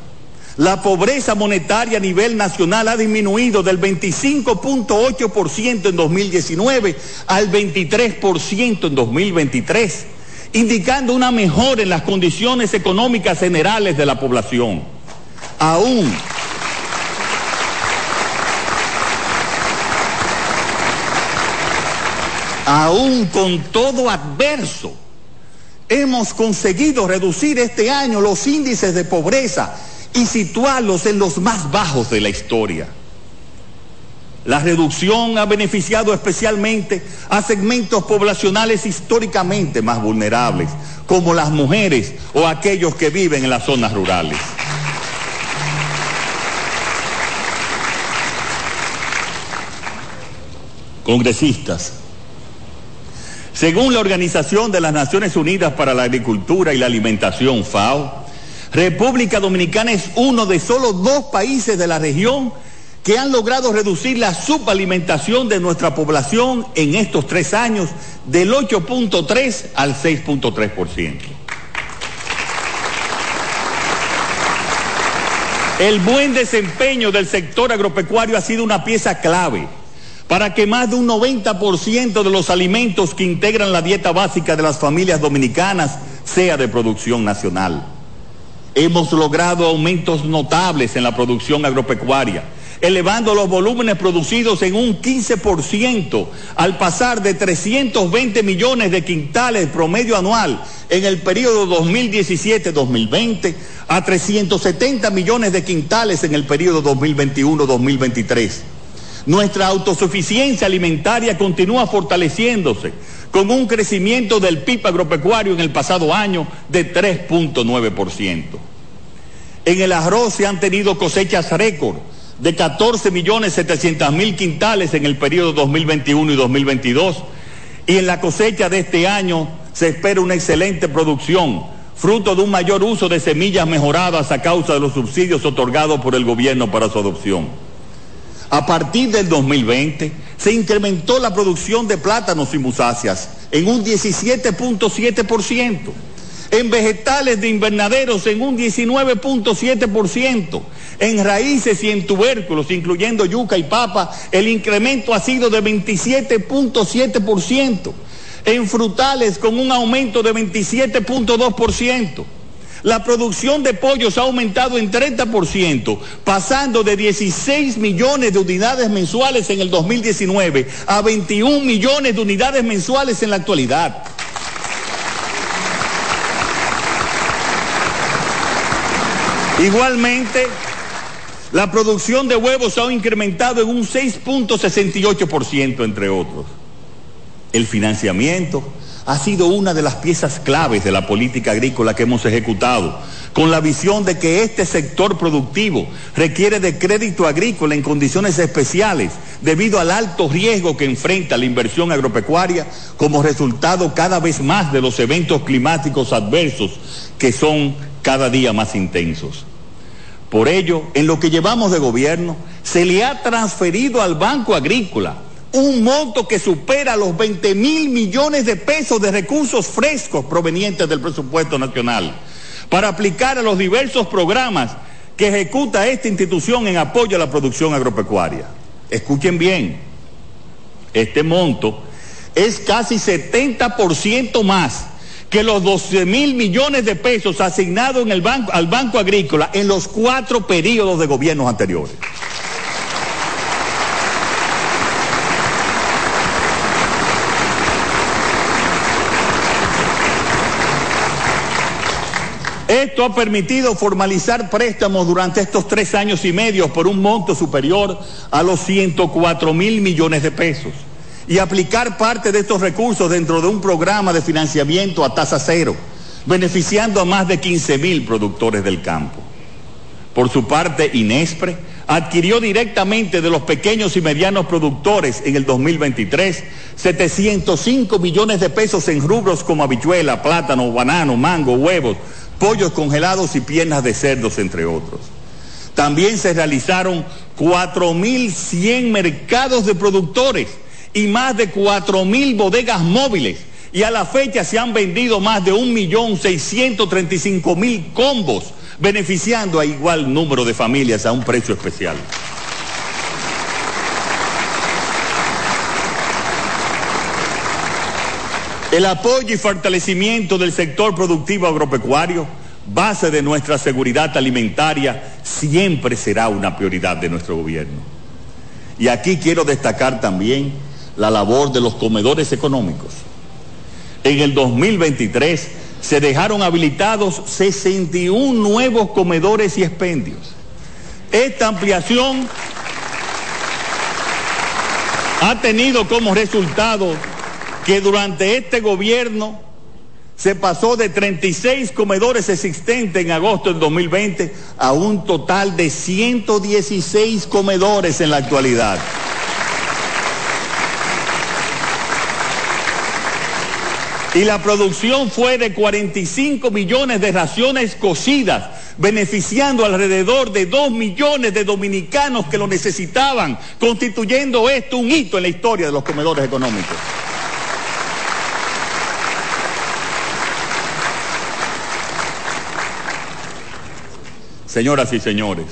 La pobreza monetaria a nivel nacional ha disminuido del 25.8% en 2019 al 23% en 2023 indicando una mejora en las condiciones económicas generales de la población. Aún con todo adverso, hemos conseguido reducir este año los índices de pobreza y situarlos en los más bajos de la historia. La reducción ha beneficiado especialmente a segmentos poblacionales históricamente más vulnerables, como las mujeres o aquellos que viven en las zonas rurales. Congresistas, según la Organización de las Naciones Unidas para la Agricultura y la Alimentación, FAO, República Dominicana es uno de solo dos países de la región que han logrado reducir la subalimentación de nuestra población en estos 3 años del 8.3 al 6.3%. El buen desempeño del sector agropecuario ha sido una pieza clave para que más de un 90% de los alimentos que integran la dieta básica de las familias dominicanas sea de producción nacional. Hemos logrado aumentos notables en la producción agropecuaria, elevando los volúmenes producidos en un 15% al pasar de 320 millones de quintales promedio anual en el periodo 2017-2020 a 370 millones de quintales en el periodo 2021-2023. Nuestra autosuficiencia alimentaria continúa fortaleciéndose con un crecimiento del PIB agropecuario en el pasado año de 3.9%. En el arroz se han tenido cosechas récord de 14.700.000 quintales en el periodo 2021 y 2022, y en la cosecha de este año se espera una excelente producción, fruto de un mayor uso de semillas mejoradas a causa de los subsidios otorgados por el gobierno para su adopción. A partir del 2020, se incrementó la producción de plátanos y musáceas en un 17.7%, en vegetales de invernaderos en un 19.7%, en raíces y en tubérculos, incluyendo yuca y papa, el incremento ha sido de 27.7%, en frutales con un aumento de 27.2%. La producción de pollos ha aumentado en 30%, pasando de 16 millones de unidades mensuales en el 2019 a 21 millones de unidades mensuales en la actualidad. Igualmente, la producción de huevos ha incrementado en un 6.68%, entre otros. El financiamiento ha sido una de las piezas claves de la política agrícola que hemos ejecutado, con la visión de que este sector productivo requiere de crédito agrícola en condiciones especiales, debido al alto riesgo que enfrenta la inversión agropecuaria como resultado cada vez más de los eventos climáticos adversos que son cada día más intensos. Por ello, en lo que llevamos de gobierno, se le ha transferido al Banco Agrícola un monto que supera los 20.000 millones de pesos de recursos frescos provenientes del presupuesto nacional para aplicar a los diversos programas que ejecuta esta institución en apoyo a la producción agropecuaria. Escuchen bien, este monto es casi 70% más que los 12.000 millones de pesos asignados al Banco Agrícola en los 4 periodos de gobiernos anteriores. Esto ha permitido formalizar préstamos durante estos 3 años y medio por un monto superior a los 104.000 millones de pesos y aplicar parte de estos recursos dentro de un programa de financiamiento a tasa cero, beneficiando a más de 15.000 productores del campo. Por su parte, INESPRE adquirió directamente de los pequeños y medianos productores en el 2023 705 millones de pesos en rubros como habichuela, plátano, banano, mango, huevos, pollos congelados y piernas de cerdos, entre otros. También se realizaron 4.100 mercados de productores y más de 4.000 bodegas móviles, y a la fecha se han vendido más de 1.635.000 combos, beneficiando a igual número de familias a un precio especial. El apoyo y fortalecimiento del sector productivo agropecuario, base de nuestra seguridad alimentaria, siempre será una prioridad de nuestro gobierno. Y aquí quiero destacar también la labor de los comedores económicos. En el 2023 se dejaron habilitados 61 nuevos comedores y expendios. Esta ampliación ha tenido como resultado que durante este gobierno se pasó de 36 comedores existentes en agosto del 2020 a un total de 116 comedores en la actualidad. Y la producción fue de 45 millones de raciones cocidas, beneficiando alrededor de 2 millones de dominicanos que lo necesitaban, constituyendo esto un hito en la historia de los comedores económicos. Señoras y señores,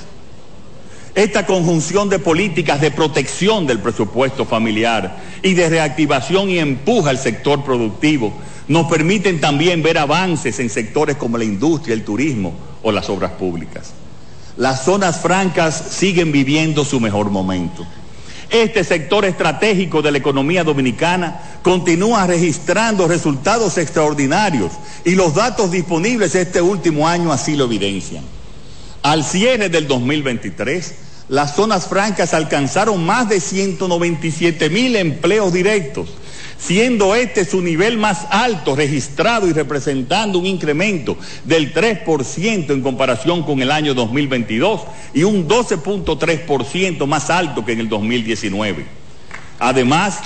esta conjunción de políticas de protección del presupuesto familiar y de reactivación y empuje al sector productivo nos permiten también ver avances en sectores como la industria, el turismo o las obras públicas. Las zonas francas siguen viviendo su mejor momento. Este sector estratégico de la economía dominicana continúa registrando resultados extraordinarios y los datos disponibles este último año así lo evidencian. Al cierre del 2023, las zonas francas alcanzaron más de 197,000 empleos directos, siendo este su nivel más alto registrado y representando un incremento del 3% en comparación con el año 2022 y un 12.3% más alto que en el 2019. Además,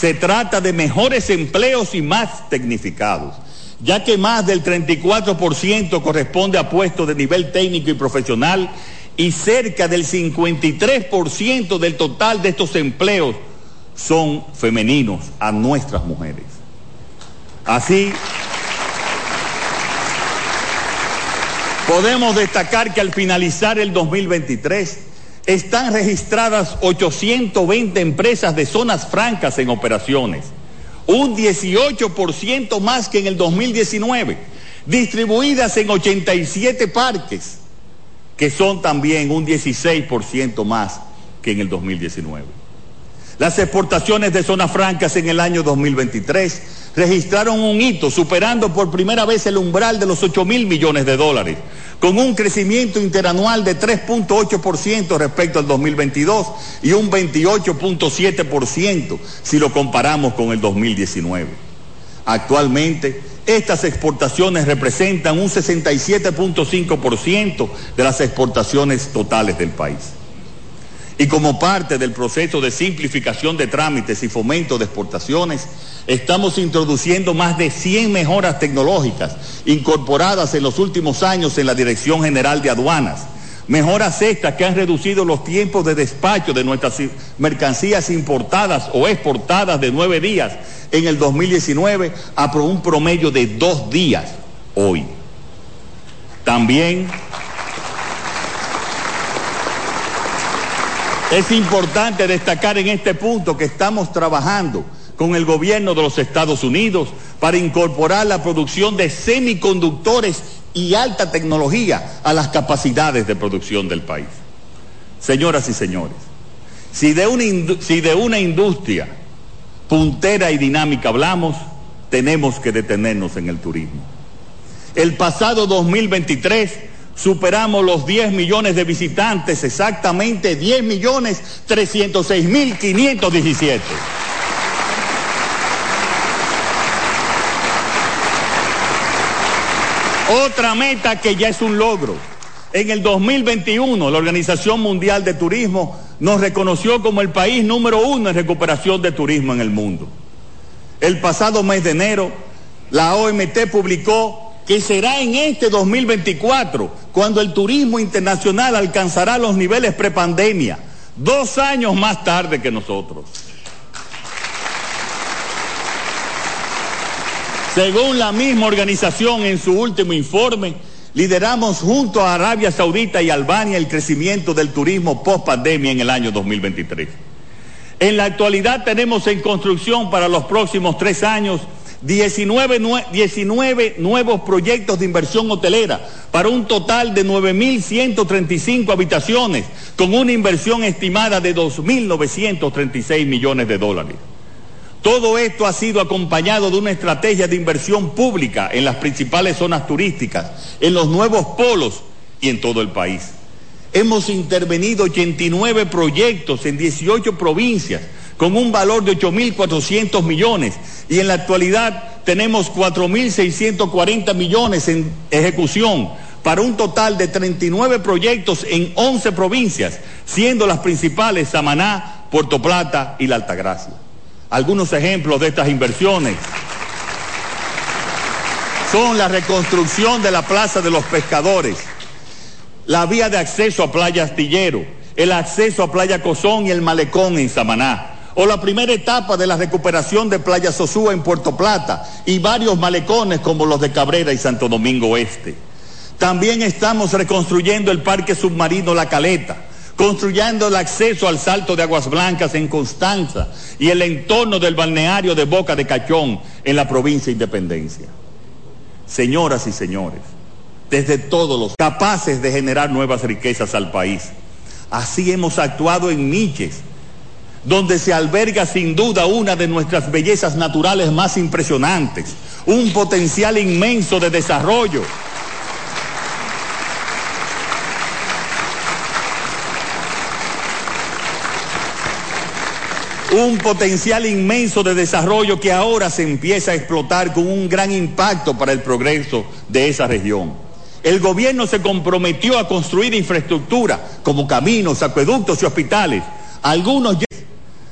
se trata de mejores empleos y más tecnificados, ya que más del 34% corresponde a puestos de nivel técnico y profesional y cerca del 53% del total de estos empleos son femeninos a nuestras mujeres. Así, podemos destacar que al finalizar el 2023, están registradas 820 empresas de zonas francas en operaciones, un 18% más que en el 2019, distribuidas en 87 parques, que son también un 16% más que en el 2019. Las exportaciones de zonas francas en el año 2023 registraron un hito, superando por primera vez el umbral de los $8,000 millones, con un crecimiento interanual de 3.8% respecto al 2022 y un 28.7% si lo comparamos con el 2019. Actualmente, estas exportaciones representan un 67.5% de las exportaciones totales del país. Y como parte del proceso de simplificación de trámites y fomento de exportaciones, estamos introduciendo más de 100 mejoras tecnológicas incorporadas en los últimos años en la Dirección General de Aduanas. Mejoras estas que han reducido los tiempos de despacho de nuestras mercancías importadas o exportadas de 9 días en el 2019 a un promedio de 2 días hoy. También es importante destacar en este punto que estamos trabajando con el gobierno de los Estados Unidos para incorporar la producción de semiconductores y alta tecnología a las capacidades de producción del país. Señoras y señores, si de una industria puntera y dinámica hablamos, tenemos que detenernos en el turismo. El pasado 2023 superamos los 10 millones de visitantes, exactamente 10.306.517. Otra meta que ya es un logro. En el 2021, la Organización Mundial de Turismo nos reconoció como el país número 1 en recuperación de turismo en el mundo. El pasado mes de enero, la OMT publicó que será en este 2024 cuando el turismo internacional alcanzará los niveles prepandemia, 2 años más tarde que nosotros. Según la misma organización en su último informe, Lideramos junto a Arabia Saudita y Albania el crecimiento del turismo post-pandemia en el año 2023. En la actualidad tenemos en construcción para los próximos 3 años 19 nuevos proyectos de inversión hotelera para un total de 9.135 habitaciones con una inversión estimada de 2.936 millones de dólares. Todo esto ha sido acompañado de una estrategia de inversión pública en las principales zonas turísticas, en los nuevos polos y en todo el país. Hemos intervenido 89 proyectos en 18 provincias con un valor de 8.400 millones y en la actualidad tenemos 4.640 millones en ejecución para un total de 39 proyectos en 11 provincias, siendo las principales Samaná, Puerto Plata y La Altagracia. Algunos ejemplos de estas inversiones son la reconstrucción de la Plaza de los Pescadores, la vía de acceso a Playa Astillero, el acceso a Playa Cozón y el Malecón en Samaná, o la primera etapa de la recuperación de Playa Sosúa en Puerto Plata y varios malecones como los de Cabrera y Santo Domingo Este. También estamos reconstruyendo el Parque Submarino La Caleta, construyendo el acceso al Salto de Aguas Blancas en Constanza y el entorno del balneario de Boca de Cachón en la provincia de Independencia. Señoras y señores, desde todos los capaces de generar nuevas riquezas al país, así hemos actuado en Miches, donde se alberga sin duda una de nuestras bellezas naturales más impresionantes, un potencial inmenso de desarrollo. Un potencial inmenso de desarrollo que ahora se empieza a explotar con un gran impacto para el progreso de esa región. El gobierno se comprometió a construir infraestructura como caminos, acueductos y hospitales, algunos ya